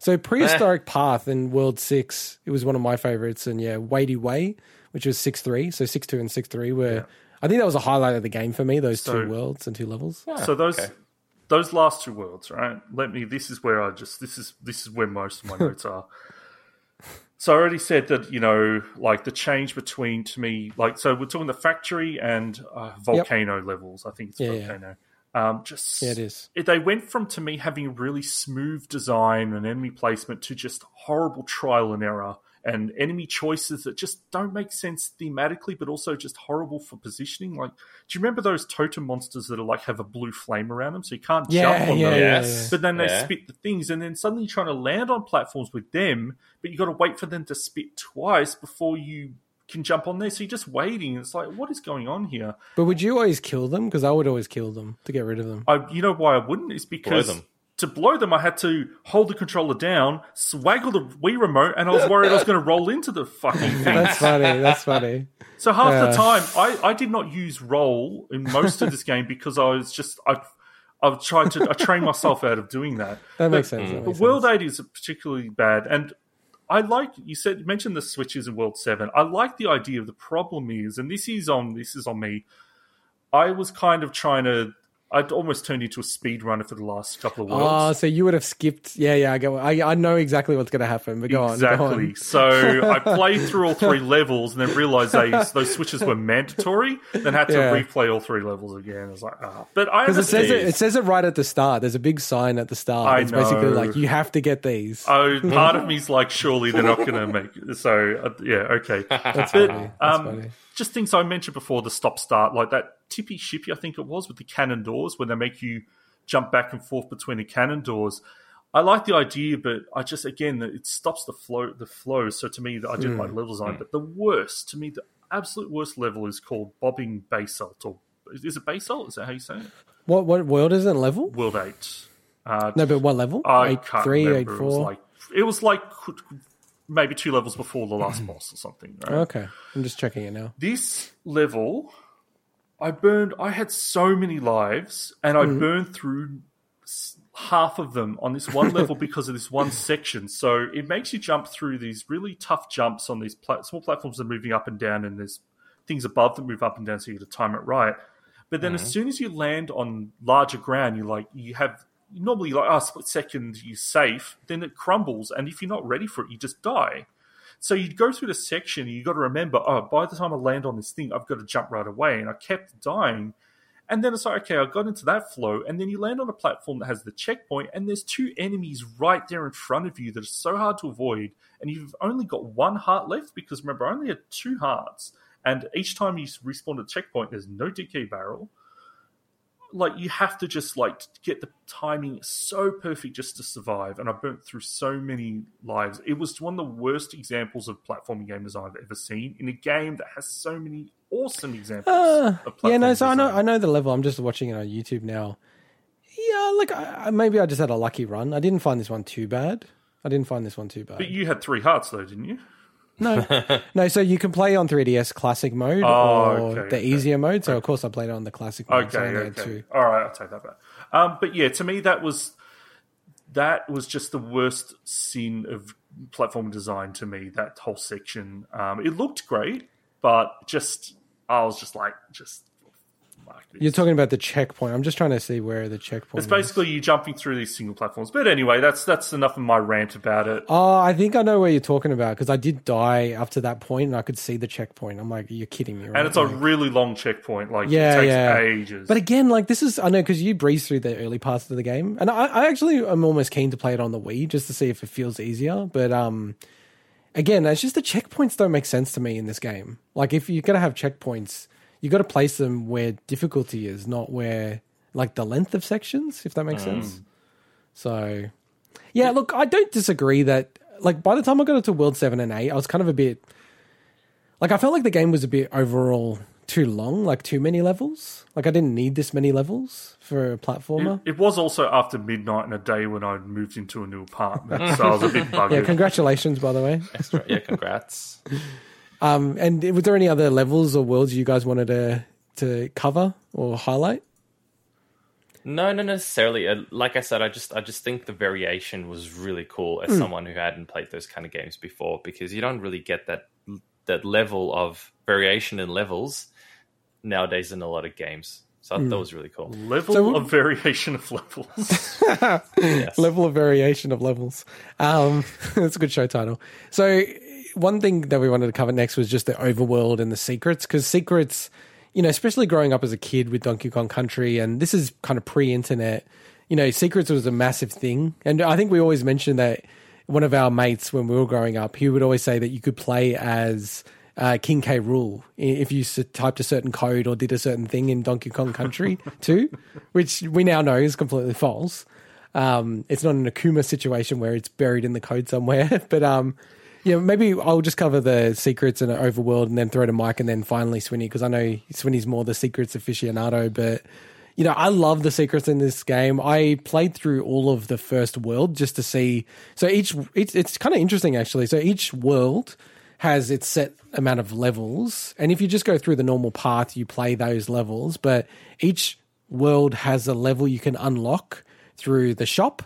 So Prehistoric Path in World 6, it was one of my favorites. And yeah, Wadey Way, which was 6-3. So 6-2 and 6-3 were... Yeah. I think that was a highlight of the game for me, those two worlds and two levels. Yeah, so those last two worlds, right? This is where This is where most of my notes are. So I already said that, you know, like the change between, to me... Like, so we're talking the factory and volcano levels. I think it's volcano. Yeah. It is. They went from, to me, having a really smooth design and enemy placement to just horrible trial and error and enemy choices that just don't make sense thematically, but also just horrible for positioning. Like, do you remember those totem monsters that are like have a blue flame around them, so you can't jump on them? Yes. But then they spit the things, and then suddenly you're trying to land on platforms with them, but you got to wait for them to spit twice before you can jump on there, so you're just waiting. It's like, what is going on here? But would you always kill them? Because I would always kill them to get rid of them. You know why I wouldn't? It's because to blow them, I had to hold the controller down, swaggle the Wii remote, and I was worried I was going to roll into the fucking thing. That's funny. So half the time, I did not use roll in most of this game because I was just... I've tried to... I trained myself out of doing that. That makes sense. World 8 is particularly bad, and... I like you mentioned the switches in World 7. I like the idea of the problem is, and this is on me. I was kind of I'd almost turned into a speedrunner for the last couple of worlds. Oh, so you would have skipped. Yeah. I know exactly what's going to happen, but go on. So I played through all three levels and then realized those switches were mandatory, then had to replay all three levels again. I was like, ah. But I understand. It says it right at the start. There's a big sign at the start. It's basically like, you have to get these. Oh, part of me's like, surely they're not going to make it. So, okay. That's funny. Just things I mentioned before, the stop-start, like that tippy shippy, I think it was, with the cannon doors, when they make you jump back and forth between the cannon doors. I like the idea, but I just, again, it stops the flow. So to me, I didn't like level design. But the worst, to me, the absolute worst level is called Bobbing Basalt. Or is it Basalt? Is that how you say it? What world is it? Level? World 8. No, but what level? I can't remember. 8, 4? It was like maybe two levels before the last boss or something. Right? Okay, I'm just checking it now. This level... I had so many lives, and I burned through half of them on this one level because of this one section. So it makes you jump through these really tough jumps on these small platforms that are moving up and down, and there's things above that move up and down, so you have to time it right. But then as soon as you land on larger ground, you have split second, you're safe, then it crumbles, and if you're not ready for it, you just die. So you'd go through the section, and you've got to remember, by the time I land on this thing, I've got to jump right away, and I kept dying. And then it's like, okay, I got into that flow, and then you land on a platform that has the checkpoint, and there's two enemies right there in front of you that are so hard to avoid, and you've only got one heart left, because remember, I only had two hearts, and each time you respawn at the checkpoint, there's no DK barrel. Like, you have to just, like, get the timing so perfect just to survive. And I burnt through so many lives. It was one of the worst examples of platforming game design I've ever seen in a game that has so many awesome examples of platforming. Yeah, no, so I know the level. I'm just watching it on YouTube now. Yeah, look, maybe I just had a lucky run. I didn't find this one too bad. But you had three hearts, though, didn't you? No, so you can play on 3DS classic mode or the easier mode. So, of course, I played it on the classic mode. Okay. All right, I'll take that back. But, yeah, to me, that was just the worst sin of platform design to me, that whole section. It looked great, but I was just like... You're talking about the checkpoint. I'm just trying to see where the checkpoint is. It's basically you jumping through these single platforms. But anyway, that's enough of my rant about it. Oh, I think I know where you're talking about, because I did die up to that point and I could see the checkpoint. I'm like, you're kidding me, right? And it's a really long checkpoint. Like, it takes ages. But again, like, this is... I know, because you breeze through the early parts of the game. And I actually am almost keen to play it on the Wii just to see if it feels easier. But... again, it's just the checkpoints don't make sense to me in this game. Like, if you're going to have checkpoints... you got to place them where difficulty is, not where, like, the length of sections, if that makes sense. So, yeah, look, I don't disagree that, like, by the time I got into World 7 and 8, I was kind of a bit, like, I felt like the game was a bit overall too long, like, too many levels. Like, I didn't need this many levels for a platformer. It was also after midnight in a day when I moved into a new apartment, so I was a bit buggered. Yeah, congratulations, by the way. Extra, yeah, congrats. And was there any other levels or worlds you guys wanted to cover or highlight? No, not necessarily. Like I said, I just think the variation was really cool as someone who hadn't played those kind of games before, because you don't really get that level of variation in levels nowadays in a lot of games. So I thought that was really cool. Level of variation of levels. Yes. Level of variation of levels. That's a good show title. So... one thing that we wanted to cover next was just the overworld and the secrets, because secrets, you know, especially growing up as a kid with Donkey Kong Country, and this is kind of pre-internet, you know, secrets was a massive thing. And I think we always mentioned that one of our mates when we were growing up, he would always say that you could play as King K. Rool if you typed a certain code or did a certain thing in Donkey Kong Country 2, which we now know is completely false. It's not an Akuma situation where it's buried in the code somewhere, but... yeah, maybe I'll just cover the secrets and the overworld and then throw to Mike and then finally Swinny, because I know Swinny's more the secrets aficionado. But, you know, I love the secrets in this game. I played through all of the first world just to see. So it's kind of interesting, actually. So each world has its set amount of levels. And if you just go through the normal path, you play those levels. But each world has a level you can unlock through the shop.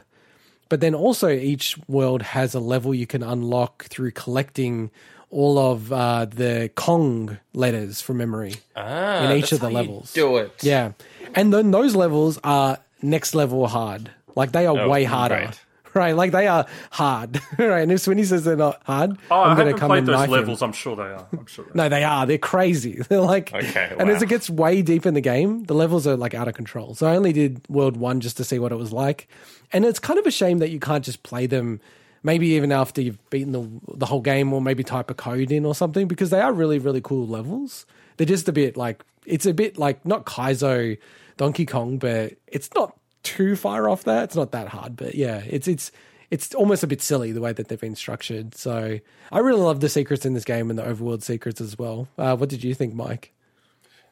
But then also each world has a level you can unlock through collecting all of the Kong letters from memory in each of the levels. You do it. Yeah. And then those levels are next level hard. Like, they are way harder. Right. Like, they are hard. Right. And if Swinny says they're not hard, I'm going to come and knife levels. Him. I'm sure they are. No, they are. They're crazy. They're like, okay, wow. And as it gets way deep in the game, the levels are like out of control. So I only did World 1 just to see what it was like. And it's kind of a shame that you can't just play them maybe even after you've beaten the whole game, or maybe type a code in or something, because they are really, really cool levels. They're just a bit like not Kaizo Donkey Kong, but it's not too far off that. It's not that hard, but yeah, it's almost a bit silly the way that they've been structured. So I really love the secrets in this game and the overworld secrets as well. What did you think, Mike?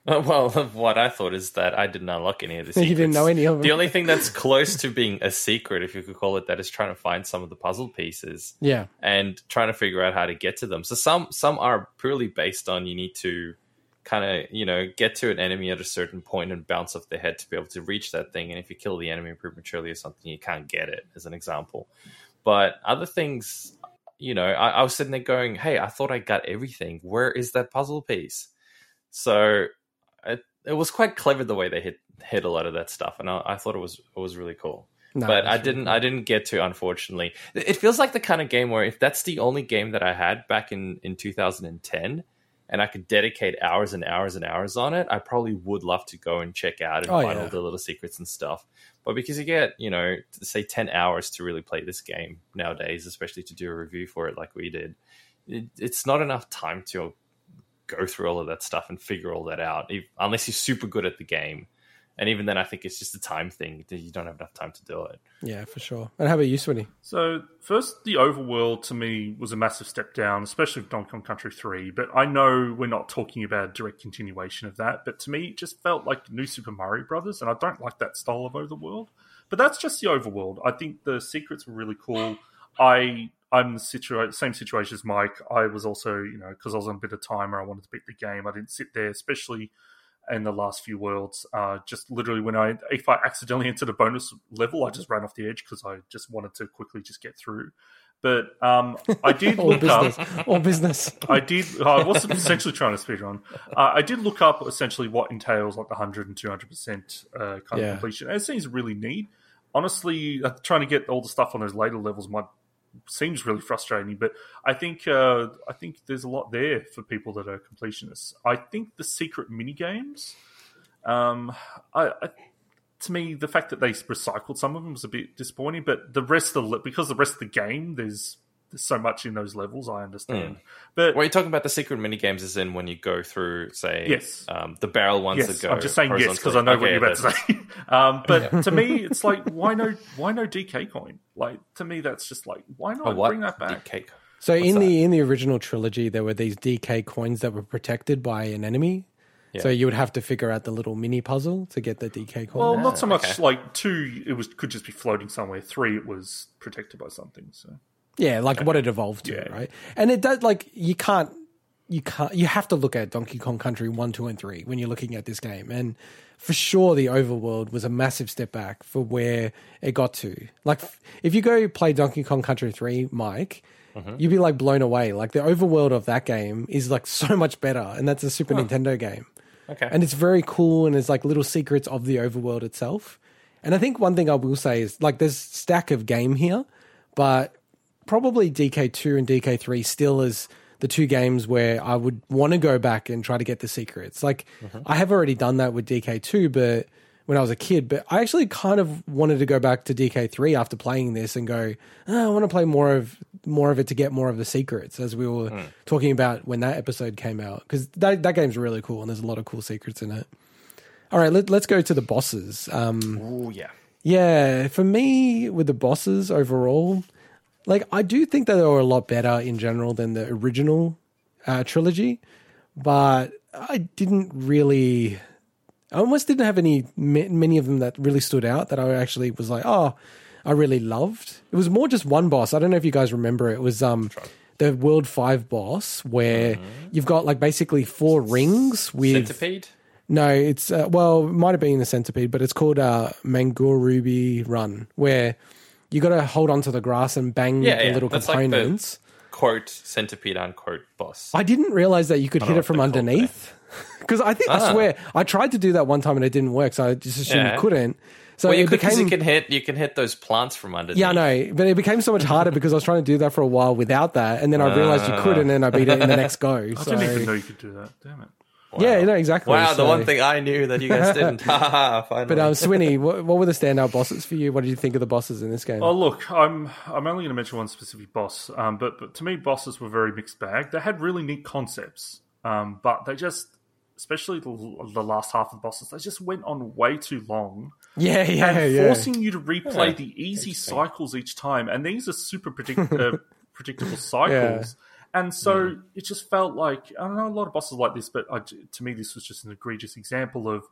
Well, what I thought is that I didn't unlock any of the secrets. You didn't know any of them. The only thing that's close to being a secret, if you could call it that, is trying to find some of the puzzle pieces. Yeah. And trying to figure out how to get to them. So some are purely based on you need to kind of, you know, get to an enemy at a certain point and bounce off the head to be able to reach that thing. And if you kill the enemy prematurely or something, you can't get it, as an example. But other things, you know, I was sitting there going, hey, I thought I got everything. Where is that puzzle piece? So it was quite clever the way they hit a lot of that stuff. And I thought it was really cool. No, but I didn't get to, unfortunately. It feels like the kind of game where if that's the only game that I had back in 2010 and I could dedicate hours and hours and hours on it, I probably would love to go and check out and find all the little secrets and stuff. But because you get, you know, say 10 hours to really play this game nowadays, especially to do a review for it like we did, it's not enough time to go through all of that stuff and figure all that out, unless you're super good at the game. And even then, I think it's just a time thing. You don't have enough time to do it. Yeah, for sure. And how about you, Swinny? So, first, the overworld to me was a massive step down, especially with Donkey Kong Country 3. But I know we're not talking about a direct continuation of that. But to me, it just felt like New Super Mario Brothers, and I don't like that style of overworld. But that's just the overworld. I think the secrets were really cool. I'm the same situation as Mike. I was also, you know, because I was on a bit of time where I wanted to beat the game, I didn't sit there, especially in the last few worlds, just literally if I accidentally entered a bonus level, I just ran off the edge because I just wanted to quickly just get through. But I did look business. Up... All business. I was essentially trying to speedrun. I did look up essentially what entails like the 100 and 200% of completion. And it seems really neat. Honestly, trying to get all the stuff on those later levels seems really frustrating, but I think there's a lot there for people that are completionists. I think the secret minigames, to me, the fact that they recycled some of them was a bit disappointing, but because the rest of the game, there's so much in those levels, I understand. Mm. But well, you're talking about the secret minigames as in when you go through, say, the barrel ones that go. I'm just saying yes because I know what you're about to say. To me, it's like, why no DK coin? Like, to me, that's just like, why not bring that back? DK? So in the original trilogy, there were these DK coins that were protected by an enemy. Yeah. So you would have to figure out the little mini puzzle to get the DK coin. Well, not so much. Okay. Like 2, it could just be floating somewhere. 3, it was protected by something. So. Yeah, like what it evolved to, right? And it does, like, you have to look at Donkey Kong Country 1, 2, and 3 when you're looking at this game. And for sure, the overworld was a massive step back for where it got to. Like, if you go play Donkey Kong Country 3, Mike, you'd be, like, blown away. Like, the overworld of that game is, like, so much better. And that's a Super Nintendo game. Okay. And it's very cool, and there's, like, little secrets of the overworld itself. And I think one thing I will say is, like, there's a stack of game here, but probably DK2 and DK3 still is the two games where I would want to go back and try to get the secrets. Like, I have already done that with DK2, but when I was a kid, but I actually kind of wanted to go back to DK3 after playing this and go, I want to play more of it to get more of the secrets, as we were talking about when that episode came out, because that game's really cool and there's a lot of cool secrets in it. All right, let's go to the bosses. Yeah, for me, with the bosses overall, like, I do think that they were a lot better in general than the original trilogy, but I almost didn't have many of them that really stood out that I actually was like, oh, I really loved. It was more just one boss. I don't know if you guys remember. It was the World 5 boss where you've got, like, basically 4 rings with... Centipede? No, it's... it might have been a centipede, but it's called Mangorubi Run, where... You got to hold onto the grass and bang the little components. Like the, quote, centipede, unquote, boss. I didn't realize that you could hit it from underneath. Because I swear, I tried to do that one time and it didn't work, so I just assumed you couldn't. So well, you can hit those plants from underneath. Yeah, I know, but it became so much harder because I was trying to do that for a while without that, and then I realized you could, and then I beat it in the next go. I didn't even know you could do that. Damn it. Wow. Yeah, you know, exactly. Wow, the one thing I knew that you guys didn't. But Swinny, what were the standout bosses for you? What did you think of the bosses in this game? Oh, look, I'm only going to mention one specific boss, but to me, bosses were very mixed bag. They had really neat concepts, but they just, especially the last half of bosses, they just went on way too long. Yeah. Forcing you to replay the easy cycles each time, and these are super predictable cycles. Yeah. And so it just felt like, I don't know, a lot of bosses like this, but to me this was just an egregious example of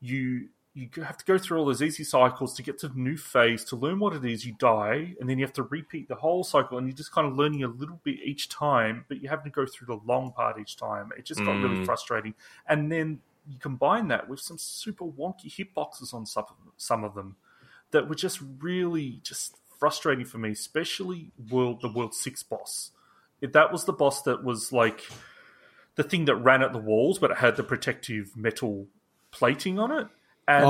you you have to go through all those easy cycles to get to the new phase, to learn what it is, you die, and then you have to repeat the whole cycle, and you're just kind of learning a little bit each time, but you have to go through the long part each time. It just got really frustrating. And then you combine that with some super wonky hitboxes on some of them that were just really just frustrating for me, especially the World 6 boss. That was the boss that was like the thing that ran at the walls, but it had the protective metal plating on it. And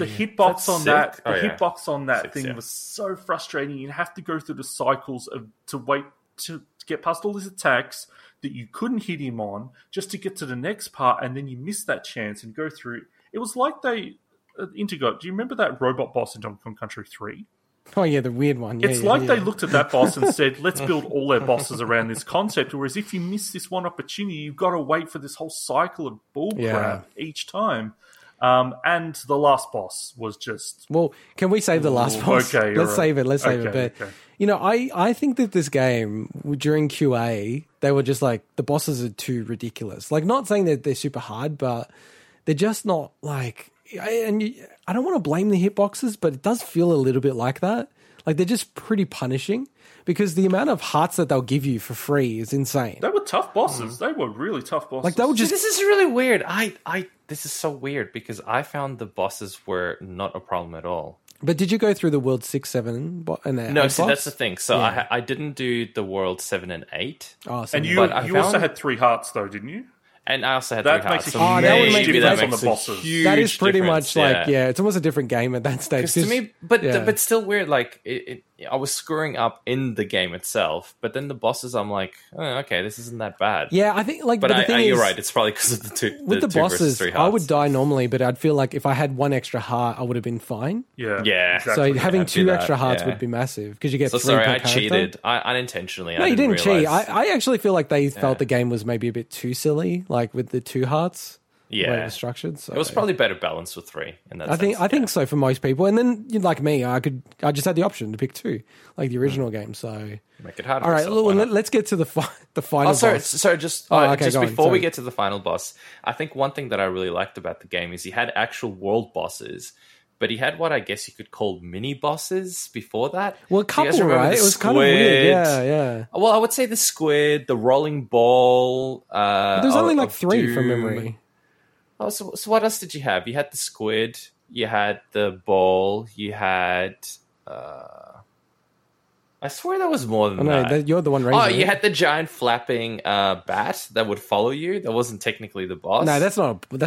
the hitbox on that, hitbox on that thing was so frustrating. You have to go through the cycles to wait to get past all these attacks that you couldn't hit him on, just to get to the next part, and then you miss that chance and go through. It was like they integrate. Do you remember that robot boss in Donkey Kong Country 3? Oh, yeah, the weird one. Yeah, it's they looked at that boss and said, let's build all our bosses around this concept, whereas if you miss this one opportunity, you've got to wait for this whole cycle of bullcrap each time. And the last boss was just... Well, can we save the last boss? Okay, let's save it, let's save it. But, you know, I think that this game, during QA, they were just like, the bosses are too ridiculous. Like, not saying that they're super hard, but they're just not like... I don't want to blame the hitboxes, but it does feel a little bit like that. Like, they're just pretty punishing because the amount of hearts that they'll give you for free is insane. They were tough bosses. They were really tough bosses. Like, they were just... This is really weird. This is so weird because I found the bosses were not a problem at all. But did you go through the World 6, 7, and 8? No, see, that's the thing. So I didn't do the World 7 and 8. Oh, and you also had 3 hearts, though, didn't you? And I also had that 3 hearts. That is pretty much like, it's almost a different game at that stage. To me, but still weird. Like, I was screwing up in the game itself, but then the bosses, I'm like, oh, okay, this isn't that bad. Yeah, I think like, but the thing is, you're right. It's probably because of the two. With the bosses, 3 hearts. I would die normally, but I'd feel like if I had 1 extra heart, I would have been fine. Yeah. Exactly. So having 2 extra hearts would be massive because you get 3 per character. Sorry, I cheated unintentionally. No, you didn't cheat. I actually feel like they felt the game was maybe a bit too silly. Like with the 2 hearts, way it was structured. So. It was probably better balanced with 3. In that I think so for most people. And then, like me, I just had the option to pick 2, like the original game. So make it harder. All right, let's get to the final. Boss. We get to the final boss, I think one thing that I really liked about the game is he had actual world bosses. But he had what I guess you could call mini bosses before that. Well, a couple, right? It was kind of weird. Yeah. Well, I would say the squid, the rolling ball. There's only like 3 from memory. Oh, so what else did you have? You had the squid. You had the ball. You had. I swear there was more than that. You're the one raising it. You had the giant flapping bat that would follow you. That wasn't technically the boss. No, that's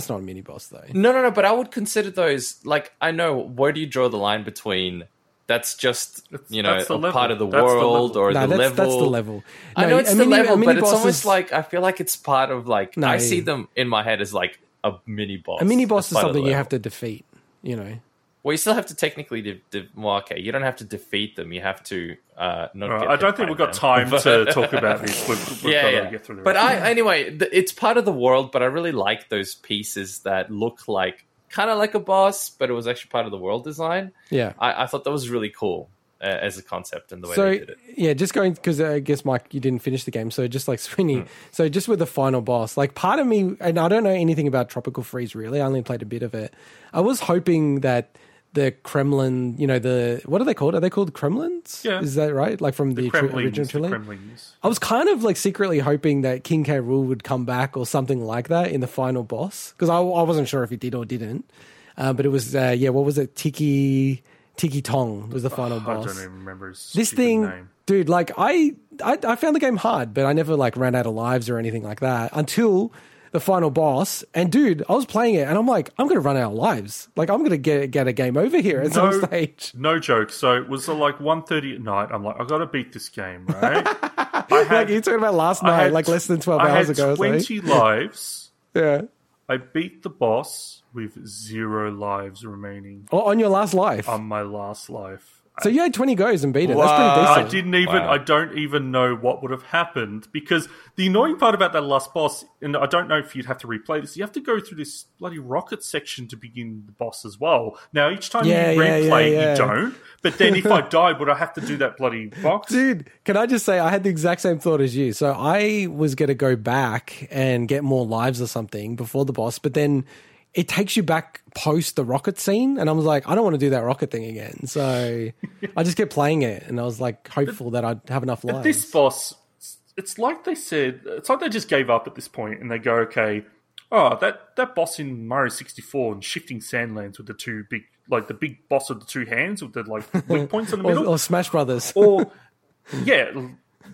not a mini boss though. No. But I would consider those like where do you draw the line between that's just part of the world or the level? That's the level. No, I know it's the level, but it's almost like I feel like it's part of like I see them in my head as like a mini boss. A mini boss is something you have to defeat. You know. Well, you still have to technically... you don't have to defeat them. You have to not get... I don't think we've got time to talk about this. We've got to get through the anyway, it's part of the world, but I really like those pieces that look like... Kind of like a boss, but it was actually part of the world design. Yeah. I thought that was really cool as a concept and the way they did it. Yeah, just going... Because I guess, Mike, you didn't finish the game, so just like Swinny. So just with the final boss, like part of me... And I don't know anything about Tropical Freeze, really. I only played a bit of it. I was hoping that... The Kremlin, what are they called? Are they called Kremlins? Yeah. Is that right? Like from the original trilogy? I was kind of like secretly hoping that King K. Rool would come back or something like that in the final boss because I wasn't sure if he did or didn't. But it was, what was it? Tiki Tong was the final boss. I don't even remember this thing, name. Dude, like I found the game hard, but I never like ran out of lives or anything like that until... the final boss, and dude, I was playing it, and I'm like, I'm going to run out of lives. Like, I'm going to get a game over here at some stage. No joke. So it was like 1:30 at night. I'm like, I got to beat this game, right? You're talking about last night, like less than 12 hours ago. I had 20 lives. Yeah. I beat the boss with 0 lives remaining. Oh, on your last life? On my last life. So you had 20 goes and beat it. Wow. That's pretty decent. I don't even know what would have happened because the annoying part about that last boss, and I don't know if you'd have to replay this, you have to go through this bloody rocket section to begin the boss as well. Now, each time you replay, you don't. But then if I died, would I have to do that bloody box? Dude, can I just say I had the exact same thought as you. So I was going to go back and get more lives or something before the boss, but then... it takes you back post the rocket scene, and I was like, I don't want to do that rocket thing again. So I just kept playing it, and I was like hopeful that I'd have enough lives. This boss, it's like they said, it's like they just gave up at this point, and they go, okay, oh, that boss in Mario 64 and Shifting Sandlands with the two big, like the big boss with the two hands with the like weak points in the middle, or Smash Brothers, or yeah.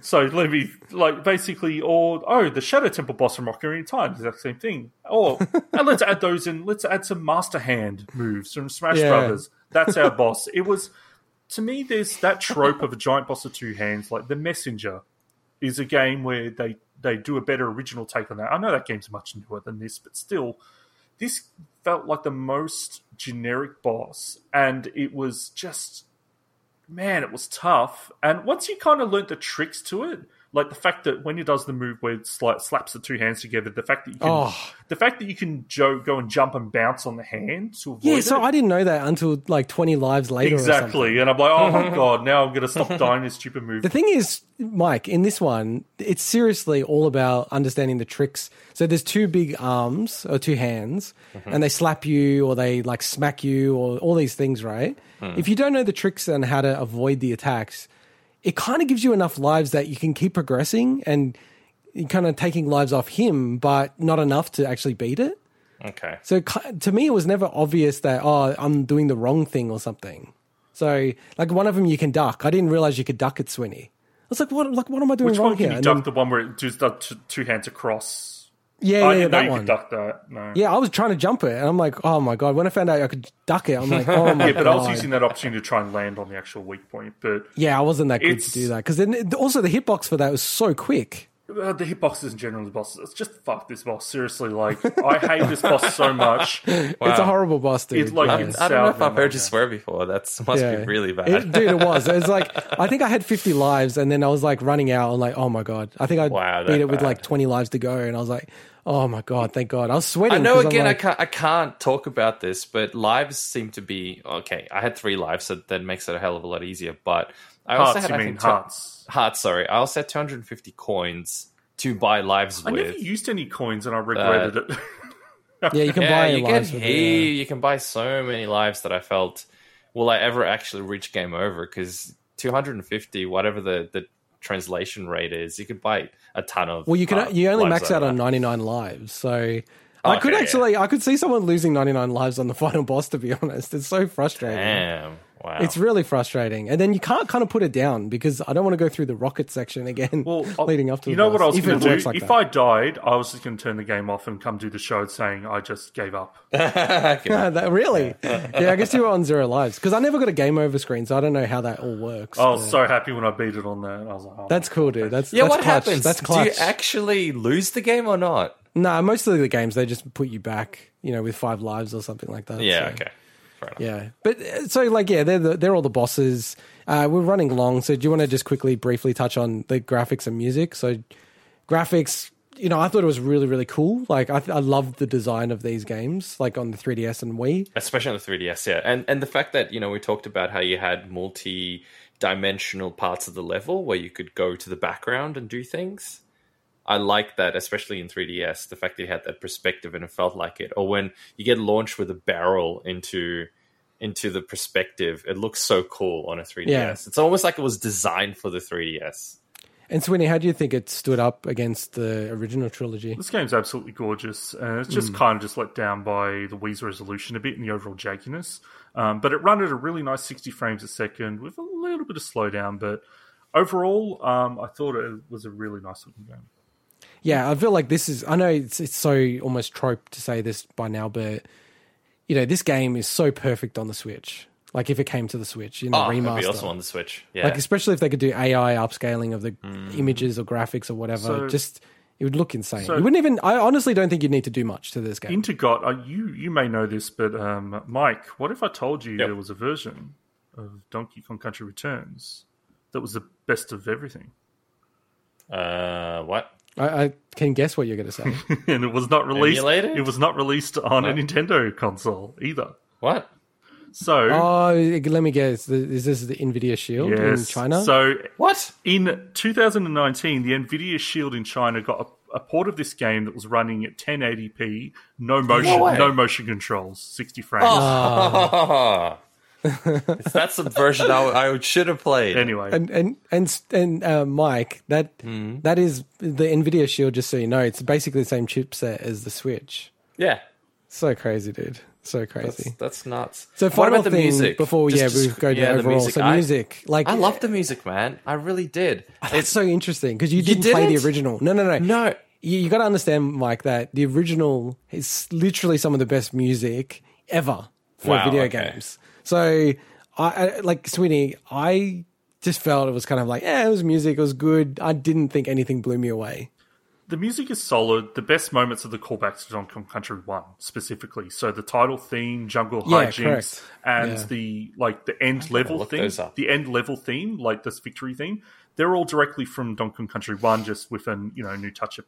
So let me like basically, or oh, the Shadow Temple boss from Ocarina of Time is the same thing. Or and let's add those in. Let's add some Master Hand moves from Smash Brothers. That's our boss. It was to me. There's that trope of a giant boss with two hands. Like The Messenger is a game where they do a better original take on that. I know that game's much newer than this, but still, this felt like the most generic boss, and it was just. Man, it was tough. And once you kind of learnt the tricks to it, like the fact that when he does the move where it slaps the two hands together, the fact that you can go and jump and bounce on the hand to avoid it. So I didn't know that until like 20 lives later. Exactly. And I'm like, oh my God, now I'm going to stop dying this stupid move. The thing is, Mike, in this one, it's seriously all about understanding the tricks. So there's two big arms or two hands, and they slap you or they like smack you or all these things, right? If you don't know the tricks and how to avoid the attacks, it kind of gives you enough lives that you can keep progressing and kind of taking lives off him, but not enough to actually beat it. Okay. So to me, it was never obvious that, oh, I'm doing the wrong thing or something. So like one of them you can duck. I didn't realize you could duck at Swinny. I was like, what am I doing wrong here? Which one can you duck? The one where it does two hands across? Yeah, that one. I didn't know you could duck that. No. Yeah, I was trying to jump it, and I'm like, oh my God. When I found out I could duck it, I'm like, oh my God. Yeah, but I was using that opportunity to try and land on the actual weak point. But yeah, I wasn't that good to do that. Because then also the hitbox for that was so quick. The hitboxes in general, the boss, it's just fuck this boss. Seriously, like, I hate this boss so much. Wow. It's a horrible boss, dude. I don't know if I've heard you swear before. That must be really bad. It was. It was like, I think I had 50 lives, and then I was like running out. I'm like, oh my God. I think I beat it with like 20 lives to go, and I was like, oh my God, thank God. I was sweating. I know, again, like, I can't talk about this, but lives seem to be, okay, I had 3 lives, so that makes it a hell of a lot easier, but... I also had 250 coins to buy lives with. I never used any coins, and I regretted it. Yeah, you can buy your lives. You can buy so many lives that I felt, will I ever actually reach game over? Because 250, whatever the translation rate is, you could buy a ton of. Well, you can. You only max out on 99 lives, so. I could see someone losing 99 lives on the final boss, to be honest. It's so frustrating. Damn. Wow. It's really frustrating. And then you can't kind of put it down because I don't want to go through the rocket section again leading up to the boss. You know what I was going to do? If I died, I was just going to turn the game off and come do the show saying I just gave up. Really? Yeah, I guess you were on 0 lives because I never got a game over screen, so I don't know how that all works. I was so happy when I beat it on that. I was like, oh, that's cool, dude. That's what clutch. Happens? That's clutch. Do you actually lose the game or not? No, most of the games, they just put you back, you know, with 5 lives or something like that. Yeah, so. Okay. Fair enough. Yeah. But so, like, yeah, they're all the bosses. We're running long, so do you want to just briefly touch on the graphics and music? So graphics, you know, I thought it was really, really cool. Like, I loved the design of these games, like on the 3DS and Wii. Especially on the 3DS, yeah. And the fact that, you know, we talked about how you had multi-dimensional parts of the level where you could go to the background and do things. I like that, especially in 3DS, the fact that you had that perspective and it felt like it. Or when you get launched with a barrel into the perspective, it looks so cool on a 3DS. Yeah. It's almost like it was designed for the 3DS. And Swinny, how do you think it stood up against the original trilogy? This game's absolutely gorgeous. It's just kind of just let down by the Wii's resolution a bit and the overall jankiness. But it ran at a really nice 60 frames a second with a little bit of slowdown. But overall, I thought it was a really nice looking game. Yeah, I feel like this is... I know it's so almost trope to say this by now, but, you know, this game is so perfect on the Switch. Like, if it came to the Switch, in the remaster. It would be awesome on the Switch, yeah. Like, especially if they could do AI upscaling of the images or graphics or whatever. It would look insane. So you wouldn't even... I honestly don't think you'd need to do much to this game. Intergot, you may know this, but, Mike, what if I told you there was a version of Donkey Kong Country Returns that was the best of everything? What? I can guess what you're going to say. And it was not released. Emulated? It was not released on a Nintendo console either. What? So, let me guess. Is this the Nvidia Shield in China? So, what? In 2019, the Nvidia Shield in China got a port of this game that was running at 1080p, no motion controls, 60 frames. Oh. It's that subversion I should have played anyway. And Mike, that is the Nvidia Shield. Just so you know, it's basically the same chipset as the Switch. Yeah, so crazy, dude. So crazy. That's nuts. So what about the music? Before we go to overall. Music. So music, I love the music, man. I really did. It's so interesting because you didn't play the original. No. You got to understand, Mike, that the original is literally some of the best music ever for video games. So, I like Swinny, I just felt it was kind of like, it was music, it was good. I didn't think anything blew me away. The music is solid. The best moments are the callbacks to Donkey Kong Country 1, specifically. So, the title theme, Jungle Hijinks, and the end level theme. The end level theme, like this victory theme, they're all directly from Donkey Kong Country 1, just with a new touch of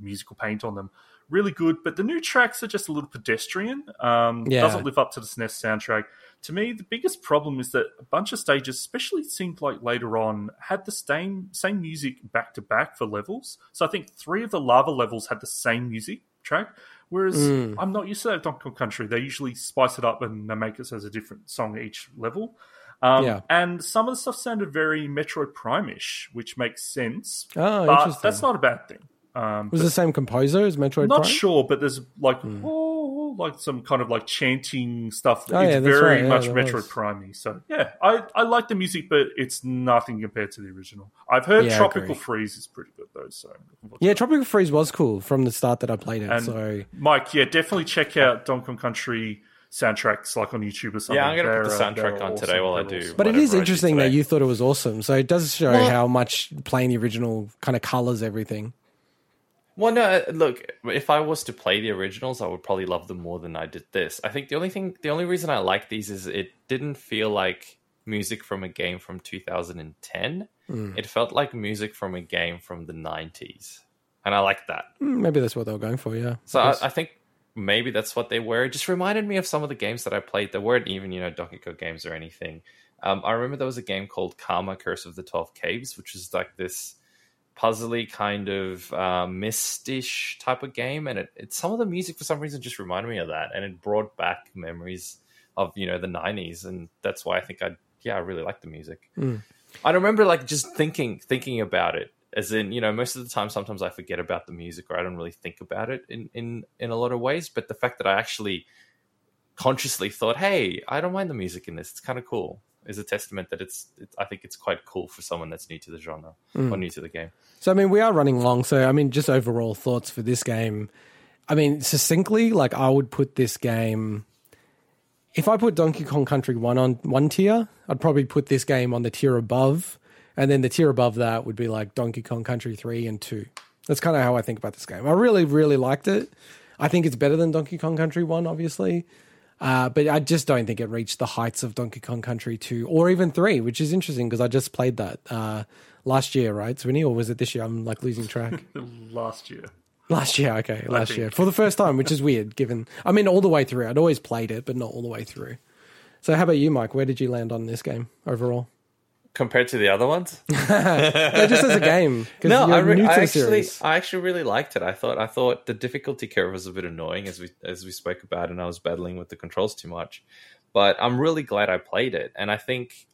musical paint on them. Really good, but the new tracks are just a little pedestrian. Doesn't live up to the SNES soundtrack. To me, the biggest problem is that a bunch of stages, especially it seemed like later on, had the same music back-to-back for levels. So I think 3 of the lava levels had the same music track, whereas I'm not used to that with Donkey Kong Country. They usually spice it up and they make it so it's a different song each level. And some of the stuff sounded very Metroid Prime-ish, which makes sense. Oh, but that's not a bad thing. Was the same composer as Metroid Prime? Not sure, but there's some kind of chanting stuff. It's very much Metroid Prime-y. So I like the music, but it's nothing compared to the original. I've heard Tropical Freeze is pretty good though. So Tropical Freeze was cool from the start that I played it. And so Mike, definitely check out Donkey Kong Country soundtracks on YouTube or something. Yeah, I'm going to put the soundtrack on today while I do. But it is interesting that you thought it was awesome. So it does show how much playing the original kind of colours everything. Well, no, look, if I was to play the originals, I would probably love them more than I did this. I think the only reason I like these is it didn't feel like music from a game from 2010. It felt like music from a game from the 90s. And I like that. Maybe that's what they were going for, yeah. So I think maybe that's what they were. It just reminded me of some of the games that I played that weren't even, Donkey Kong games or anything. I remember there was a game called Karma Curse of the 12 Caves, which is like this puzzly kind of mystish type of game, and it some of the music for some reason just reminded me of that, and it brought back memories of the 90s, and that's why I think I really like the music. I remember just thinking about it, as in most of the time sometimes I forget about the music, or I don't really think about it in a lot of ways, but the fact that I actually consciously thought, hey, I don't mind the music in this, it's kind of cool, is a testament that I think it's quite cool for someone that's new to the genre or new to the game. So, we are running long. So, just overall thoughts for this game. Succinctly, I would put this game... If I put Donkey Kong Country 1 on one tier, I'd probably put this game on the tier above. And then the tier above that would be Donkey Kong Country 3 and 2. That's kind of how I think about this game. I really, really liked it. I think it's better than Donkey Kong Country 1, obviously. But I just don't think it reached the heights of Donkey Kong Country 2 or even 3, which is interesting because I just played that last year, right, Swinny? Or was it this year? I'm losing track. Last year, for the first time, which is weird given... all the way through. I'd always played it, but not all the way through. So how about you, Mike? Where did you land on this game overall? Compared to the other ones? No, just as a game. No, I actually really liked it. I thought the difficulty curve was a bit annoying, as we spoke about, and I was battling with the controls too much. But I'm really glad I played it. And I think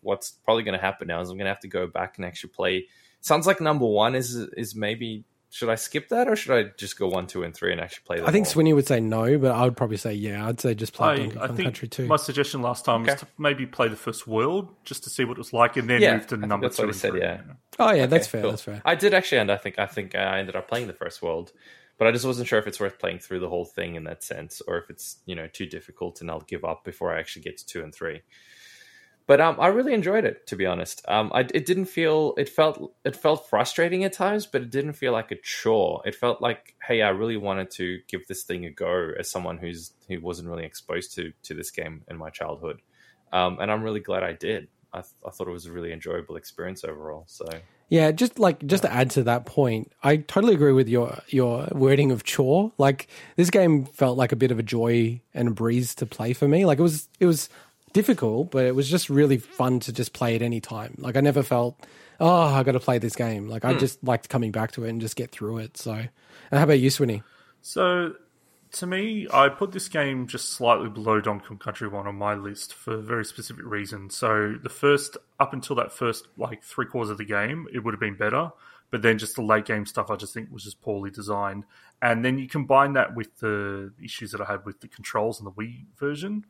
what's probably going to happen now is I'm going to have to go back and actually play. Sounds like number one is maybe... Should I skip that, or should I just go 1, 2, and 3 and actually play them? I think Swinny would say no, but I would probably say yeah. I'd say just play Donkey Kong Country 2. My suggestion last time was to maybe play the first world just to see what it was like, and then move to number 2 and 3. Yeah. Oh yeah, okay, that's fair. Cool. That's fair. I did actually, and I think I ended up playing the first world, but I just wasn't sure if it's worth playing through the whole thing in that sense, or if it's too difficult and I'll give up before I actually get to 2 and 3. But I really enjoyed it, to be honest. It felt frustrating at times, but it didn't feel like a chore. It felt like, hey, I really wanted to give this thing a go as someone who wasn't really exposed to this game in my childhood, and I'm really glad I did. I thought it was a really enjoyable experience overall. So yeah, just to add to that point, I totally agree with your wording of chore. This game felt like a bit of a joy and a breeze to play for me. It was difficult, but it was just really fun to just play at any time. I never felt oh, I got to play this game. Like I just liked coming back to it and just get through it. So, and how about you, Swinny? So, to me, I put this game just slightly below Donkey Kong Country 1 on my list for a very specific reason. So, the first, up until that first like 3/4 of the game, it would have been better. But then just the late game stuff I just think was just poorly designed. And then you combine that with the issues that I had with the controls and the Wii version,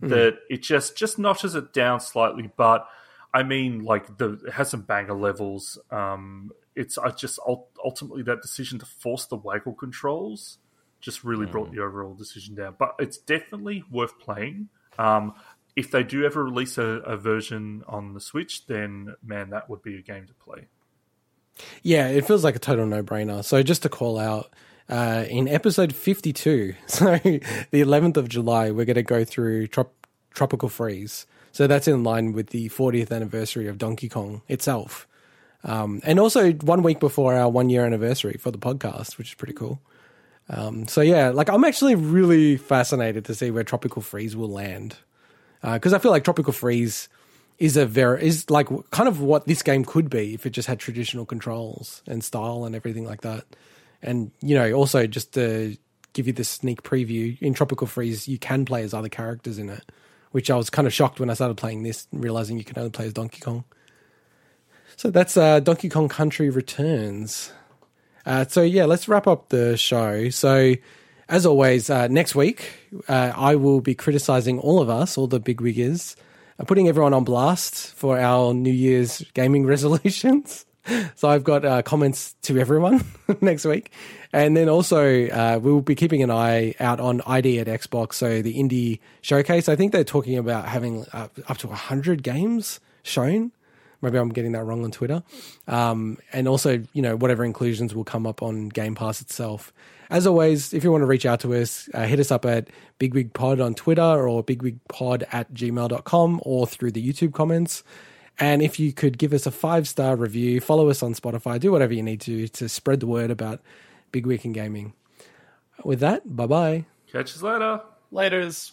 that it just notches it down slightly. But I mean, like, it has some banger levels. Ultimately that decision to force the waggle controls just really brought the overall decision down. But it's definitely worth playing. If they do ever release a version on the Switch, then, man, that would be a game to play. Yeah, it feels like a total no-brainer. So just to call out, in episode 52, so the 11th of July, we're going to go through Tropical Freeze. So that's in line with the 40th anniversary of Donkey Kong itself. And also 1 week before our 1-year anniversary for the podcast, which is pretty cool. So yeah, like I'm actually really fascinated to see where Tropical Freeze will land. Because I feel like Tropical Freeze is like kind of what this game could be if it just had traditional controls and style and everything like that. And, you know, also just to give you this sneak preview, in Tropical Freeze, you can play as other characters in it, which I was kind of shocked when I started playing this, realizing you can only play as Donkey Kong. So that's Donkey Kong Country Returns. So, yeah, let's wrap up the show. So, as always, next week, I will be criticizing all of us, all the big wiggers, putting everyone on blast for our New Year's gaming resolutions. So I've got comments to everyone next week. And then also we'll be keeping an eye out on ID at Xbox, so the indie showcase. I think they're talking about having up to 100 games shown. Maybe I'm getting that wrong on Twitter. And also, you know, whatever inclusions will come up on Game Pass itself. As always, if you want to reach out to us, hit us up at BigWigPod on Twitter or BigWigPod@gmail.com or through the YouTube comments. And if you could give us a 5-star review, follow us on Spotify, do whatever you need to spread the word about Big Week in Gaming. With that, bye-bye. Catch us later. Laters.